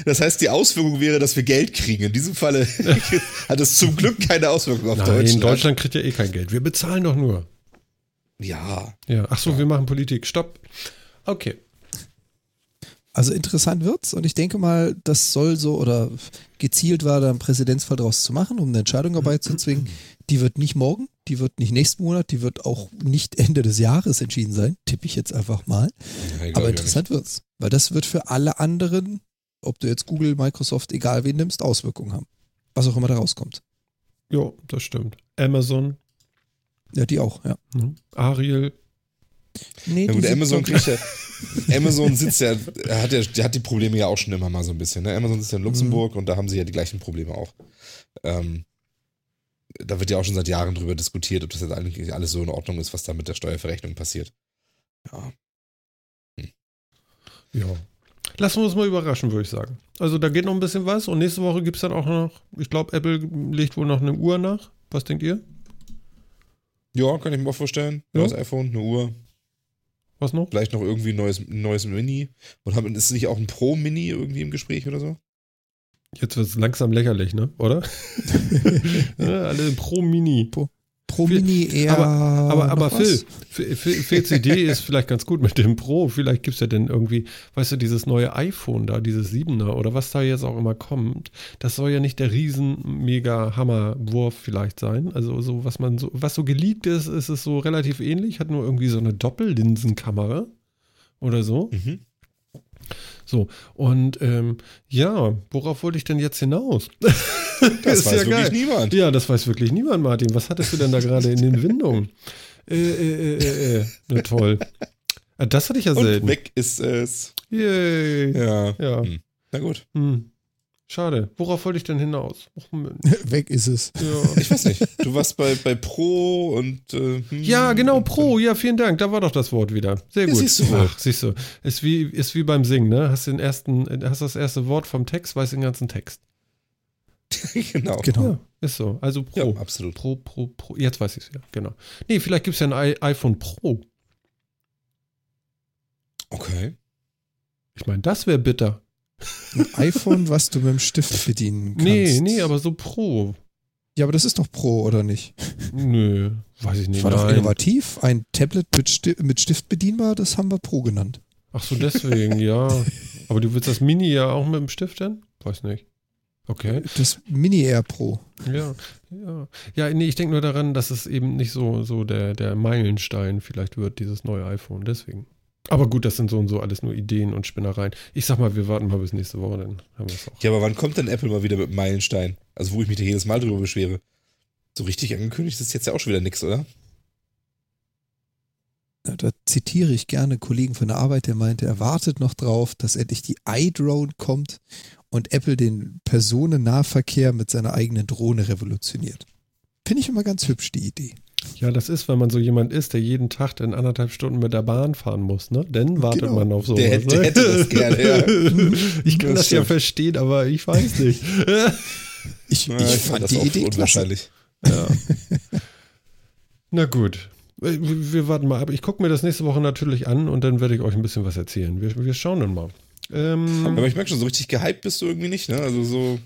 Das heißt, die Auswirkung wäre, dass wir Geld kriegen. In diesem Falle hat es zum Glück keine Auswirkung auf Deutschland. In Deutschland kriegt ja eh kein Geld. Wir bezahlen doch nur. Ja. Achso, wir machen Politik. Stopp. Okay. Also interessant wird's und ich denke mal, das soll so oder gezielt war, da einen Präzedenzfall draus zu machen, um eine Entscheidung herbeizuzwingen. Die wird nicht morgen, die wird nicht nächsten Monat, die wird auch nicht Ende des Jahres entschieden sein, tippe ich jetzt einfach mal. Ja, aber interessant wird's, weil das wird für alle anderen, ob du jetzt Google, Microsoft, egal wen nimmst, Auswirkungen haben. Was auch immer da rauskommt. Jo, das stimmt. Amazon. Ja, die auch, ja. Ariel. Nee, ja, gut, Amazon sitzt ja, hat die Probleme ja auch schon immer mal so ein bisschen. Ne? Amazon sitzt ja in Luxemburg und da haben sie ja die gleichen Probleme auch. Da wird ja auch schon seit Jahren drüber diskutiert, ob das jetzt eigentlich alles so in Ordnung ist, was da mit der Steuerverrechnung passiert. Ja. Ja. Lassen wir uns mal überraschen, würde ich sagen. Also da geht noch ein bisschen was und nächste Woche gibt es dann auch noch, ich glaube, Apple legt wohl noch eine Uhr nach. Was denkt ihr? Ja, kann ich mir auch vorstellen. Ja. Das iPhone, eine Uhr. Was noch? Vielleicht noch irgendwie ein neues Mini. Und ist nicht auch ein Pro-Mini irgendwie im Gespräch oder so? Jetzt wird es langsam lächerlich, ne? Oder? Ja, alle Pro-Mini. Pro-Mini eher. Aber Phil CD ist vielleicht ganz gut mit dem Pro. Vielleicht gibt es ja dann irgendwie, weißt du, dieses neue iPhone da, dieses 7er oder was da jetzt auch immer kommt. Das soll ja nicht der riesen mega Hammerwurf vielleicht sein. Also so, was so geleakt ist, ist es so relativ ähnlich. Hat nur irgendwie so eine Doppellinsenkamera oder so. Mhm. So, und ja, worauf wollte ich denn jetzt hinaus? Das weiß ja wirklich niemand. Ja, das weiß wirklich niemand, Martin. Was hattest du denn da gerade in den Windungen? Na toll. Das hatte ich ja selten. Und weg ist es. Yay. Ja. Na gut. Schade. Worauf wollte ich denn hinaus? Weg ist es. Ja. Ich weiß nicht. Du warst bei Pro und... ja, genau, Pro. Ja, vielen Dank. Da war doch das Wort wieder. Sehr gut. Ja, siehst du. Ach, siehst du. Ist wie beim Singen, ne? Hast das erste Wort vom Text, weißt den ganzen Text. Genau. Ja, ist so. Also Pro. Ja, absolut. Pro. Jetzt weiß ich es wieder. Genau. Nee, vielleicht gibt es ja ein iPhone Pro. Okay. Ich meine, das wäre bitter. Ein iPhone, was du mit dem Stift bedienen kannst. Nee, aber so Pro. Ja, aber das ist doch Pro, oder nicht? Nö, weiß ich nicht. War doch innovativ. Ein Tablet mit Stift bedienbar, das haben wir Pro genannt. Ach so, deswegen, ja. Aber du willst das Mini ja auch mit dem Stift denn? Weiß nicht. Okay. Das Mini Air Pro. Ja. Ja, nee, ich denke nur daran, dass es eben nicht so der Meilenstein vielleicht wird, dieses neue iPhone, deswegen. Aber gut, das sind so und so alles nur Ideen und Spinnereien. Ich sag mal, wir warten mal bis nächste Woche, dann haben wir es auch. Ja, aber wann kommt denn Apple mal wieder mit Meilenstein? Also wo ich mich da jedes Mal drüber beschwere. So richtig angekündigt ist jetzt ja auch schon wieder nichts, oder? Ja, da zitiere ich gerne einen Kollegen von der Arbeit, der meinte, er wartet noch drauf, dass endlich die iDrone kommt und Apple den Personennahverkehr mit seiner eigenen Drohne revolutioniert. Finde ich immer ganz hübsch, die Idee. Ja, das ist, wenn man so jemand ist, der jeden Tag in 1,5 Stunden mit der Bahn fahren muss, ne? Dann wartet man auf sowas. Der hätte das gerne, ja. Ich kann das ja verstehen, aber ich weiß nicht. Ich fand die Idee unwahrscheinlich. Ja. Na gut. Wir warten mal ab. Ich gucke mir das nächste Woche natürlich an und dann werde ich euch ein bisschen was erzählen. Wir schauen dann mal. Aber ich merke schon, so richtig gehypt bist du irgendwie nicht, ne? Also so.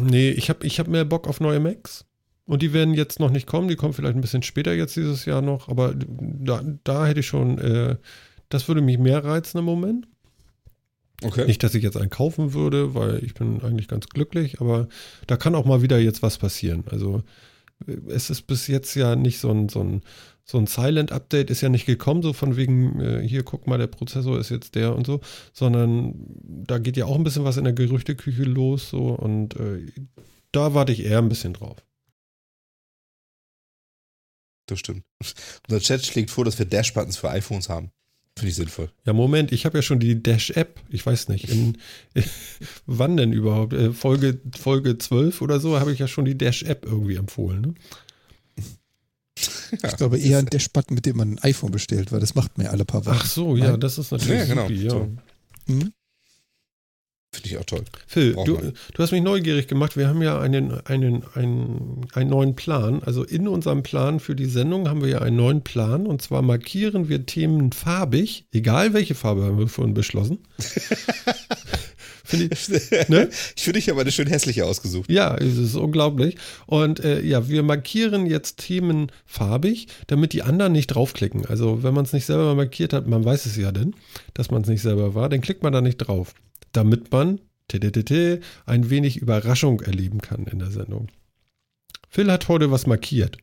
Nee, ich hab mehr Bock auf neue Macs. Und die werden jetzt noch nicht kommen, die kommen vielleicht ein bisschen später jetzt dieses Jahr noch, aber da hätte ich schon, das würde mich mehr reizen im Moment. Okay. Nicht, dass ich jetzt einen kaufen würde, weil ich bin eigentlich ganz glücklich, aber da kann auch mal wieder jetzt was passieren. Also es ist bis jetzt ja nicht so ein Silent-Update ist ja nicht gekommen, so von wegen, hier guck mal, der Prozessor ist jetzt der und so, sondern da geht ja auch ein bisschen was in der Gerüchteküche los so und da warte ich eher ein bisschen drauf. Das stimmt. Unser Chat schlägt vor, dass wir Dash-Buttons für iPhones haben. Finde ich sinnvoll. Ja, Moment, ich habe ja schon die Dash-App. Ich weiß nicht, wann denn überhaupt? Folge 12 oder so habe ich ja schon die Dash-App irgendwie empfohlen. Ne? Ja. Ich glaube eher ein Dash-Button, mit dem man ein iPhone bestellt, weil das macht mir alle paar Wochen. Ach so, ja, das ist natürlich super, ja. Mhm. Finde ich auch toll. Phil, du hast mich neugierig gemacht. Wir haben ja einen neuen Plan. Also in unserem Plan für die Sendung haben wir ja einen neuen Plan. Und zwar markieren wir Themen farbig. Egal welche Farbe haben wir vorhin beschlossen. Ich habe eine schön hässliche ausgesucht. Ja, es ist unglaublich. Und wir markieren jetzt Themen farbig, damit die anderen nicht draufklicken. Also wenn man es nicht selber markiert hat, man weiß es ja denn, dass man es nicht selber war, dann klickt man da nicht drauf. Damit man ein wenig Überraschung erleben kann in der Sendung. Phil hat heute was markiert.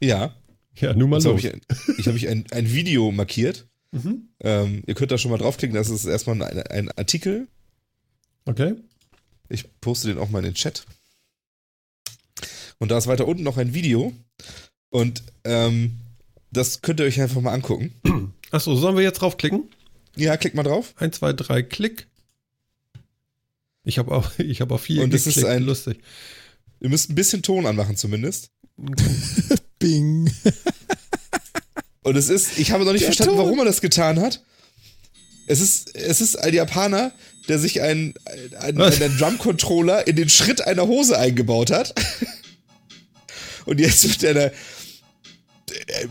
Ja. Ja, nun mal so. Ich habe ein Video markiert. Mhm. Ihr könnt da schon mal draufklicken. Das ist erstmal ein Artikel. Okay. Ich poste den auch mal in den Chat. Und da ist weiter unten noch ein Video. Und das könnt ihr euch einfach mal angucken. Achso, sollen wir jetzt draufklicken? Ja, klick mal drauf. 1, 2, 3, Klick. Ich hab auch 4 geklickt. Und das ist lustig. Ihr müsst ein bisschen Ton anmachen zumindest. Bing. Und es ist, ich habe noch nicht verstanden, warum er das getan hat. Es ist ein Japaner, der sich einen Drum-Controller in den Schritt einer Hose eingebaut hat. Und jetzt wird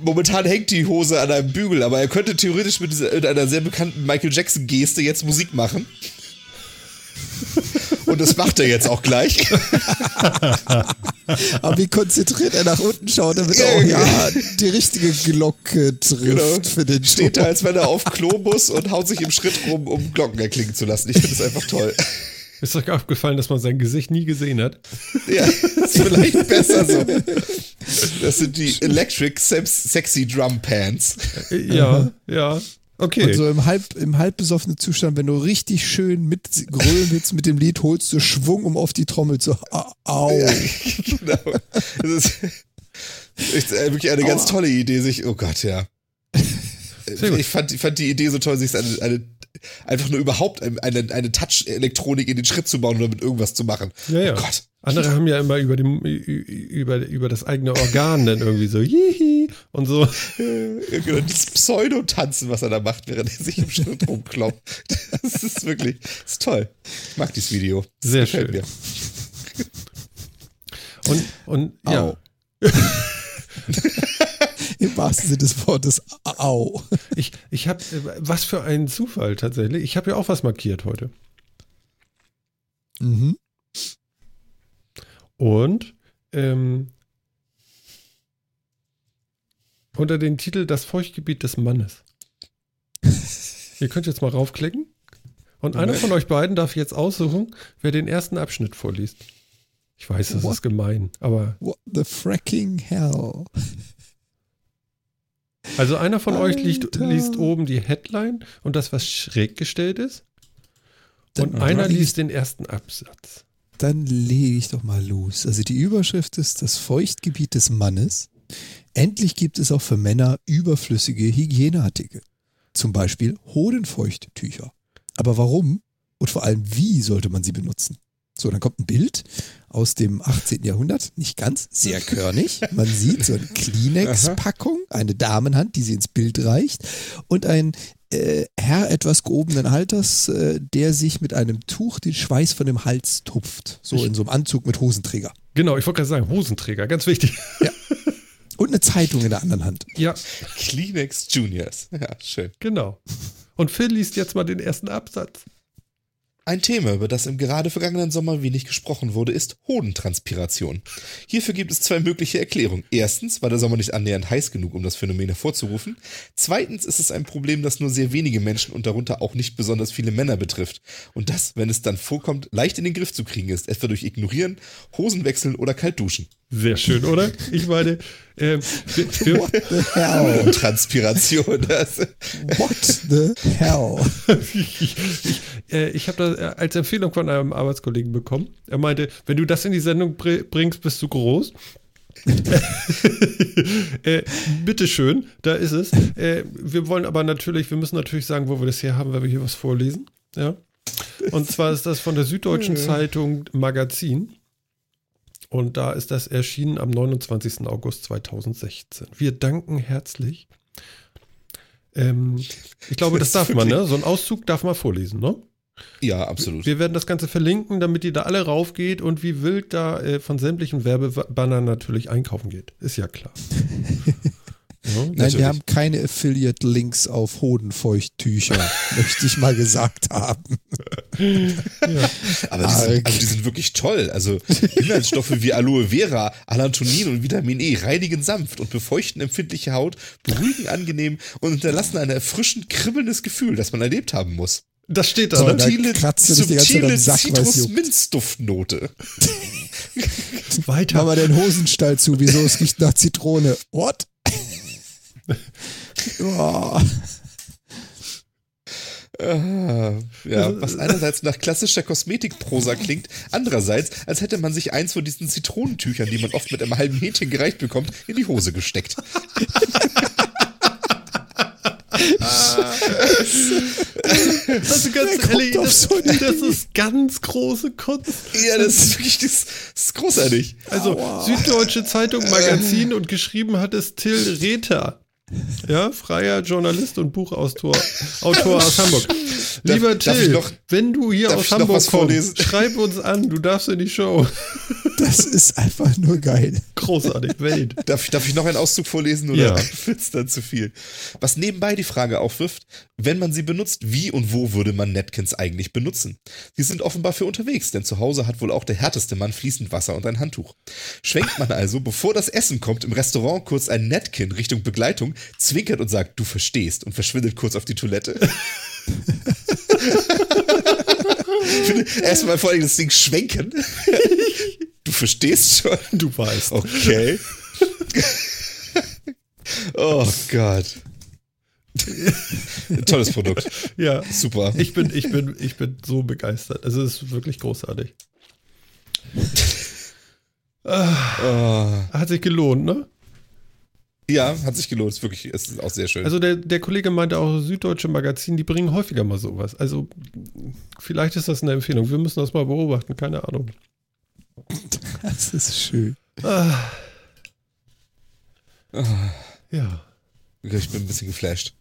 momentan hängt die Hose an einem Bügel, aber er könnte theoretisch mit einer sehr bekannten Michael Jackson-Geste jetzt Musik machen. Und das macht er jetzt auch gleich. Aber wie konzentriert er nach unten schaut, damit er die richtige Glocke trifft für den Sturm. Steht da, als wenn er auf Klo muss und haut sich im Schritt rum, um Glocken erklingen zu lassen. Ich finde es einfach toll. Ist euch aufgefallen, dass man sein Gesicht nie gesehen hat? Ja, ist vielleicht besser so. Das sind die Electric Sexy Drum Pants. Ja. Okay. Und so im halb besoffenen Zustand, wenn du richtig schön mitgrölen willst mit dem Lied, holst du Schwung, um auf die Trommel zu... Au. Ja, genau. Das ist wirklich eine ganz tolle Idee, sich... Oh Gott, ja. Ich fand die Idee so toll, sich eine einfach nur überhaupt eine Touch-Elektronik in den Schritt zu bauen oder mit irgendwas zu machen. Ja, ja. Oh Gott. Andere haben ja immer über das eigene Organ dann irgendwie so jihi und so. Genau, dieses Pseudotanzen, was er da macht, während er sich im Schritt rumkloppt. Das ist wirklich, das ist toll. Ich mag dieses Video. Das sehr schön. Mir. Und ja. Im wahrsten Sinne des Wortes, au. Ich habe, was für ein Zufall tatsächlich. Ich habe ja auch was markiert heute. Mhm. Und unter den Titel Das Feuchtgebiet des Mannes. Ihr könnt jetzt mal raufklicken. Und einer von euch beiden darf jetzt aussuchen, wer den ersten Abschnitt vorliest. Ich weiß, das ist gemein, aber... What the fracking hell? Also einer von euch liest oben die Headline und das, was schräg gestellt ist. Und einer liest den ersten Absatz. Dann lege ich doch mal los. Also die Überschrift ist das Feuchtgebiet des Mannes. Endlich gibt es auch für Männer überflüssige Hygieneartikel. Zum Beispiel Hodenfeuchttücher. Aber warum und vor allem wie sollte man sie benutzen? So, dann kommt ein Bild aus dem 18. Jahrhundert, nicht ganz, sehr körnig. Man sieht so eine Kleenex-Packung, eine Damenhand, die sie ins Bild reicht und ein Herr etwas gehobenen Alters, der sich mit einem Tuch den Schweiß von dem Hals tupft. So in so einem Anzug mit Hosenträger. Genau, ich wollte gerade sagen, Hosenträger, ganz wichtig. Ja. Und eine Zeitung in der anderen Hand. Ja. Kleenex Juniors. Ja, schön. Genau. Und Phil liest jetzt mal den ersten Absatz. Ein Thema, über das im gerade vergangenen Sommer wenig gesprochen wurde, ist Hodentranspiration. Hierfür gibt es zwei mögliche Erklärungen. Erstens war der Sommer nicht annähernd heiß genug, um das Phänomen hervorzurufen. Zweitens ist es ein Problem, das nur sehr wenige Menschen und darunter auch nicht besonders viele Männer betrifft. Und das, wenn es dann vorkommt, leicht in den Griff zu kriegen ist, etwa durch Ignorieren, Hosen wechseln oder kalt duschen. Sehr schön, oder? Ich meine, what the hell? Transpiration. Das. What the hell? Ich habe das als Empfehlung von einem Arbeitskollegen bekommen. Er meinte, wenn du das in die Sendung bringst, bist du groß. Bitteschön, da ist es. Wir müssen natürlich sagen, wo wir das her haben, weil wir hier was vorlesen. Ja? Und zwar ist das von der Süddeutschen Zeitung Magazin. Und da ist das erschienen am 29. August 2016. Wir danken herzlich. Ich glaube, das darf man, ne? So einen Auszug darf man vorlesen, ne? Ja, absolut. Wir werden das Ganze verlinken, damit ihr da alle raufgeht und wie wild da von sämtlichen Werbebannern natürlich einkaufen geht. Ist ja klar. Ja, nein, wir haben keine Affiliate-Links auf Hodenfeuchttücher, möchte ich mal gesagt haben. Ja. Aber die sind wirklich toll. Also Inhaltsstoffe wie Aloe Vera, Alantonin und Vitamin E reinigen sanft und befeuchten empfindliche Haut, beruhigen angenehm und hinterlassen ein erfrischend kribbelndes Gefühl, das man erlebt haben muss. Das steht da. Subtile Zitrus-Minzduftnote. Weiter. Mach mal den Hosenstall zu, wieso es riecht nach Zitrone. What? Oh. Ja, was einerseits nach klassischer Kosmetikprosa klingt, andererseits, als hätte man sich eins von diesen Zitronentüchern, die man oft mit einem halben Hähnchen gereicht bekommt, in die Hose gesteckt. Das ist ganz große Kunst. Ja, das ist wirklich das ist großartig. Also Süddeutsche Zeitung Magazin und geschrieben hat es Till Räther. Ja, freier Journalist und Buchautor aus Hamburg. Lieber Till, wenn du hier aus Hamburg kommst, schreib uns an, du darfst in die Show. Das ist einfach nur geil. Großartig, Welt. Darf ich noch einen Auszug vorlesen oder wird's dann zu viel? Was nebenbei die Frage aufwirft, wenn man sie benutzt, wie und wo würde man Napkins eigentlich benutzen? Sie sind offenbar für unterwegs, denn zu Hause hat wohl auch der härteste Mann fließend Wasser und ein Handtuch. Schwenkt man also, bevor das Essen kommt, im Restaurant kurz ein Napkin Richtung Begleitung, zwinkert und sagt, du verstehst und verschwindet kurz auf die Toilette. Erstmal vor allem das Ding schwenken. Du verstehst schon. Du weißt. Okay. Oh Gott. Tolles Produkt. Ja. Super. Ich bin so begeistert. Also es ist wirklich großartig. Hat sich gelohnt, ne? Ja, hat sich gelohnt. Ist wirklich, ist auch sehr schön. Also der Kollege meinte auch, süddeutsche Magazin, die bringen häufiger mal sowas. Also vielleicht ist das eine Empfehlung. Wir müssen das mal beobachten, keine Ahnung. Das ist schön. Ja. Ich bin ein bisschen geflasht.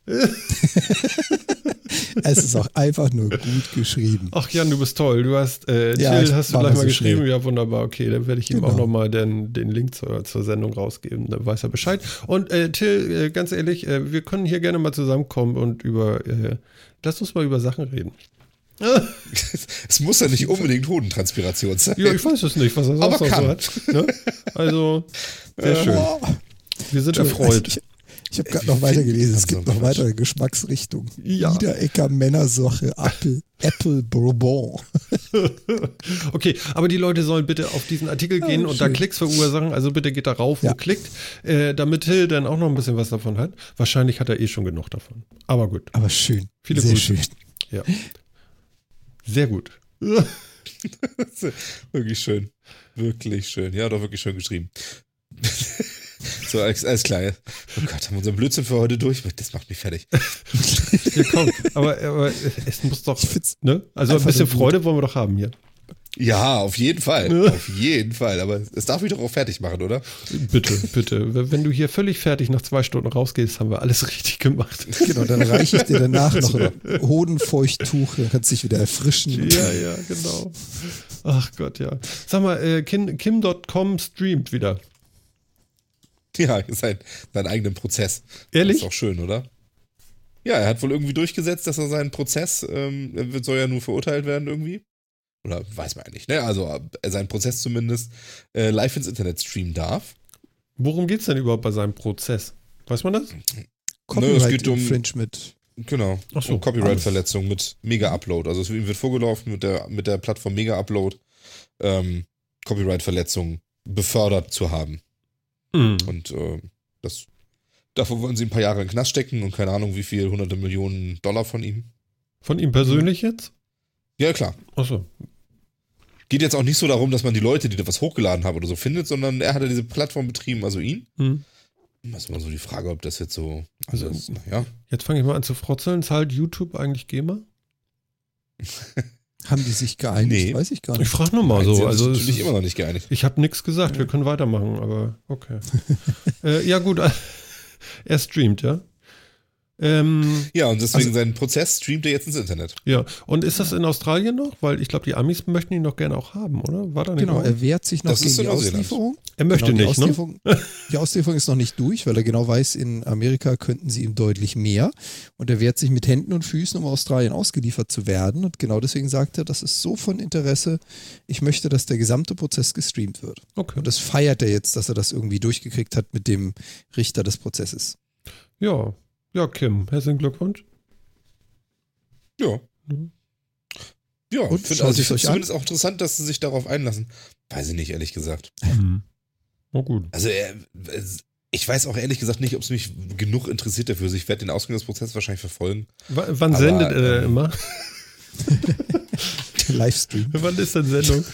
Es ist auch einfach nur gut geschrieben. Ach Jan, du bist toll. Du hast Till, hast du gleich mal so geschrieben. Schnell. Ja, wunderbar. Okay, dann werde ich ihm auch nochmal den Link zur Sendung rausgeben. Dann weiß er Bescheid. Und Till, ganz ehrlich, wir können hier gerne mal zusammenkommen und lass uns mal über Sachen reden. Es muss ja nicht unbedingt Hodentranspiration sein. Ja, ich weiß es nicht, was er sonst noch so hat. Ne? Also, sehr schön. Wir sind erfreut. Ich habe gerade noch weitergelesen, es gibt noch weitere Geschmacksrichtungen. Ja. Niederecker Männersoche, Apple Bourbon. Okay, aber die Leute sollen bitte auf diesen Artikel gehen und da Klicks verursachen, also bitte geht da rauf und klickt, damit Till dann auch noch ein bisschen was davon hat. Wahrscheinlich hat er schon genug davon. Aber gut. Aber schön. Viele Grüße. Sehr schön. Ja. Sehr gut. Wirklich schön. Wirklich schön. Ja, doch wirklich schön geschrieben. So, alles klar. Oh Gott, haben wir unseren Blödsinn für heute durch? Das macht mich fertig. Ja, komm, aber es muss doch, ne? Also ein bisschen Freude wollen wir doch haben hier. Ja, auf jeden Fall. Ne? Auf jeden Fall. Aber es darf mich doch auch fertig machen, oder? Bitte, bitte. Wenn du hier völlig fertig nach 2 Stunden rausgehst, haben wir alles richtig gemacht. Genau, dann reiche ich dir danach noch ein Hodenfeuchttuch, dann kannst du dich wieder erfrischen. Ja, ja, genau. Ach Gott, ja. Sag mal, Kim.com streamt wieder. Ja, seinen eigenen Prozess. Ehrlich? Das ist auch schön, oder? Ja, er hat wohl irgendwie durchgesetzt, dass er seinen Prozess, soll ja nur verurteilt werden irgendwie. Oder weiß man ja nicht, ne? Also seinen Prozess zumindest live ins Internet streamen darf. Worum geht's denn überhaupt bei seinem Prozess? Weiß man das? Copyright-Infringement. Genau, so, um Copyright-Verletzung mit Mega-Upload. Also ihm wird vorgelaufen mit der Plattform Mega-Upload, Copyright-Verletzung befördert zu haben. Und davon wollen sie ein paar Jahre in den Knast stecken und keine Ahnung wie viel, hunderte Millionen Dollar von ihm. Von ihm persönlich jetzt? Ja, klar. Achso. Geht jetzt auch nicht so darum, dass man die Leute, die da was hochgeladen haben oder so findet, sondern er hat ja diese Plattform betrieben, also ihn. Mhm. Das ist immer so die Frage, ob das jetzt so... Also ja. Jetzt fange ich mal an zu frotzeln. Zahlt YouTube eigentlich GEMA? Haben die sich geeinigt? Nee. Weiß ich gar nicht. Ich frage nur mal so. Also ich bin immer noch nicht geeinigt. Ich habe nichts gesagt. Ja. Wir können weitermachen, aber okay. Ja gut, er streamt, ja. Ja, und deswegen seinen Prozess streamt er jetzt ins Internet. Ja, und ist das in Australien noch? Weil ich glaube, die Amis möchten ihn doch gerne auch haben, oder? War da nicht genau, er wehrt sich noch das gegen die Auslieferung. Er möchte nicht, ne? Die Auslieferung ist noch nicht durch, weil er genau weiß, in Amerika könnten sie ihm deutlich mehr. Und er wehrt sich mit Händen und Füßen, um Australien ausgeliefert zu werden. Und genau deswegen sagt er, das ist so von Interesse, ich möchte, dass der gesamte Prozess gestreamt wird. Okay. Und das feiert er jetzt, dass er das irgendwie durchgekriegt hat mit dem Richter des Prozesses. Ja, ja, Kim, herzlichen Glückwunsch. Ja. Mhm. Ja, und find, also ich finde es zumindest auch interessant, dass sie sich darauf einlassen. Weiß ich nicht, ehrlich gesagt. Mhm. Na gut. Also, ich weiß auch ehrlich gesagt nicht, ob es mich genug interessiert dafür. Ich werde den Ausgang des Prozesses wahrscheinlich verfolgen. Wann sendet er immer? Der Livestream. Wann ist denn Sendung?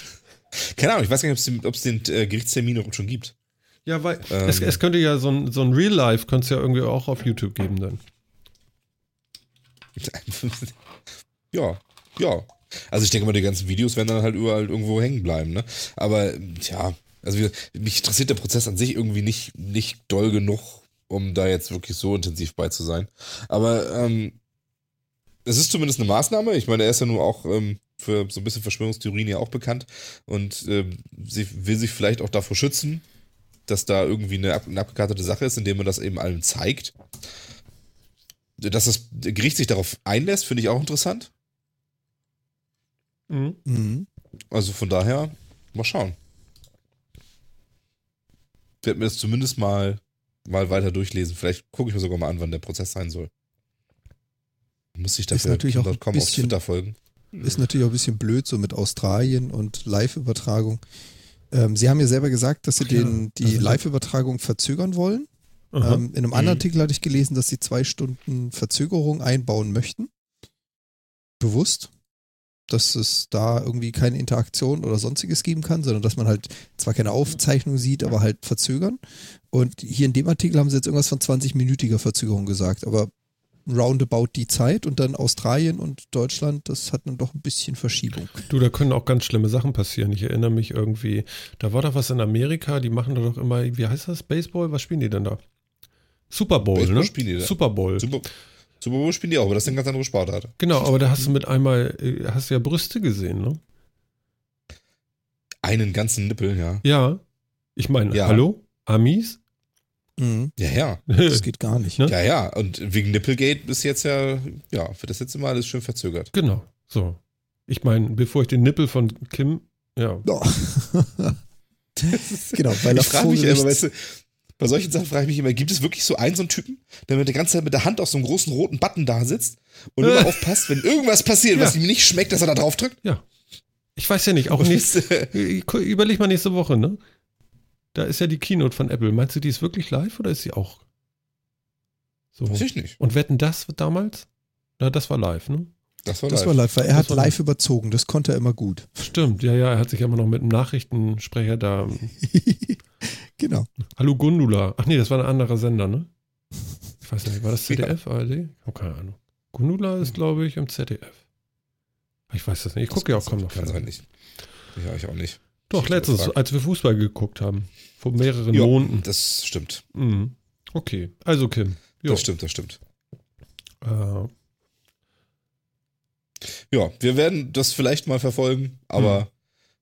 Keine Ahnung, ich weiß gar nicht, ob es den Gerichtstermin auch schon gibt. Ja, weil es könnte ja so ein Real Life könnte es ja irgendwie auch auf YouTube geben dann. Ja, ja. Also ich denke mal, die ganzen Videos werden dann halt überall irgendwo hängen bleiben, ne? Aber ja, also mich interessiert der Prozess an sich irgendwie nicht doll genug, um da jetzt wirklich so intensiv bei zu sein. Aber es ist zumindest eine Maßnahme. Ich meine, er ist ja nur auch für so ein bisschen Verschwörungstheorien ja auch bekannt und will sich vielleicht auch davor schützen, dass da irgendwie eine abgekartete Sache ist, indem man das eben allen zeigt. Dass das Gericht sich darauf einlässt, finde ich auch interessant. Mhm. Also von daher, mal schauen. Ich werde mir das zumindest mal weiter durchlesen. Vielleicht gucke ich mir sogar mal an, wann der Prozess sein soll. Muss ich dafür Kim.com auf Twitter folgen. Ist natürlich auch ein bisschen blöd, so mit Australien und Live-Übertragung. Sie haben ja selber gesagt, dass sie die Live-Übertragung verzögern wollen. In einem anderen Artikel hatte ich gelesen, dass sie 2 Stunden Verzögerung einbauen möchten. Bewusst. dass es da irgendwie keine Interaktion oder sonstiges geben kann, sondern dass man halt zwar keine Aufzeichnung sieht, aber halt verzögern. Und hier in dem Artikel haben sie jetzt irgendwas von 20-minütiger Verzögerung gesagt, aber roundabout die Zeit und dann Australien und Deutschland, das hat dann doch ein bisschen Verschiebung. Du, da können auch ganz schlimme Sachen passieren. Ich erinnere mich irgendwie, da war doch was in Amerika, die machen doch immer, wie heißt das, Baseball? Was spielen die denn da? Super Bowl, Baseball, ne? Spielen die da. Super Bowl. Super Bowl spielen die auch, aber das ist eine ganz andere Sportart. Genau, aber da hast du mit einmal, hast du ja Brüste gesehen, ne? Einen ganzen Nippel, ja. Ja, ich meine, ja. Hallo, Amis? Mhm. Ja, ja. Das geht gar nicht. Ne? Ja, ja. Und wegen Nipplegate ist jetzt ja, wird das jetzt immer alles schön verzögert. Genau. So. Ich meine, bevor ich den Nippel von Kim, ja. Oh. Genau, weil ich frage mich immer, weißt du, bei solchen Sachen frage ich mich immer, gibt es wirklich so einen Typen, der mit der ganzen Zeit mit der Hand auf so einem großen roten Button da sitzt und immer aufpasst, wenn irgendwas passiert, was ihm nicht schmeckt, dass er da drauf drückt? Ja. Ich weiß ja nicht, auch nicht. Überleg mal nächste Woche, ne? Da ist ja die Keynote von Apple. Meinst du, die ist wirklich live oder ist sie auch? So. Weiß ich nicht. Und Wetten, das damals? Na, das war live, ne? Das war live, weil er hat live überzogen. Das konnte er immer gut. Stimmt, ja. Er hat sich immer noch mit einem Nachrichtensprecher da... Genau. Hallo Gundula. Ach nee, das war ein anderer Sender, ne? Ich weiß nicht, war das ZDF, ARD? Ich habe keine Ahnung. Gundula ist, glaube ich, im ZDF. Ich weiß das nicht. Ich gucke ja auch kaum noch. Kann sein nicht. Ja, ich auch nicht. Doch, letztens, als wir Fußball geguckt haben. Vor mehreren Monaten. Das stimmt. Mhm. Okay, also Kim. Jo. Das stimmt. Ja, wir werden das vielleicht mal verfolgen, aber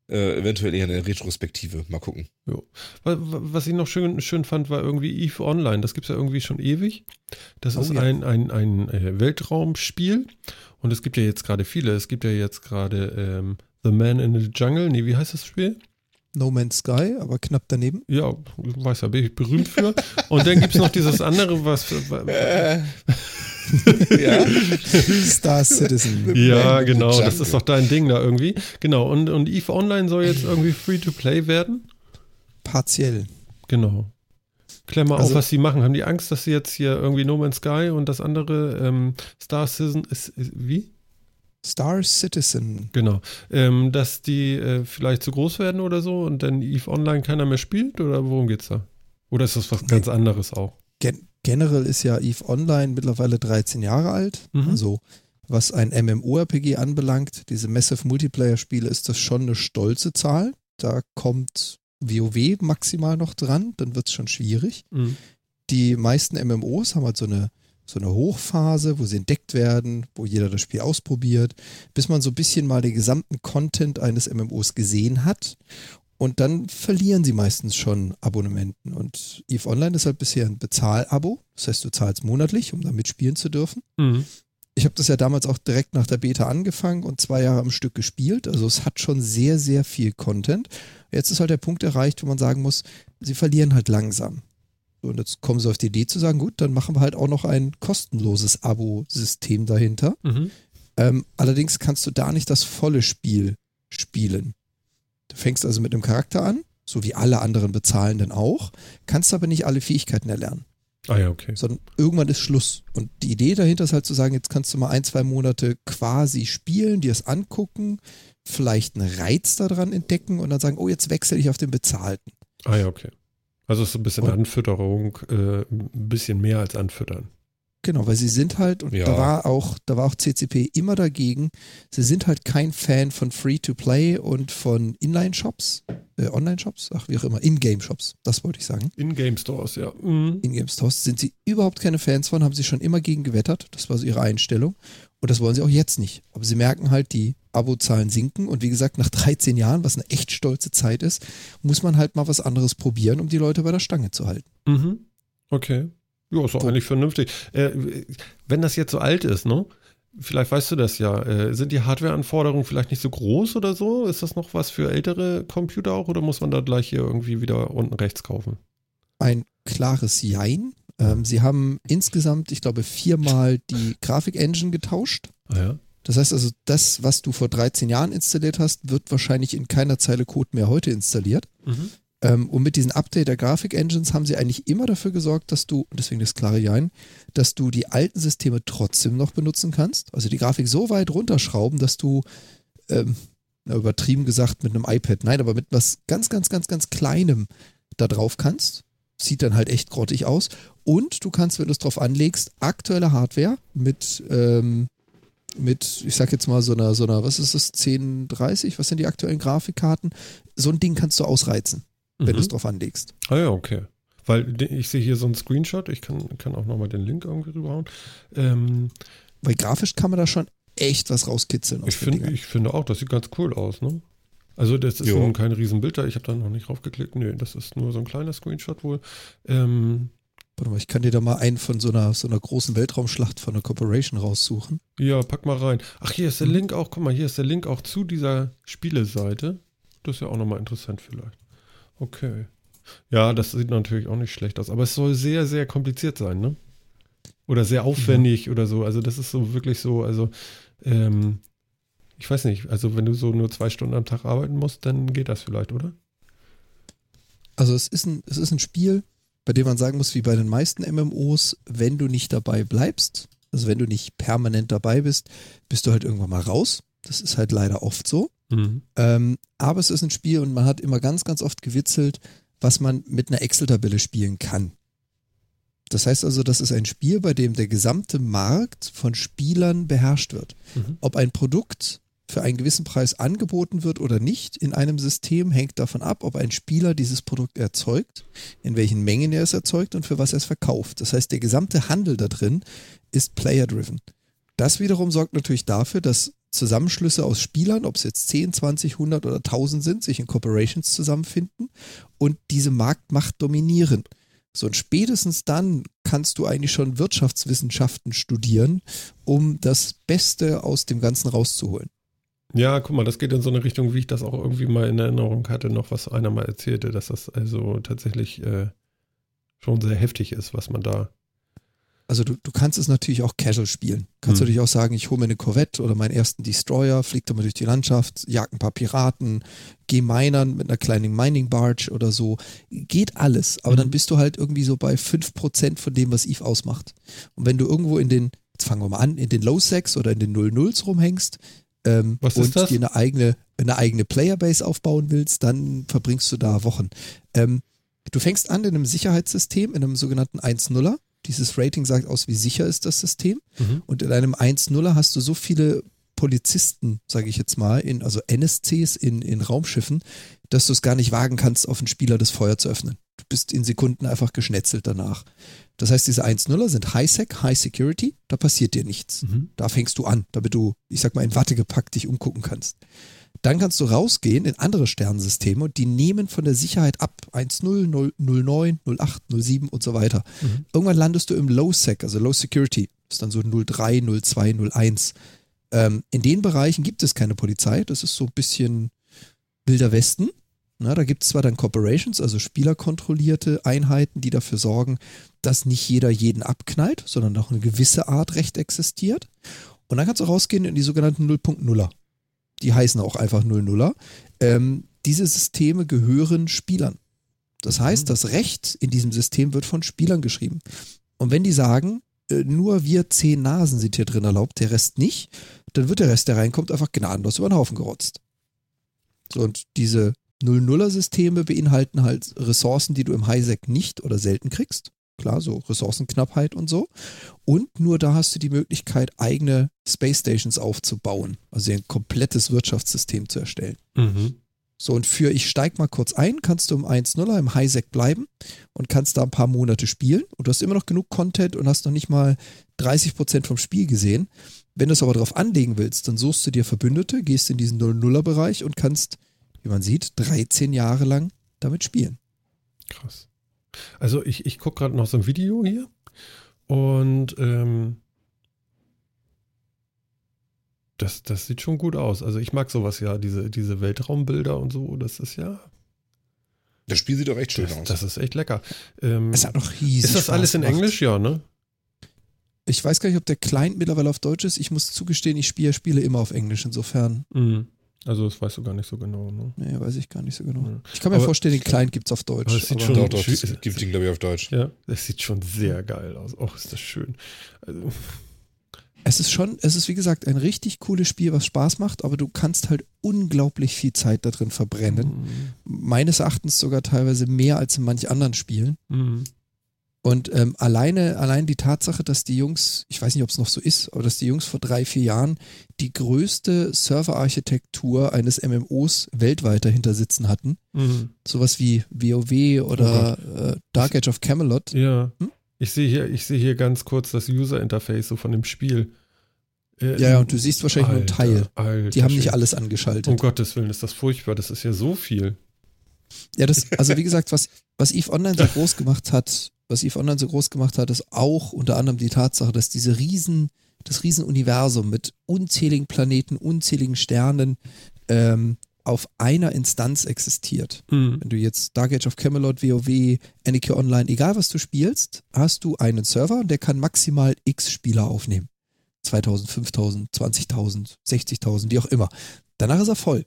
eventuell eher eine Retrospektive. Mal gucken. Jo. Was ich noch schön fand, war irgendwie EVE Online. Das gibt es ja irgendwie schon ewig. Das ist ein Weltraumspiel. Und es gibt ja jetzt gerade viele. Es gibt ja jetzt gerade... The Man in the Jungle, nee, wie heißt das Spiel? No Man's Sky, aber knapp daneben. Ja, weiß ja, bin ich berühmt für. Und dann gibt es noch dieses andere, was... ja. Star Citizen. Ja, genau, das ist doch dein Ding da irgendwie. Genau, und EVE Online soll jetzt irgendwie Free-to-Play werden? Partiell. Genau. Klammer auf, was sie machen. Haben die Angst, dass sie jetzt hier irgendwie No Man's Sky und das andere Star Citizen ist wie? Star Citizen. Genau. Dass die vielleicht zu groß werden oder so und dann EVE Online keiner mehr spielt oder worum geht's da? Oder ist das was ganz anderes auch? Generell ist ja EVE Online mittlerweile 13 Jahre alt. Mhm. Also was ein MMORPG anbelangt, diese Massive Multiplayer Spiele, ist das schon eine stolze Zahl. Da kommt WoW maximal noch dran, dann wird's schon schwierig. Mhm. Die meisten MMOs haben halt so eine Hochphase, wo sie entdeckt werden, wo jeder das Spiel ausprobiert, bis man so ein bisschen mal den gesamten Content eines MMOs gesehen hat und dann verlieren sie meistens schon Abonnenten und EVE Online ist halt bisher ein Bezahlabo, das heißt, du zahlst monatlich, um da mitspielen zu dürfen. Mhm. Ich habe das ja damals auch direkt nach der Beta angefangen und 2 Jahre am Stück gespielt, also es hat schon sehr, sehr viel Content. Jetzt ist halt der Punkt erreicht, wo man sagen muss, sie verlieren halt langsam. Und jetzt kommen sie auf die Idee zu sagen, gut, dann machen wir halt auch noch ein kostenloses Abo-System dahinter. Mhm. Allerdings kannst du da nicht das volle Spiel spielen. Du fängst also mit einem Charakter an, so wie alle anderen Bezahlenden auch, kannst aber nicht alle Fähigkeiten erlernen. Ah ja, okay. Sondern irgendwann ist Schluss. Und die Idee dahinter ist halt zu sagen, jetzt kannst du mal 1-2 Monate quasi spielen, dir es angucken, vielleicht einen Reiz daran entdecken und dann sagen, oh, jetzt wechsle ich auf den Bezahlten. Ah ja, okay. Also es ist ein bisschen Anfütterung, ein bisschen mehr als Anfüttern. Genau, weil sie sind halt, und da war auch CCP immer dagegen, sie sind halt kein Fan von Free-to-Play und von Inline-Shops, Online-Shops, ach wie auch immer, In-Game-Shops, das wollte ich sagen. In-Game-Stores, ja. Mhm. In-Game-Stores sind sie überhaupt keine Fans von, haben sie schon immer gegen gewettert, das war so ihre Einstellung und das wollen sie auch jetzt nicht. Aber sie merken halt, die Abozahlen sinken und wie gesagt, nach 13 Jahren, was eine echt stolze Zeit ist, muss man halt mal was anderes probieren, um die Leute bei der Stange zu halten. Mhm. Okay. Ja, ist doch eigentlich vernünftig. Wenn das jetzt so alt ist, ne? Vielleicht weißt du das ja. Sind die Hardware-Anforderungen vielleicht nicht so groß oder so? Ist das noch was für ältere Computer auch oder muss man da gleich hier irgendwie wieder unten rechts kaufen? Ein klares Jein. Sie haben insgesamt, ich glaube, 4-mal die Grafik-Engine getauscht. Ah ja. Das heißt also, das, was du vor 13 Jahren installiert hast, wird wahrscheinlich in keiner Zeile Code mehr heute installiert. Mhm. Und mit diesem Update der Grafik-Engines haben sie eigentlich immer dafür gesorgt, dass du, und deswegen das klare Jein, dass du die alten Systeme trotzdem noch benutzen kannst. Also die Grafik so weit runterschrauben, dass du übertrieben gesagt, mit einem iPad. Nein, aber mit was ganz, ganz, ganz, ganz Kleinem da drauf kannst. Sieht dann halt echt grottig aus. Und du kannst, wenn du es drauf anlegst, aktuelle Hardware mit, ich sag jetzt mal, so einer, was ist das, 1030? Was sind die aktuellen Grafikkarten? So ein Ding kannst du ausreizen, wenn du es drauf anlegst. Ah ja, okay. Weil ich sehe hier so einen Screenshot, ich kann auch nochmal den Link irgendwie rüberhauen. Weil grafisch kann man da schon echt was rauskitzeln. Ich finde auch, das sieht ganz cool aus, ne? Also das ist nun kein Riesenbild da, ich habe da noch nicht draufgeklickt. Nee, das ist nur so ein kleiner Screenshot wohl. Warte mal, ich kann dir da mal einen von so einer großen Weltraumschlacht von einer Corporation raussuchen. Ja, pack mal rein. Ach, hier ist der Link auch, guck mal, hier ist der Link auch zu dieser Spieleseite. Das ist ja auch nochmal interessant vielleicht. Okay. Ja, das sieht natürlich auch nicht schlecht aus, aber es soll sehr, sehr kompliziert sein, ne? Oder sehr aufwendig oder so. Also das ist so wirklich so, also ich weiß nicht, also wenn du so nur 2 Stunden am Tag arbeiten musst, dann geht das vielleicht, oder? Also es ist ein Spiel, bei dem man sagen muss, wie bei den meisten MMOs, wenn du nicht dabei bleibst, also wenn du nicht permanent dabei bist, bist du halt irgendwann mal raus. Das ist halt leider oft so. Aber es ist ein Spiel und man hat immer ganz, ganz oft gewitzelt, was man mit einer Excel-Tabelle spielen kann. Das heißt also, das ist ein Spiel, bei dem der gesamte Markt von Spielern beherrscht wird. Ob ein Produkt für einen gewissen Preis angeboten wird oder nicht, in einem System hängt davon ab, ob ein Spieler dieses Produkt erzeugt, in welchen Mengen er es erzeugt und für was er es verkauft. Das heißt, der gesamte Handel da drin ist player-driven. Das wiederum sorgt natürlich dafür, dass Zusammenschlüsse aus Spielern, ob es jetzt 10, 20, 100 oder 1000 sind, sich in Corporations zusammenfinden und diese Marktmacht dominieren. So, und spätestens dann kannst du eigentlich schon Wirtschaftswissenschaften studieren, um das Beste aus dem Ganzen rauszuholen. Ja, guck mal, das geht in so eine Richtung, wie ich das auch irgendwie mal in Erinnerung hatte, noch was einer mal erzählte, dass das also tatsächlich schon sehr heftig ist, was man da... Also du kannst es natürlich auch casual spielen. Kannst natürlich auch sagen, ich hole mir eine Corvette oder meinen ersten Destroyer, flieg damit durch die Landschaft, jag ein paar Piraten, geh minern mit einer kleinen Mining Barge oder so. Geht alles, aber dann bist du halt irgendwie so bei 5% von dem, was EVE ausmacht. Und wenn du irgendwo jetzt fangen wir mal an, in den Low Sacks oder in den 0-0s rumhängst und dir eine eigene Playerbase aufbauen willst, dann verbringst du da Wochen. Du fängst an in einem Sicherheitssystem, in einem sogenannten 1-0er. Dieses Rating sagt aus, wie sicher ist das System. Und in einem 1-0er hast du so viele Polizisten, sage ich jetzt mal, also NSCs in Raumschiffen, dass du es gar nicht wagen kannst, auf einen Spieler das Feuer zu öffnen. Du bist in Sekunden einfach geschnetzelt danach. Das heißt, diese 1-0er sind High-Sec, High-Security, da passiert dir nichts. Da fängst du an, damit du, ich sag mal, in Watte gepackt dich umgucken kannst. Dann kannst du rausgehen in andere Sternensysteme und die nehmen von der Sicherheit ab. 1.0, 09, 08, 07 und so weiter. Irgendwann landest du im Low-Sec, also Low-Security. Das ist dann so 03, 02, 01. In den Bereichen gibt es keine Polizei. Das ist so ein bisschen Wilder Westen. Na, da gibt es zwar dann Corporations, also spielerkontrollierte Einheiten, die dafür sorgen, dass nicht jeder jeden abknallt, sondern auch eine gewisse Art Recht existiert. Und dann kannst du rausgehen in die sogenannten 0.0er. Die heißen auch einfach 0-0er. Diese Systeme gehören Spielern. Das heißt, das Recht in diesem System wird von Spielern geschrieben. Und wenn die sagen, nur wir 10 Nasen sind hier drin erlaubt, der Rest nicht, dann wird der Rest, der reinkommt, einfach gnadenlos über den Haufen gerotzt. So, und diese 0-0er-Systeme beinhalten halt Ressourcen, die du im Highsec nicht oder selten kriegst. Klar, so Ressourcenknappheit und so. Und nur da hast du die Möglichkeit, eigene Space Stations aufzubauen, also ein komplettes Wirtschaftssystem zu erstellen. So, und für ich steig mal kurz ein, kannst du im 1-0er, im Highsec bleiben und kannst da ein paar Monate spielen und du hast immer noch genug Content und hast noch nicht mal 30% vom Spiel gesehen. Wenn du es aber drauf anlegen willst, dann suchst du dir Verbündete, gehst in diesen 0-0er-Bereich und kannst, wie man sieht, 13 Jahre lang damit spielen. Krass. Also ich gucke gerade noch so ein Video hier und das sieht schon gut aus. Also ich mag sowas ja, diese Weltraumbilder und so, das ist ja... Das Spiel sieht doch echt schön aus. Das ist echt lecker. Es hat doch riesig Spaß gemacht. Ist das alles in Englisch? Ja, ne? Ich weiß gar nicht, ob der Client mittlerweile auf Deutsch ist. Ich muss zugestehen, ich spiele immer auf Englisch insofern. Also das weißt du gar nicht so genau, ne? Nee, weiß ich gar nicht so genau. Ja. Ich kann mir vorstellen, den Client gibt's auf Deutsch. Das sieht schon doch, es gibt den, glaube ich, auf Deutsch. Ja, das sieht schon sehr geil aus. Oh, ist das schön. Also, Es ist wie gesagt ein richtig cooles Spiel, was Spaß macht, aber du kannst halt unglaublich viel Zeit da drin verbrennen. Mhm. Meines Erachtens sogar teilweise mehr als in manch anderen Spielen. Mhm. Und allein die Tatsache, dass die Jungs, ich weiß nicht, ob es noch so ist, aber dass die Jungs vor 3-4 Jahren die größte Serverarchitektur eines MMOs weltweit dahinter sitzen hatten. Mhm. Sowas wie WoW oder Dark Age of Camelot. Ja. Hm? Ich sehe hier ganz kurz das User-Interface so von dem Spiel. Ja, und du siehst wahrscheinlich nur einen Teil. Die haben nicht alles angeschaltet. Um Gottes Willen, ist das furchtbar. Das ist ja so viel. Ja, also wie gesagt, was EVE Online so groß gemacht hat, ist auch unter anderem die Tatsache, dass das Riesenuniversum mit unzähligen Planeten, unzähligen Sternen auf einer Instanz existiert. Mhm. Wenn du jetzt Dark Age of Camelot, WoW, Anarchy Online, egal was du spielst, hast du einen Server und der kann maximal x Spieler aufnehmen. 2000, 5000, 20.000, 60.000, wie auch immer. Danach ist er voll.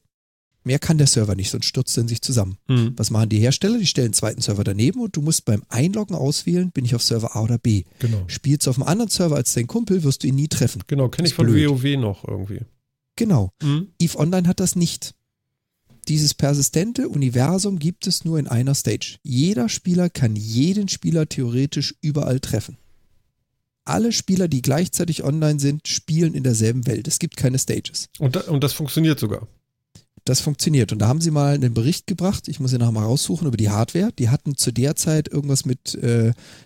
Mehr kann der Server nicht, sonst stürzt er in sich zusammen. Mhm. Was machen die Hersteller? Die stellen einen zweiten Server daneben und du musst beim Einloggen auswählen, bin ich auf Server A oder B. Genau. Spielst du auf einem anderen Server als dein Kumpel, wirst du ihn nie treffen. Genau, kenne ich von WoW noch irgendwie. Genau. Mhm. EVE Online hat das nicht. Dieses persistente Universum gibt es nur in einer Stage. Jeder Spieler kann jeden Spieler theoretisch überall treffen. Alle Spieler, die gleichzeitig online sind, spielen in derselben Welt. Es gibt keine Stages. Und das funktioniert sogar. Das funktioniert. Und da haben sie mal einen Bericht gebracht, ich muss ihn nachher mal raussuchen, über die Hardware. Die hatten zu der Zeit irgendwas mit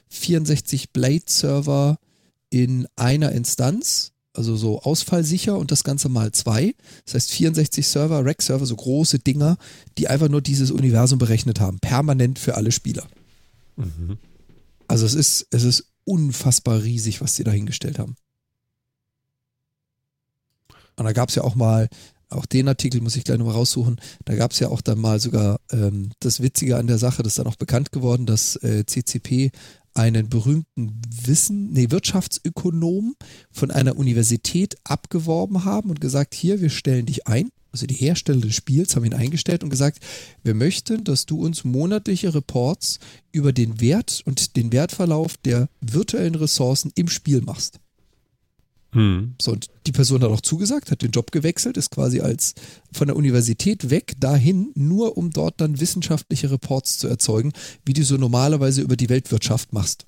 64 Blade-Server in einer Instanz, also so ausfallsicher und das Ganze mal 2. Das heißt 64 Server, Rack-Server, so große Dinger, die einfach nur dieses Universum berechnet haben, permanent für alle Spieler. Mhm. Also es ist unfassbar riesig, was sie da hingestellt haben. Und da gab es ja auch mal... Auch den Artikel muss ich gleich nochmal raussuchen. Da gab es ja auch dann mal sogar das Witzige an der Sache, das ist dann auch bekannt geworden, dass CCP einen berühmten Wirtschaftsökonom von einer Universität abgeworben haben und gesagt, hier, wir stellen dich ein. Also die Hersteller des Spiels haben ihn eingestellt und gesagt, wir möchten, dass du uns monatliche Reports über den Wert und den Wertverlauf der virtuellen Ressourcen im Spiel machst. So, und die Person hat auch zugesagt, hat den Job gewechselt, ist quasi als von der Universität weg dahin, nur um dort dann wissenschaftliche Reports zu erzeugen, wie du so normalerweise über die Weltwirtschaft machst.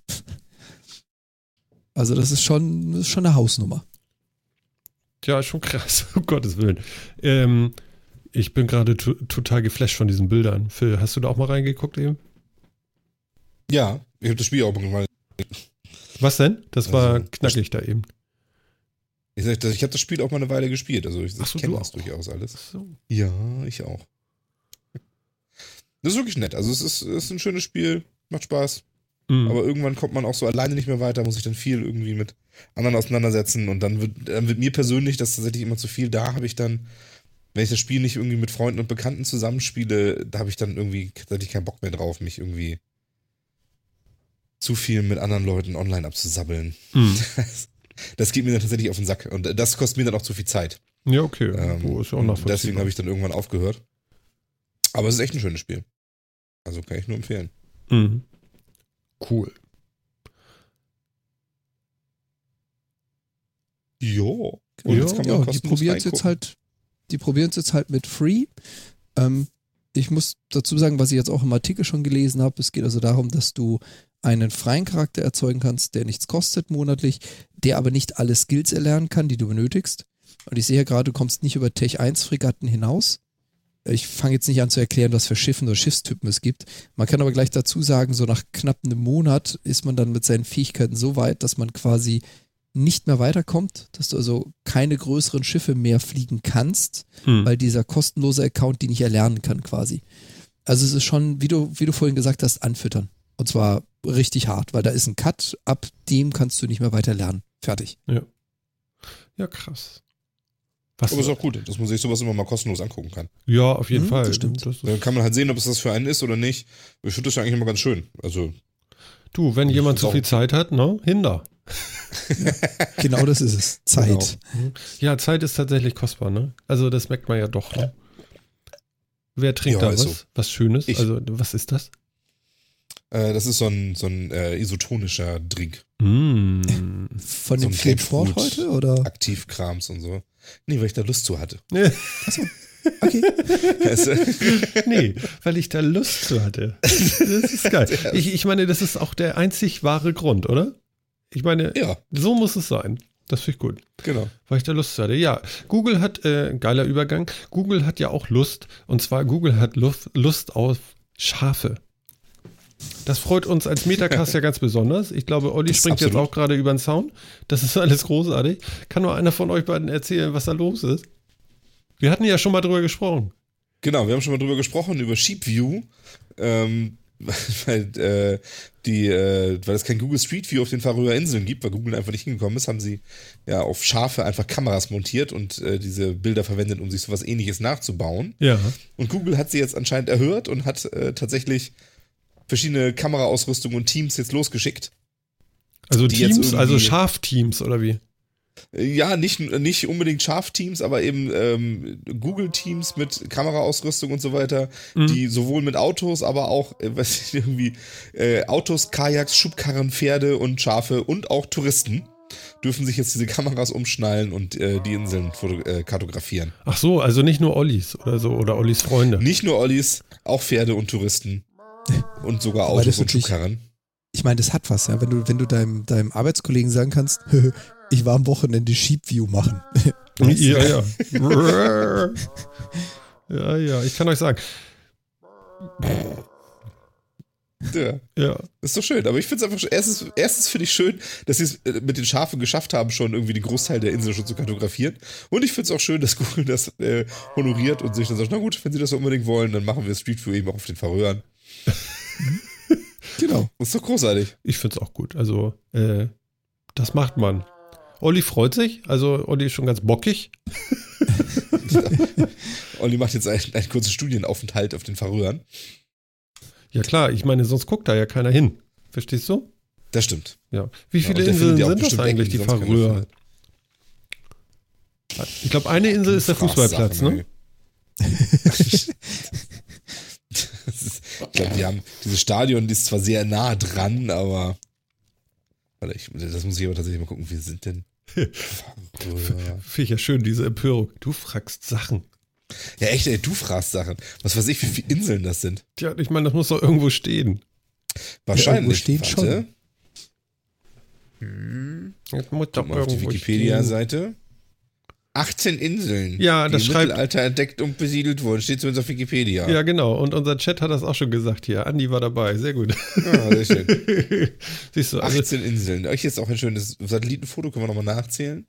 Also das ist schon eine Hausnummer. Ja, schon krass, um Gottes Willen. Ich bin gerade total geflasht von diesen Bildern. Phil, hast du da auch mal reingeguckt eben? Ja, ich habe das Spiel auch mal. Was denn? Das war knackig da eben. Ich habe das Spiel auch mal eine Weile gespielt, also ich kenne das durchaus alles. Ach so. Ja, ich auch. Das ist wirklich nett, also es ist ein schönes Spiel, macht Spaß, aber irgendwann kommt man auch so alleine nicht mehr weiter, muss ich dann viel irgendwie mit anderen auseinandersetzen und dann wird mir persönlich das tatsächlich immer zu viel, da habe ich dann, wenn ich das Spiel nicht irgendwie mit Freunden und Bekannten zusammenspiele, da habe ich dann irgendwie tatsächlich keinen Bock mehr drauf, mich irgendwie zu viel mit anderen Leuten online abzusabbeln. Mhm. Das geht mir dann tatsächlich auf den Sack. Und das kostet mir dann auch zu viel Zeit. Ja, okay. Ist ja auch nachvollziehbar. Deswegen habe ich dann irgendwann aufgehört. Aber es ist echt ein schönes Spiel. Also kann ich nur empfehlen. Mhm. Cool. Jo. Und jetzt kann man kostenlos die probieren es jetzt halt mit Free. Ich muss dazu sagen, was ich jetzt auch im Artikel schon gelesen habe, es geht also darum, dass du einen freien Charakter erzeugen kannst, der nichts kostet monatlich, der aber nicht alle Skills erlernen kann, die du benötigst. Und ich sehe ja gerade, du kommst nicht über Tech 1 Fregatten hinaus. Ich fange jetzt nicht an zu erklären, was für Schiffen oder Schiffstypen es gibt. Man kann aber gleich dazu sagen, so nach knapp einem Monat ist man dann mit seinen Fähigkeiten so weit, dass man quasi nicht mehr weiterkommt, dass du also keine größeren Schiffe mehr fliegen kannst, weil dieser kostenlose Account die nicht erlernen kann quasi. Also es ist schon, wie du vorhin gesagt hast, anfüttern. Und zwar richtig hart, weil da ist ein Cut, ab dem kannst du nicht mehr weiter lernen. Fertig. Ja, krass. Was aber ist auch gut, dass man sich sowas immer mal kostenlos angucken kann. Ja, auf jeden Fall. Das stimmt. Dann kann man halt sehen, ob es das für einen ist oder nicht. Ich finde das ja eigentlich immer ganz schön. Also, du, wenn jemand zu viel Zeit hat, ne? Hinder. Genau das ist es. Zeit. Genau. Ja, Zeit ist tatsächlich kostbar, ne? Also das merkt man ja doch. Ne? Wer trinkt da was? So. Was Schönes? Was ist das? Das ist so ein isotonischer Drink. Mm. Von so dem Fleetford heute, oder? Aktivkrams und so. Nee, weil ich da Lust zu hatte. Achso. Okay. Nee, weil ich da Lust zu hatte. Das ist geil. Ich meine, das ist auch der einzig wahre Grund, oder? Ich meine, ja. So muss es sein. Das finde ich gut. Genau. Weil ich da Lust hatte. Ja, Google hat, geiler Übergang, Google hat ja auch Lust. Und zwar, Google hat Lust auf Schafe. Das freut uns als Metacast ja ganz besonders. Ich glaube, Olli springt jetzt auch gerade über den Zaun. Das ist alles großartig. Kann nur einer von euch beiden erzählen, was da los ist? Wir hatten ja schon mal drüber gesprochen. Genau, wir haben schon mal drüber gesprochen, über Sheepview. Weil es kein Google Street View auf den Färöer Inseln gibt, weil Google einfach nicht hingekommen ist, haben sie ja auf Schafe einfach Kameras montiert und diese Bilder verwendet, um sich sowas Ähnliches nachzubauen. Ja. Und Google hat sie jetzt anscheinend erhört und hat tatsächlich verschiedene Kameraausrüstungen und Teams jetzt losgeschickt. Also Teams, also Schafteams oder wie? Ja, nicht unbedingt Schafteams, aber eben Google-Teams mit Kameraausrüstung und so weiter, die sowohl mit Autos, aber auch, Autos, Kajaks, Schubkarren, Pferde und Schafe und auch Touristen dürfen sich jetzt diese Kameras umschnallen und die Inseln kartografieren. Ach so, also nicht nur Ollis oder so, oder Ollis Freunde. Nicht nur Ollis, auch Pferde und Touristen und sogar Autos und Schubkarren. Ich meine, das hat was, ja, wenn du deinem Arbeitskollegen sagen kannst, ich war am Wochenende Sheepview machen. Ja, ja. Ja, ich kann euch sagen. Ja. Ist doch schön, aber ich finde es einfach, erstens finde ich schön, dass sie es mit den Schafen geschafft haben, schon irgendwie den Großteil der Insel schon zu kartografieren. Und ich finde es auch schön, dass Google das honoriert und sich dann sagt, na gut, wenn sie das so unbedingt wollen, dann machen wir Streetview eben auch auf den Färöern. Genau. Das ist doch großartig. Ich finde es auch gut, also, das macht man. Olli freut sich, also Olli ist schon ganz bockig. Olli macht jetzt einen kurzen Studienaufenthalt auf den Färöern. Ja klar, ich meine, sonst guckt da ja keiner hin. Verstehst du? Das stimmt. Ja. Wie viele Inseln sind das eigentlich, die Färöer? Ich glaube, eine Insel ist der Fußballplatz, ne? Ich glaube, wir haben dieses Stadion, die ist zwar sehr nah dran, aber... das muss ich aber tatsächlich mal gucken, wir sind denn... Finde ich ja schön, diese Empörung. Du fragst Sachen. Ja echt, ey, du fragst Sachen. Was weiß ich, wie viele Inseln das sind. Ja, ich meine, das muss doch irgendwo stehen. Wahrscheinlich. Ja, irgendwo steht schon. Das muss doch irgendwo auf die Wikipedia-Seite. 18 Inseln, ja, das die im Mittelalter entdeckt und besiedelt wurden. Steht zumindest auf Wikipedia. Ja, genau. Und unser Chat hat das auch schon gesagt hier. Andi war dabei. Sehr gut. Ja, sehr schön. Siehst du, 18 Inseln. Euch jetzt auch ein schönes Satellitenfoto. Können wir nochmal nachzählen?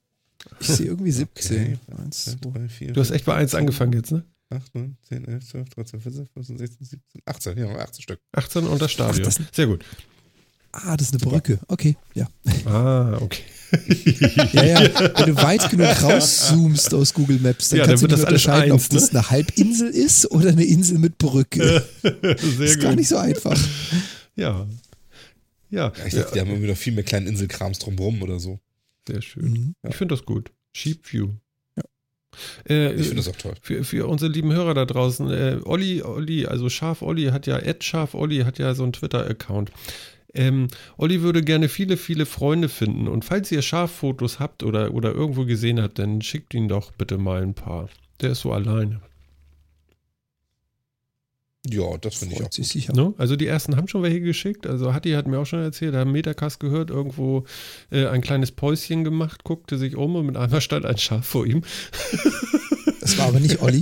Ich sehe irgendwie 17. Okay. 1, 2, 3, 4, du hast echt bei 1 angefangen jetzt, ne? 8, 9, 10, 11, 12, 13, 14, 15, 16, 17, 18. Ja, 18 Stück. 18 und das Stadion. Ach, sehr gut. Ah, das ist eine Brücke. Okay, ja. Ah, okay. Ja. Wenn du weit genug rauszoomst aus Google Maps, dann kannst dann du nicht unterscheiden, ob das eine Halbinsel ist oder eine Insel mit Brücke. Sehr gut. Gar nicht so einfach. Ja. Ich dachte, die haben irgendwie noch viel mehr kleinen Inselkrams drumherum oder so. Sehr schön. Ich finde das gut. Sheepview. Ja. Ich finde das auch toll. Für unsere lieben Hörer da draußen, Olli, also Schaf-Olli hat ja, @Schaf-Olli hat ja so einen Twitter-Account. Olli würde gerne viele, viele Freunde finden. Und falls ihr Schaffotos habt oder irgendwo gesehen habt, dann schickt ihn doch bitte mal ein paar. Der ist so alleine. Ja, das finde ich auch gut. Sicher. No? Also die ersten haben schon welche geschickt. Also Hatti hat mir auch schon erzählt, da haben Metacast gehört, irgendwo ein kleines Päuschen gemacht, guckte sich um und mit einmal stand ein Schaf vor ihm. Das war aber nicht Olli.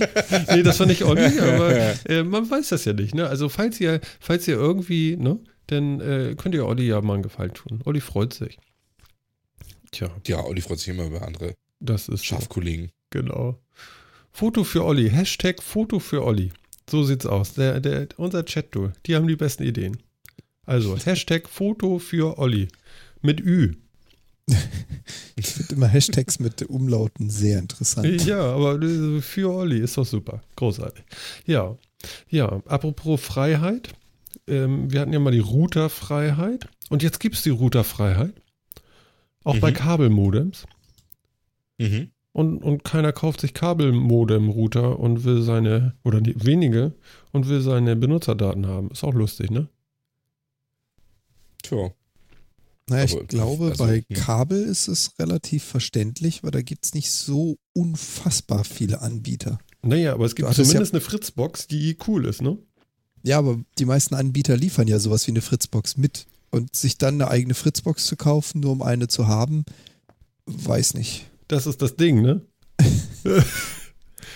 Nee, das war nicht Olli, aber man weiß das ja nicht. Ne? Also falls ihr irgendwie... Ne? Dann könnt ihr Olli ja mal einen Gefallen tun. Olli freut sich. Tja. Ja, Olli freut sich immer über andere Schafkollegen. So. Genau. Foto für Olli. # Foto für Olli. So sieht's aus. Unser Chat-Tool. Die haben die besten Ideen. Also # Foto für Olli. Mit Ü. Ich finde immer Hashtags mit Umlauten sehr interessant. Ja, aber für Olli ist doch super. Großartig. Ja. Apropos Freiheit. Wir hatten ja mal die Routerfreiheit und jetzt gibt es die Routerfreiheit. Auch bei Kabelmodems. Mhm. Und keiner kauft sich Kabelmodem-Router und will seine, oder wenige, und will seine Benutzerdaten haben. Ist auch lustig, ne? Tja. Naja, aber ich glaube, also, bei Kabel ist es relativ verständlich, weil da gibt es nicht so unfassbar viele Anbieter. Naja, aber es gibt zumindest eine Fritzbox, die cool ist, ne? Ja, aber die meisten Anbieter liefern ja sowas wie eine Fritzbox mit. Und sich dann eine eigene Fritzbox zu kaufen, nur um eine zu haben, weiß nicht. Das ist das Ding, ne?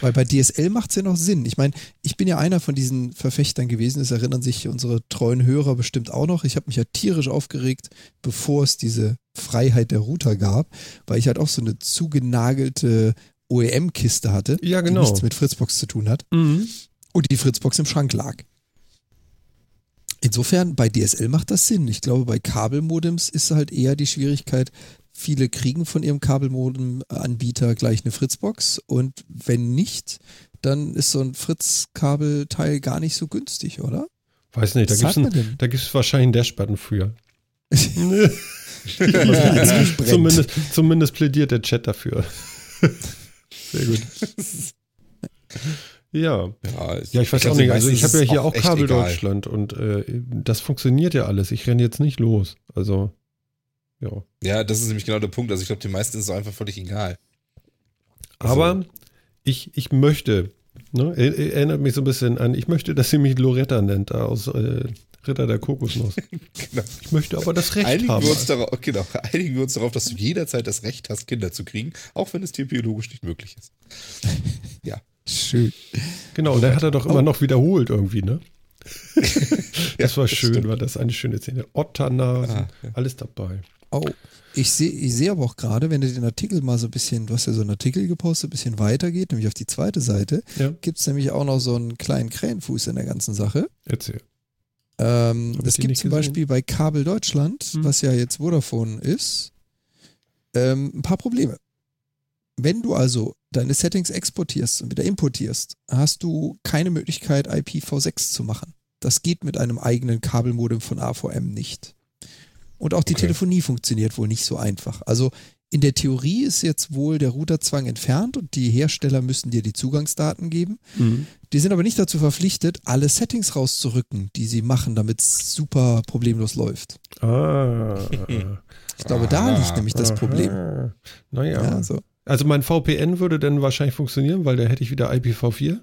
Weil bei DSL macht es ja noch Sinn. Ich meine, ich bin ja einer von diesen Verfechtern gewesen, das erinnern sich unsere treuen Hörer bestimmt auch noch. Ich habe mich ja tierisch aufgeregt, bevor es diese Freiheit der Router gab, weil ich halt auch so eine zugenagelte OEM-Kiste hatte, ja, genau, die nichts mit Fritzbox zu tun hat, mhm, und die Fritzbox im Schrank lag. Insofern, bei DSL macht das Sinn. Ich glaube, bei Kabelmodems ist halt eher die Schwierigkeit, viele kriegen von ihrem Kabelmodem-Anbieter gleich eine Fritzbox und wenn nicht, dann ist so ein Fritz-Kabelteil gar nicht so günstig, oder? Weiß nicht, da gibt es wahrscheinlich einen Dash-Button früher. Zumindest plädiert der Chat dafür. Sehr gut. Ja. Ja, ich weiß auch nicht. Also ich habe ja hier auch Kabel Deutschland und das funktioniert ja alles. Ich renne jetzt nicht los. Also, ja. Ja, das ist nämlich genau der Punkt. Also ich glaube, den meisten ist es einfach völlig egal. Also, aber ich möchte, ne, erinnert mich so ein bisschen an, ich möchte, dass sie mich Loretta nennt, aus Ritter der Kokosnuss. Genau. Ich möchte aber das Recht haben. Einigen wir uns darauf, dass du jederzeit das Recht hast, Kinder zu kriegen, auch wenn es dir biologisch nicht möglich ist. Ja. Schön. Genau, und der hat er doch immer noch wiederholt irgendwie, ne? Das war schön, stimmt. War das eine schöne Szene. Otternasen, alles dabei. Oh, ich seh aber auch gerade, wenn du den Artikel mal so ein bisschen, du hast ja so einen Artikel gepostet, ein bisschen weitergeht, nämlich auf die zweite Seite, ja, gibt es nämlich auch noch so einen kleinen Krähenfuß in der ganzen Sache. Erzähl. Das gibt zum Beispiel bei Kabel Deutschland, was ja jetzt Vodafone ist, ein paar Probleme. Wenn du also deine Settings exportierst und wieder importierst, hast du keine Möglichkeit, IPv6 zu machen. Das geht mit einem eigenen Kabelmodem von AVM nicht. Und auch die Telefonie funktioniert wohl nicht so einfach. Also in der Theorie ist jetzt wohl der Routerzwang entfernt und die Hersteller müssen dir die Zugangsdaten geben. Mhm. Die sind aber nicht dazu verpflichtet, alle Settings rauszurücken, die sie machen, damit es super problemlos läuft. Ah. Ich glaube, da liegt nämlich das Problem. Naja. Ja, so. Also mein VPN würde dann wahrscheinlich funktionieren, weil da hätte ich wieder IPv4.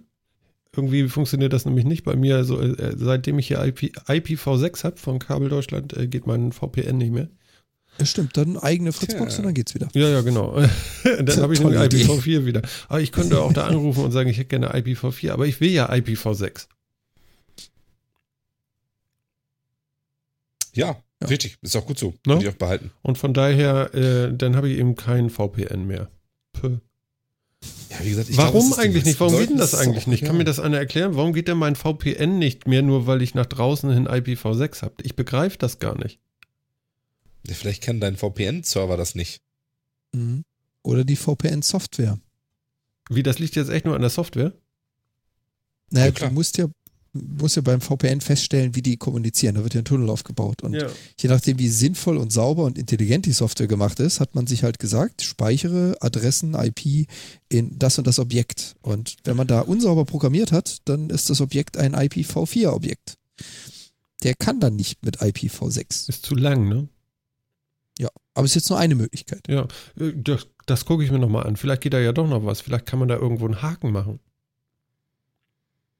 Irgendwie funktioniert das nämlich nicht bei mir. Also, seitdem ich hier IPv6 habe von Kabel Deutschland, geht mein VPN nicht mehr. Ja, stimmt, dann eigene Fritzbox und dann geht's wieder. Ja, ja, genau. Dann habe ich nämlich IPv4 wieder. Aber ich könnte auch da anrufen und sagen, ich hätte gerne IPv4, aber ich will ja IPv6. Ja. Richtig, ist auch gut so. No? Kann ich auch behalten. Und von daher, dann habe ich eben kein VPN mehr. Ja, wie gesagt, warum glaub, eigentlich nicht? Warum geht denn das eigentlich nicht? Kann mir das einer erklären? Warum geht denn mein VPN nicht mehr, nur weil ich nach draußen hin IPv6 habe? Ich begreife das gar nicht. Ja, vielleicht kann dein VPN-Server das nicht. Mhm. Oder die VPN-Software. Wie, das liegt jetzt echt nur an der Software? Naja, ja, du musst ja beim VPN feststellen, wie die kommunizieren. Da wird ja ein Tunnel aufgebaut. Und je nachdem, wie sinnvoll und sauber und intelligent die Software gemacht ist, hat man sich halt gesagt, speichere Adressen, IP in das und das Objekt. Und wenn man da unsauber programmiert hat, dann ist das Objekt ein IPv4-Objekt. Der kann dann nicht mit IPv6. Ist zu lang, ne? Ja, aber es ist jetzt nur eine Möglichkeit. Ja, das gucke ich mir nochmal an. Vielleicht geht da ja doch noch was. Vielleicht kann man da irgendwo einen Haken machen.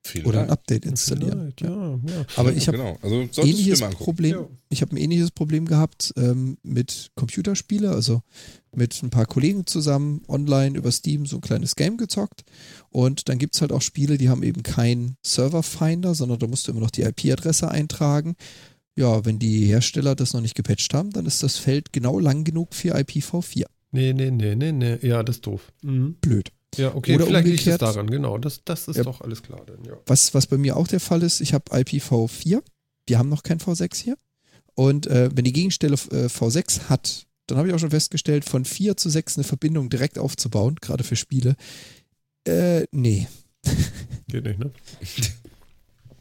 Vielleicht. Oder ein Update installieren. Ja. Aber ich habe ein ähnliches Problem gehabt mit Computerspielen, also mit ein paar Kollegen zusammen online über Steam so ein kleines Game gezockt und dann gibt es halt auch Spiele, die haben eben keinen Serverfinder, sondern da musst du immer noch die IP-Adresse eintragen. Ja, wenn die Hersteller das noch nicht gepatcht haben, dann ist das Feld genau lang genug für IPv4. Nee. Ja, das ist doof. Mhm. Blöd. Ja, okay, oder vielleicht liegt es daran, genau. Das ist doch alles klar. Denn, ja. Was bei mir auch der Fall ist, ich habe IPv4, wir haben noch kein V6 hier. Und wenn die Gegenstelle V6 hat, dann habe ich auch schon festgestellt, von 4 zu 6 eine Verbindung direkt aufzubauen, gerade für Spiele. Nee. Geht nicht, ne?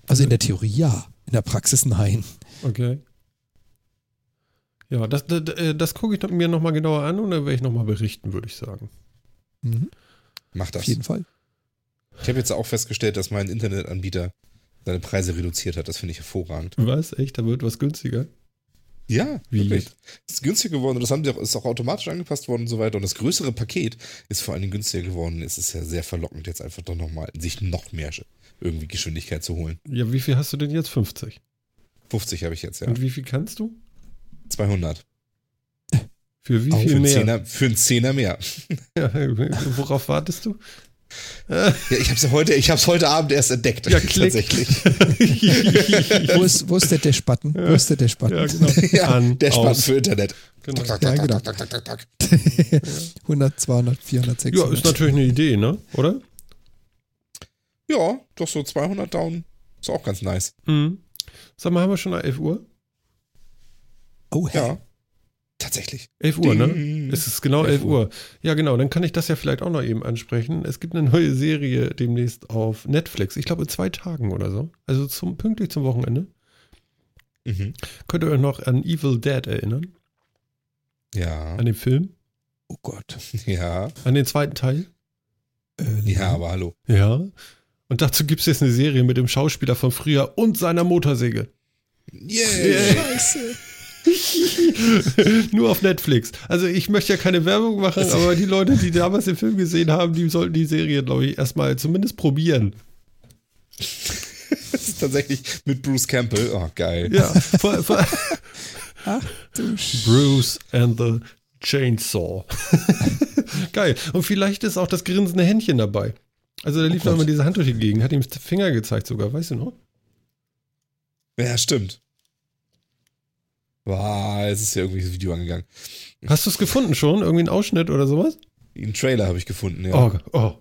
Also in der Theorie ja, in der Praxis nein. Okay. Ja, das gucke ich mir nochmal genauer an und dann werde ich nochmal berichten, würde ich sagen. Mhm. Mach das. Auf jeden Fall. Ich habe jetzt auch festgestellt, dass mein Internetanbieter seine Preise reduziert hat. Das finde ich hervorragend. Was? Echt? Da wird was günstiger? Ja, wirklich. Das ist günstiger geworden. Das haben die auch, ist auch automatisch angepasst worden und so weiter. Und das größere Paket ist vor allen Dingen günstiger geworden. Es ist ja sehr verlockend, jetzt einfach doch nochmal sich noch mehr irgendwie Geschwindigkeit zu holen. Ja, wie viel hast du denn jetzt? 50? 50 habe ich jetzt, ja. Und wie viel kannst du? 200. Für wie viel mehr? Für einen Zehner mehr. Ja, worauf wartest du? Ja, ich hab's heute Abend erst entdeckt. Ja, tatsächlich. Wo ist der Dashbutton? Wo ist der Dashbutton? Ja, genau. Ja, Dashbutton für Internet. Genau. Ja, genau. 100, 200, 400, 600. Ja, ist natürlich eine Idee, ne? Oder? Ja, doch so 200 down. Ist auch ganz nice. Mhm. Sag mal, haben wir schon 11 Uhr? Oh, hey. Ja. Tatsächlich. 11 Uhr, ne? Es ist genau 11 Uhr. Ja, genau. Dann kann ich das ja vielleicht auch noch eben ansprechen. Es gibt eine neue Serie demnächst auf Netflix. Ich glaube, in 2 Tagen oder so. Also pünktlich zum Wochenende. Mhm. Könnt ihr euch noch an Evil Dead erinnern? Ja. An den Film? Oh Gott. Ja. An den 2. Teil? Ja, aber hallo. Ja. Und dazu gibt es jetzt eine Serie mit dem Schauspieler von früher und seiner Motorsäge. Yeah. Scheiße. Nur auf Netflix. Also ich möchte ja keine Werbung machen, aber die Leute, die damals den Film gesehen haben, die sollten die Serie, glaube ich, erstmal zumindest probieren. Das ist tatsächlich mit Bruce Campbell. Oh, geil. Ja. Ach, du Bruce and the Chainsaw. Geil. Und vielleicht ist auch das grinsende Händchen dabei. Also da lief noch immer diese Hand durch die Gegend, hat ihm den Finger gezeigt sogar, weißt du noch? Ja, stimmt. Wow, es ist ja irgendwie das Video angegangen. Hast du es gefunden schon? Irgendwie einen Ausschnitt oder sowas? Einen Trailer habe ich gefunden, ja. Oh.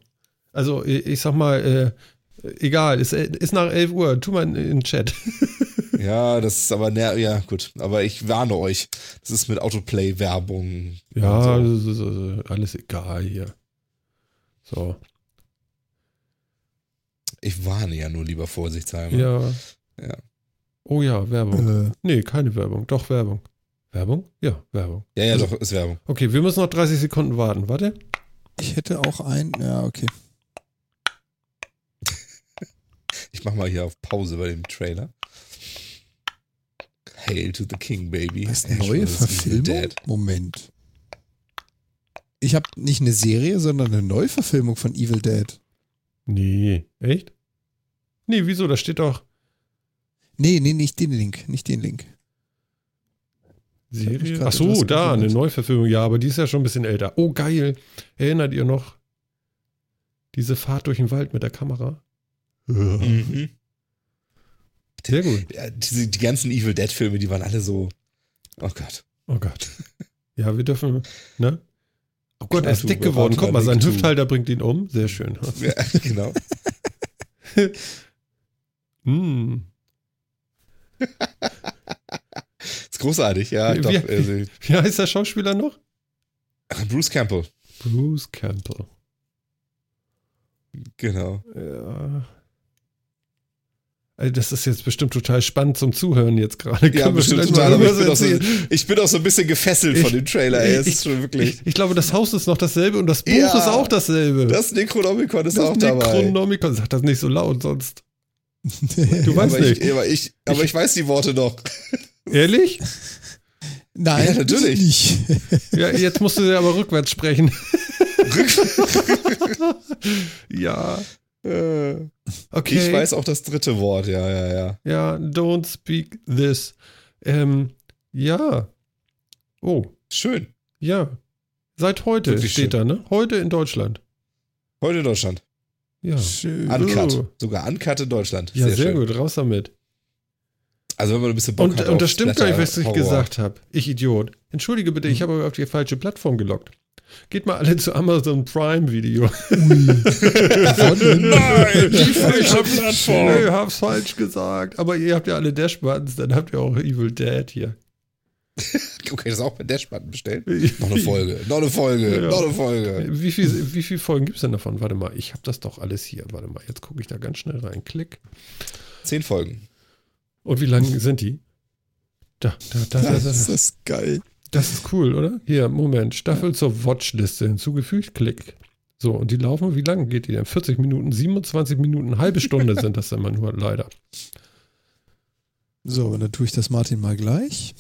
Also, ich sag mal, egal, es ist nach 11 Uhr, tu mal in den Chat. Ja, das ist aber, ja gut, aber ich warne euch, das ist mit Autoplay-Werbung. Ja, so. Das ist alles egal hier. So. Ich warne ja nur lieber vorsichtshalber. Ja. Oh ja, Werbung. Nee, keine Werbung. Doch, Werbung. Werbung? Ja, Werbung. Ja, also, doch, ist Werbung. Okay, wir müssen noch 30 Sekunden warten. Warte. Ich hätte auch ja, okay. Ich mach mal hier auf Pause bei dem Trailer. Hail to the King, Baby. Das ist eine neue Verfilmung? Moment. Ich habe nicht eine Serie, sondern eine Neuverfilmung von Evil Dead. Nee. Echt? Nee, wieso? Da steht doch... Nee, nicht den Link. Serie? Ach so, da, eine Neuverfilmung. Ja, aber die ist ja schon ein bisschen älter. Oh, geil. Erinnert ihr noch diese Fahrt durch den Wald mit der Kamera? Mhm. Sehr gut. Ja, die ganzen Evil Dead Filme, die waren alle so, oh Gott. Ja, wir dürfen, ne? Oh Gott, er ist dick geworden. Guck mal, sein Hüfthalter bringt ihn um. Sehr schön. Ja, genau. Ist großartig, ja. Wie heißt der Schauspieler noch? Bruce Campbell. Genau. Ja. Also das ist jetzt bestimmt total spannend zum Zuhören jetzt gerade. Ja, bestimmt total. Aber ich bin auch so ein bisschen gefesselt von dem Trailer. Ist schon wirklich. Ich glaube, das Haus ist noch dasselbe und das Buch ist auch dasselbe. Das Necronomicon ist auch dabei. Necronomicon, sag das nicht so laut sonst. Du weißt aber nicht. Ich weiß die Worte noch. Ehrlich? Nein, ja, natürlich nicht. Ja, jetzt musst du ja aber rückwärts sprechen. Ja. Okay. Ich weiß auch das dritte Wort, ja. Ja, don't speak this. Ja. Oh. Schön. Ja. Seit heute wirklich steht schön da, ne? Heute in Deutschland. Ja. Schön. Uncut. Oh. Sogar Uncut in Deutschland. Ja, sehr gut. Raus damit. Also wenn man ein bisschen Bock hat. Und das stimmt gar nicht, was ich gesagt habe. Ich Idiot. Entschuldige bitte, ich habe auf die falsche Plattform gelockt. Geht mal alle zu Amazon Prime Video. Nein, die falsche Plattform. Nee, hab's falsch gesagt. Aber ihr habt ja alle Dash-Buttons, dann habt ihr auch Evil Dead hier. Okay, das auch mit Dash-Button bestellen. Noch eine Folge. Wie viele Folgen gibt es denn davon? Warte mal, ich habe das doch alles hier. Warte mal, jetzt gucke ich da ganz schnell rein. Klick. 10 Folgen. Und wie lang sind die? Da. Das ist geil. Das ist cool, oder? Hier, Moment. Staffel zur Watchliste hinzugefügt. Klick. So, und die laufen, wie lang geht die denn? 40 Minuten, 27 Minuten, halbe Stunde sind das immer nur, leider. So, und dann tue ich das Martin mal gleich.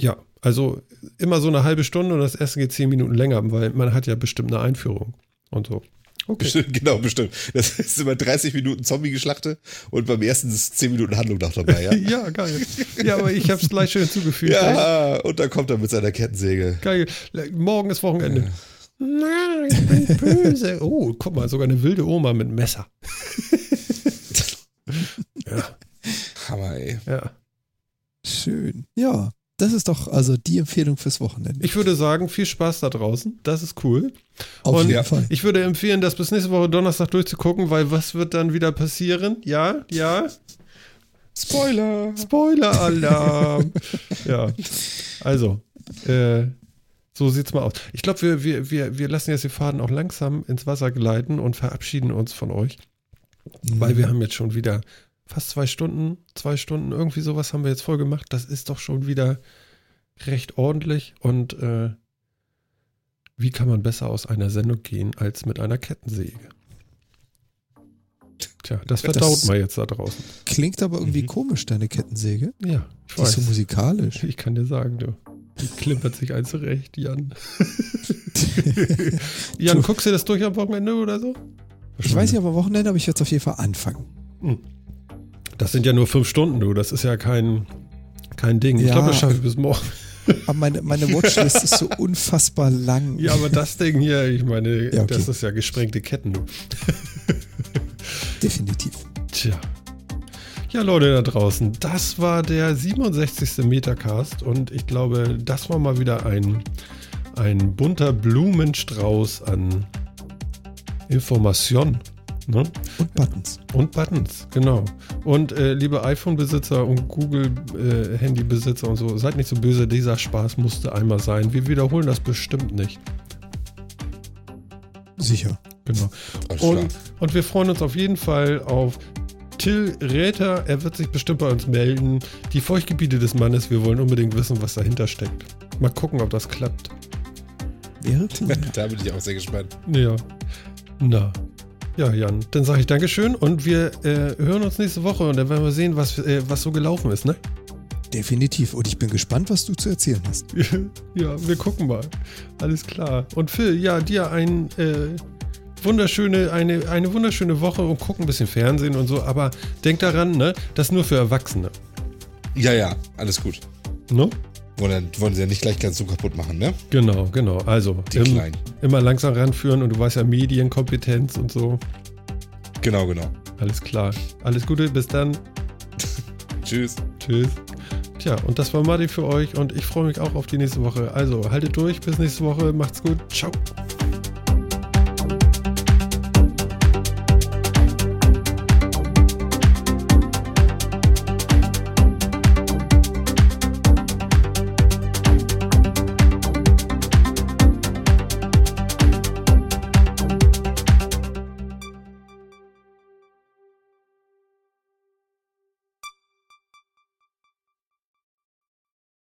Ja, also immer so eine halbe Stunde und das Essen geht 10 Minuten länger, weil man hat ja bestimmt eine Einführung und so. Okay. Bestimmt, genau, bestimmt. Das ist immer 30 Minuten Zombie-Geschlachte und beim ersten ist 10 Minuten Handlung noch dabei, ja? Ja, geil. Ja, aber ich habe es gleich schön hinzugefügt. Ja, echt. Und dann kommt er mit seiner Kettensäge. Geil. Morgen ist Wochenende. Ja. Nein, ich bin böse. Oh, guck mal, sogar eine wilde Oma mit Messer. Ja. Hammer, ey. Ja. Schön. Ja, das ist doch also die Empfehlung fürs Wochenende. Ich würde sagen, viel Spaß da draußen. Das ist cool. Auf jeden Fall. Ich würde empfehlen, das bis nächste Woche Donnerstag durchzugucken, weil was wird dann wieder passieren? Ja, ja. Spoiler. Spoiler-Alarm. Ja. Also, so sieht's mal aus. Ich glaube, wir lassen jetzt den Faden auch langsam ins Wasser gleiten und verabschieden uns von euch. Mhm. Weil wir haben jetzt schon wieder fast 2 Stunden, irgendwie sowas haben wir jetzt voll gemacht. Das ist doch schon wieder recht ordentlich. Und wie kann man besser aus einer Sendung gehen als mit einer Kettensäge? Tja, das verdaut man jetzt da draußen. Klingt aber irgendwie komisch, deine Kettensäge. Ja, ich weiß. Die ist so musikalisch. Ich kann dir sagen, du. Die klimpert sich eins recht, Jan. Jan, guckst du das durch am Wochenende oder so? Ich weiß nicht, aber am Wochenende, aber ich werde es auf jeden Fall anfangen. Das sind ja nur 5 Stunden, du. Das ist ja kein Ding. Ja, ich glaube, das schaffe ich bis morgen. Aber meine Watchlist ist so unfassbar lang. Ja, aber das Ding hier, ich meine, ja, okay. Das ist ja gesprengte Ketten, du. Definitiv. Tja. Ja, Leute da draußen, das war der 67. Metacast und ich glaube, das war mal wieder ein bunter Blumenstrauß an Information. Ne? Und Buttons. Und Buttons, genau. Und liebe iPhone-Besitzer und Google-Handy-Besitzer und so, seid nicht so böse, dieser Spaß musste einmal sein. Wir wiederholen das bestimmt nicht. Sicher. Genau. Und wir freuen uns auf jeden Fall auf Till Räther, er wird sich bestimmt bei uns melden. Die Feuchtgebiete des Mannes, wir wollen unbedingt wissen, was dahinter steckt. Mal gucken, ob das klappt. Ja, da bin ich auch sehr gespannt. Ja. Na. Ja, Jan, dann sage ich Dankeschön und wir hören uns nächste Woche und dann werden wir sehen, was so gelaufen ist, ne? Definitiv. Und ich bin gespannt, was du zu erzählen hast. Ja, wir gucken mal. Alles klar. Und Phil, ja, dir eine wunderschöne Woche und gucken ein bisschen Fernsehen und so, aber denk daran, ne, das ist nur für Erwachsene. Ja, alles gut. Ne? Wollen sie ja nicht gleich ganz so kaputt machen, ne? Genau. Also, immer langsam ranführen und du weißt ja, Medienkompetenz und so. Genau. Alles klar. Alles Gute, bis dann. Tschüss. Tja, und das war Martin für euch und ich freue mich auch auf die nächste Woche. Also, haltet durch, bis nächste Woche, macht's gut, ciao.